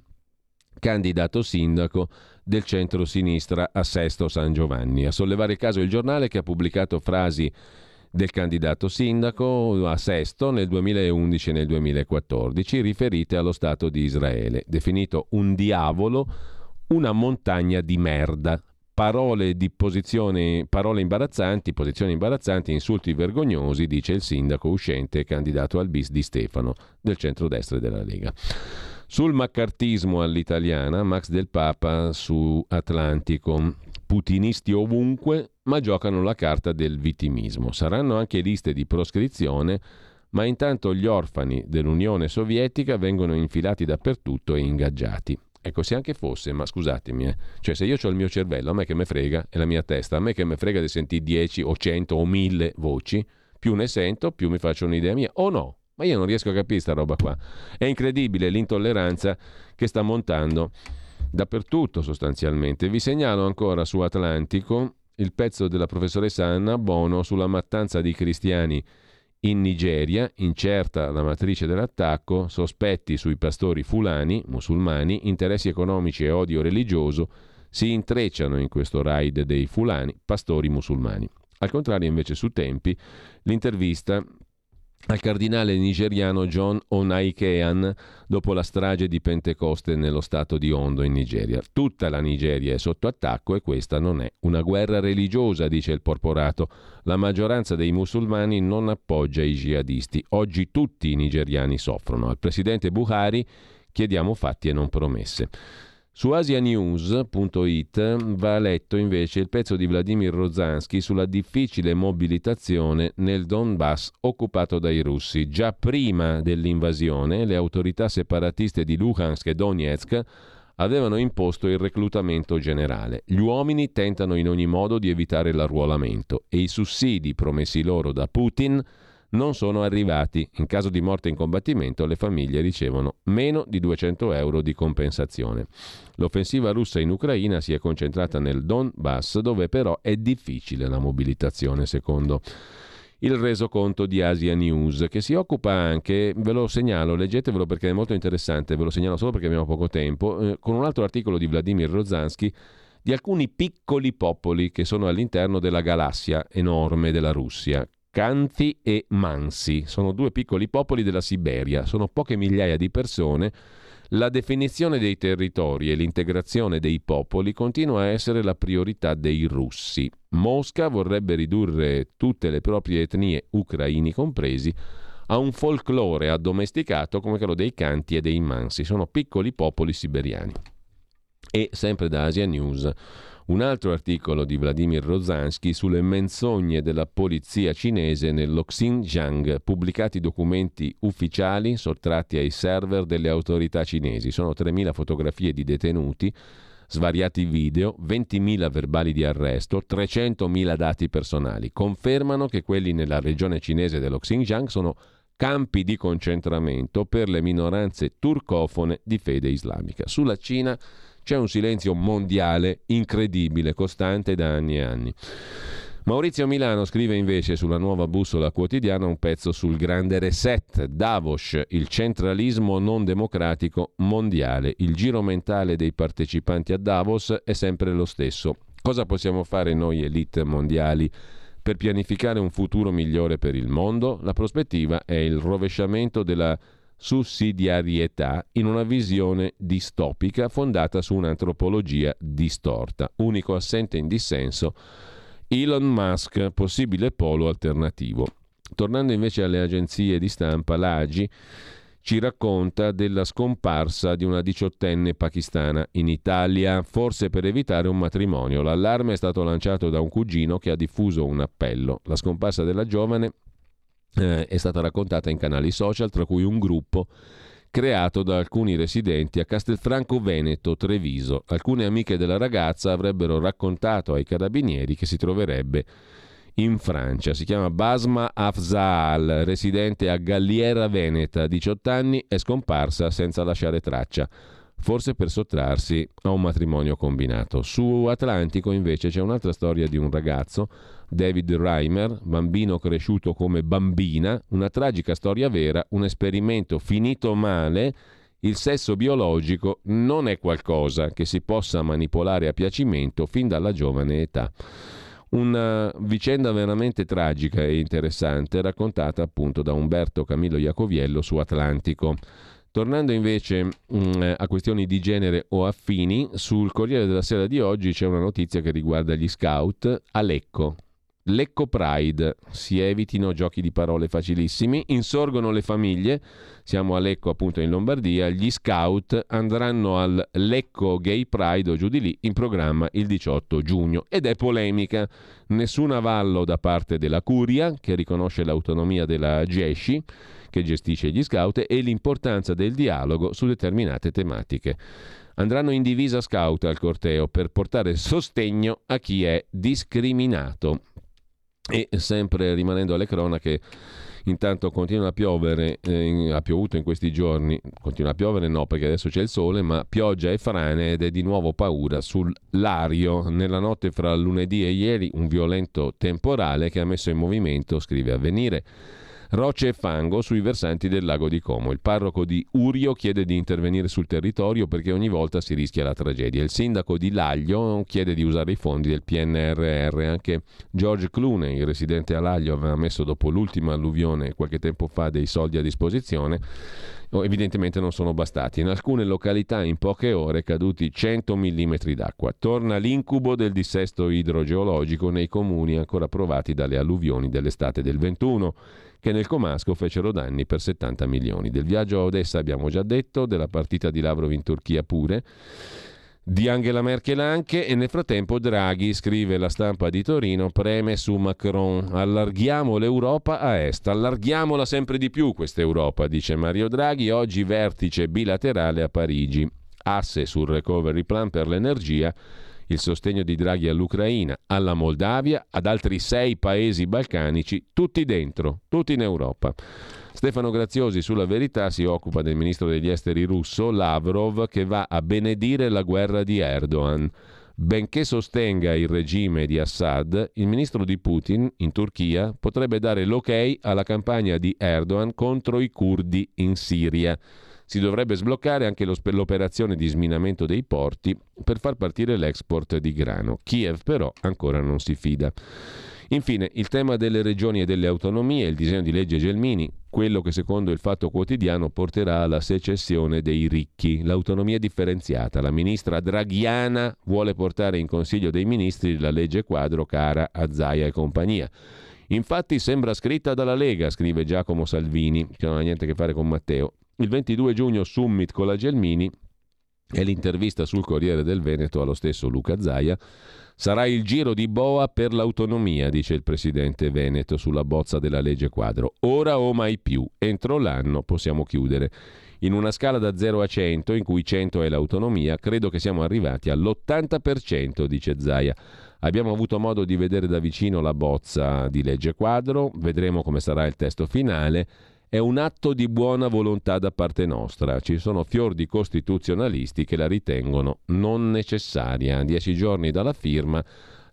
candidato sindaco del centro-sinistra a Sesto San Giovanni. A sollevare il caso il Giornale, che ha pubblicato frasi del candidato sindaco a Sesto nel duemilaundici e nel duemilaquattordici riferite allo Stato di Israele, definito un diavolo, una montagna di merda, parole di posizioni, parole imbarazzanti, posizioni imbarazzanti, insulti vergognosi, dice il sindaco uscente e candidato al bis di Stefano del centrodestra e della Lega. Sul maccartismo all'italiana, Max Del Papa su Atlantico. Putinisti ovunque, ma giocano la carta del vittimismo. Saranno anche liste di proscrizione, ma intanto gli orfani dell'Unione Sovietica vengono infilati dappertutto e ingaggiati. Ecco, se anche fosse, ma scusatemi, eh, cioè se io ho il mio cervello, a me che me frega, è la mia testa, a me che me frega di sentire dieci o cento o mille voci, più ne sento, più mi faccio un'idea mia, o no? Ma io non riesco a capire sta roba qua. È incredibile l'intolleranza che sta montando dappertutto sostanzialmente. Vi segnalo ancora su Atlantico il pezzo della professoressa Anna Bono sulla mattanza di cristiani in Nigeria, incerta la matrice dell'attacco, sospetti sui pastori fulani, musulmani, interessi economici e odio religioso si intrecciano in questo raid dei fulani, pastori musulmani. Al contrario invece su Tempi l'intervista al cardinale nigeriano John Onaikean dopo la strage di Pentecoste nello stato di Ondo in Nigeria. Tutta la Nigeria è sotto attacco e questa non è una guerra religiosa, dice il porporato. La maggioranza dei musulmani non appoggia i jihadisti. Oggi tutti i nigeriani soffrono. Al presidente Buhari chiediamo fatti e non promesse. Su asianews punto it va letto invece il pezzo di Vladimir Rozansky sulla difficile mobilitazione nel Donbass occupato dai russi. Già prima dell'invasione le autorità separatiste di Luhansk e Donetsk avevano imposto il reclutamento generale. Gli uomini tentano in ogni modo di evitare l'arruolamento e i sussidi promessi loro da Putin non sono arrivati. In caso di morte in combattimento le famiglie ricevono meno di duecento euro di compensazione. L'offensiva russa in Ucraina si è concentrata nel Donbass, dove però è difficile la mobilitazione, secondo il resoconto di Asia News, che si occupa anche, ve lo segnalo, leggetevelo perché è molto interessante, ve lo segnalo solo perché abbiamo poco tempo, eh, con un altro articolo di Vladimir Rozansky di alcuni piccoli popoli che sono all'interno della galassia enorme della Russia. Canti e Mansi sono due piccoli popoli della Siberia, sono poche migliaia di persone. La definizione dei territori e l'integrazione dei popoli continua a essere la priorità dei russi. Mosca vorrebbe ridurre tutte le proprie etnie, ucraini compresi, a un folklore addomesticato come quello dei Canti e dei Mansi. Sono piccoli popoli siberiani. E sempre da Asia News un altro articolo di Vladimir Rozansky sulle menzogne della polizia cinese nello Xinjiang, pubblicati documenti ufficiali sottratti ai server delle autorità cinesi. Sono tremila fotografie di detenuti, svariati video, ventimila verbali di arresto, trecentomila dati personali. Confermano che quelli nella regione cinese dello Xinjiang sono campi di concentramento per le minoranze turcofone di fede islamica. Sulla Cina c'è un silenzio mondiale incredibile, costante da anni e anni. Maurizio Milano scrive invece sulla Nuova Bussola Quotidiana un pezzo sul grande reset, Davos, il centralismo non democratico mondiale. Il giro mentale dei partecipanti a Davos è sempre lo stesso. Cosa possiamo fare noi elite mondiali per pianificare un futuro migliore per il mondo? La prospettiva è il rovesciamento della sussidiarietà in una visione distopica fondata su un'antropologia distorta. Unico assente in dissenso, Elon Musk, possibile polo alternativo. Tornando invece alle agenzie di stampa, l'A G I ci racconta della scomparsa di una diciottenne pakistana in Italia, forse per evitare un matrimonio. L'allarme è stato lanciato da un cugino che ha diffuso un appello. La scomparsa della giovane Eh, è stata raccontata in canali social, tra cui un gruppo creato da alcuni residenti a Castelfranco Veneto, Treviso. Alcune amiche della ragazza avrebbero raccontato ai carabinieri che si troverebbe in Francia. Si chiama Basma Afzal, residente a Galliera Veneta, diciotto anni, è scomparsa senza lasciare traccia, forse per sottrarsi a un matrimonio combinato. Su Atlantico invece c'è un'altra storia di un ragazzo, David Reimer, bambino cresciuto come bambina, una tragica storia vera, un esperimento finito male. Il sesso biologico non è qualcosa che si possa manipolare a piacimento fin dalla giovane età. Una vicenda veramente tragica e interessante, raccontata appunto da Umberto Camillo Iacoviello su Atlantico. Tornando invece mh, a questioni di genere o affini, sul Corriere della Sera di oggi c'è una notizia che riguarda gli scout a Lecco. Lecco Pride, si evitino giochi di parole facilissimi, insorgono le famiglie, siamo a Lecco appunto in Lombardia, gli scout andranno al Lecco Gay Pride o giù di lì in programma il diciotto giugno ed è polemica, nessun avallo da parte della Curia che riconosce l'autonomia della Gesci che gestisce gli scout e l'importanza del dialogo su determinate tematiche. Andranno in divisa scout al corteo per portare sostegno a chi è discriminato. E sempre rimanendo alle cronache, intanto continua a piovere, eh, ha piovuto in questi giorni, continua a piovere no perché adesso c'è il sole, ma pioggia e frane ed è di nuovo paura sull'ario. Nella notte fra lunedì e ieri un violento temporale che ha messo in movimento, scrive Avvenire, rocce e fango sui versanti del lago di Como. Il parroco di Urio chiede di intervenire sul territorio perché ogni volta si rischia la tragedia. Il sindaco di Laglio chiede di usare i fondi del P N R R. Anche George Clooney, residente a Laglio, aveva messo dopo l'ultima alluvione qualche tempo fa dei soldi a disposizione. Evidentemente non sono bastati. In alcune località in poche ore caduti cento millimetri d'acqua. Torna l'incubo del dissesto idrogeologico nei comuni ancora provati dalle alluvioni dell'estate del ventuno. Che nel Comasco fecero danni per settanta milioni. Del viaggio a Odessa abbiamo già detto, della partita di Lavrov in Turchia pure, di Angela Merkel anche, e nel frattempo Draghi, scrive La Stampa di Torino, preme su Macron. Allarghiamo l'Europa a est, allarghiamola sempre di più questa Europa, dice Mario Draghi, oggi vertice bilaterale a Parigi, asse sul recovery plan per l'energia, il sostegno di Draghi all'Ucraina, alla Moldavia, ad altri sei paesi balcanici, tutti dentro, tutti in Europa. Stefano Graziosi sulla Verità si occupa del ministro degli esteri russo, Lavrov, che va a benedire la guerra di Erdogan. Benché sostenga il regime di Assad, il ministro di Putin in Turchia potrebbe dare l'ok alla campagna di Erdogan contro i curdi in Siria. Si dovrebbe sbloccare anche lo, l'operazione di sminamento dei porti per far partire l'export di grano. Kiev però ancora non si fida. Infine, il tema delle regioni e delle autonomie, il disegno di legge Gelmini, quello che secondo il Fatto Quotidiano porterà alla secessione dei ricchi, l'autonomia differenziata. La ministra draghiana vuole portare in Consiglio dei Ministri la legge quadro cara a Zaia e compagnia. Infatti sembra scritta dalla Lega, scrive Giacomo Salvini, che non ha niente a che fare con Matteo. Il ventidue giugno summit con la Gelmini e l'intervista sul Corriere del Veneto allo stesso Luca Zaia. Sarà il giro di boa per l'autonomia, dice il presidente Veneto sulla bozza della legge quadro. Ora o mai più, entro l'anno possiamo chiudere. In una scala da zero a cento, in cui cento è l'autonomia, credo che siamo arrivati all'ottanta per cento, dice Zaia. Abbiamo avuto modo di vedere da vicino la bozza di legge quadro, vedremo come sarà il testo finale. È un atto di buona volontà da parte nostra. Ci sono fior di costituzionalisti che la ritengono non necessaria. A dieci giorni dalla firma,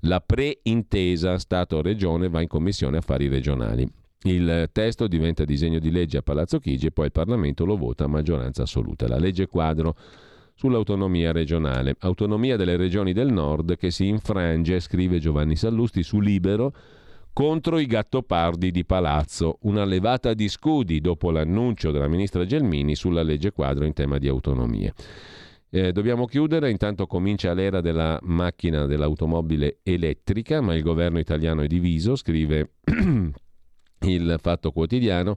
la preintesa Stato-Regione va in Commissione Affari Regionali. Il testo diventa disegno di legge a Palazzo Chigi e poi il Parlamento lo vota a maggioranza assoluta. La legge quadro sull'autonomia regionale. Autonomia delle regioni del nord che si infrange, scrive Giovanni Sallusti su Libero, contro i gattopardi di Palazzo, una levata di scudi dopo l'annuncio della ministra Gelmini sulla legge quadro in tema di autonomie. Eh, dobbiamo chiudere, intanto comincia l'era della macchina dell'automobile elettrica, ma il governo italiano è diviso, scrive il Fatto Quotidiano.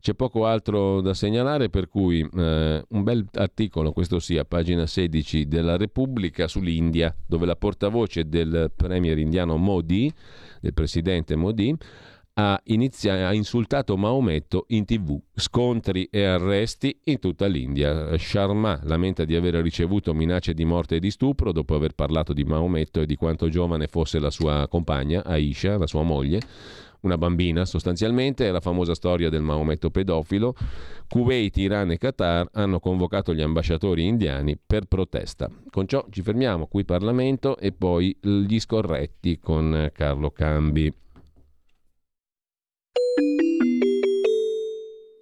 C'è poco altro da segnalare, per cui eh, un bel articolo, questo sì, a pagina sedici della Repubblica sull'India, dove la portavoce del premier indiano Modi, del presidente Modi, ha, inizia- ha insultato Maometto in tv. Scontri e arresti in tutta l'India. Sharma lamenta di aver ricevuto minacce di morte e di stupro dopo aver parlato di Maometto e di quanto giovane fosse la sua compagna, Aisha, la sua moglie. Una bambina sostanzialmente, è la famosa storia del Maometto pedofilo. Kuwait, Iran e Qatar hanno convocato gli ambasciatori indiani per protesta. Con ciò ci fermiamo, qui Parlamento e poi gli scorretti con Carlo Cambi.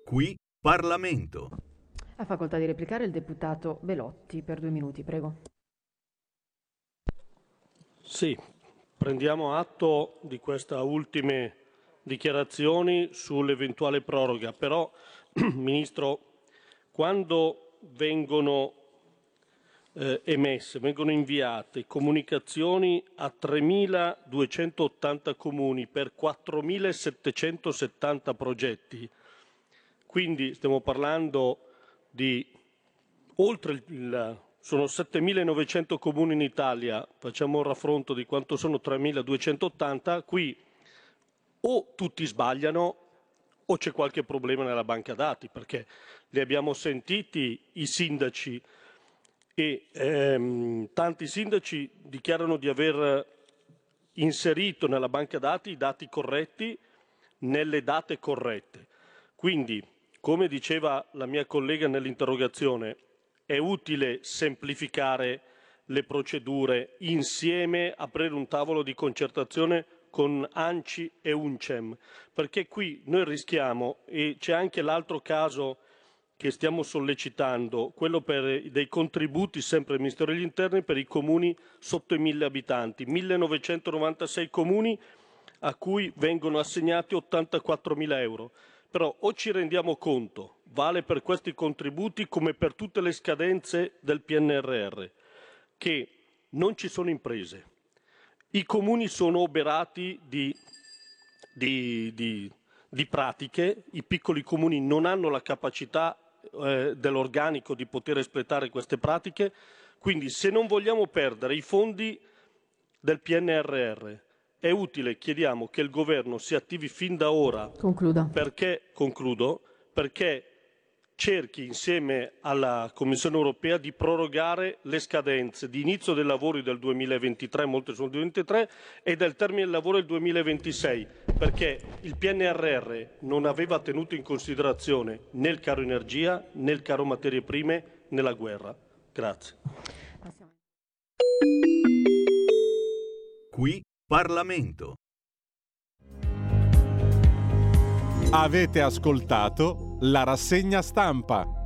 Qui Parlamento. Ha facoltà di replicare il deputato Belotti per due minuti, prego. Sì, prendiamo atto di questa ultima dichiarazioni sull'eventuale proroga, però Ministro, quando vengono eh, emesse, vengono inviate comunicazioni a tremiladuecentottanta comuni per quattromilasettecentosettanta progetti. Quindi stiamo parlando di oltre il... Sono settemilanovecento comuni in Italia, facciamo un raffronto di quanto sono tremiladuecentottanta, qui o tutti sbagliano o c'è qualche problema nella banca dati, perché li abbiamo sentiti i sindaci e ehm, tanti sindaci dichiarano di aver inserito nella banca dati i dati corretti nelle date corrette. Quindi, come diceva la mia collega nell'interrogazione, è utile semplificare le procedure, insieme aprire un tavolo di concertazione con ANCI e UNCEM, perché qui noi rischiamo, e c'è anche l'altro caso che stiamo sollecitando, quello per dei contributi sempre del Ministero degli Interni per i comuni sotto i mille abitanti, millenovecentonovantasei comuni a cui vengono assegnati ottantaquattromila euro. Però o ci rendiamo conto, vale per questi contributi come per tutte le scadenze del P N R R, che non ci sono imprese. I comuni sono oberati di, di, di, di pratiche, i piccoli comuni non hanno la capacità eh, dell'organico di poter espletare queste pratiche, quindi se non vogliamo perdere i fondi del P N R R, è utile, chiediamo, che il Governo si attivi fin da ora, concludo. Perché, concludo, perché cerchi insieme alla Commissione europea di prorogare le scadenze di inizio dei lavori del duemilaventitré, molte sono del duemilaventitré, e del termine del lavoro del duemilaventisei, perché il P N R R non aveva tenuto in considerazione né il caro energia, né il caro materie prime, né la guerra. Grazie. Qui Parlamento. Avete ascoltato la rassegna stampa.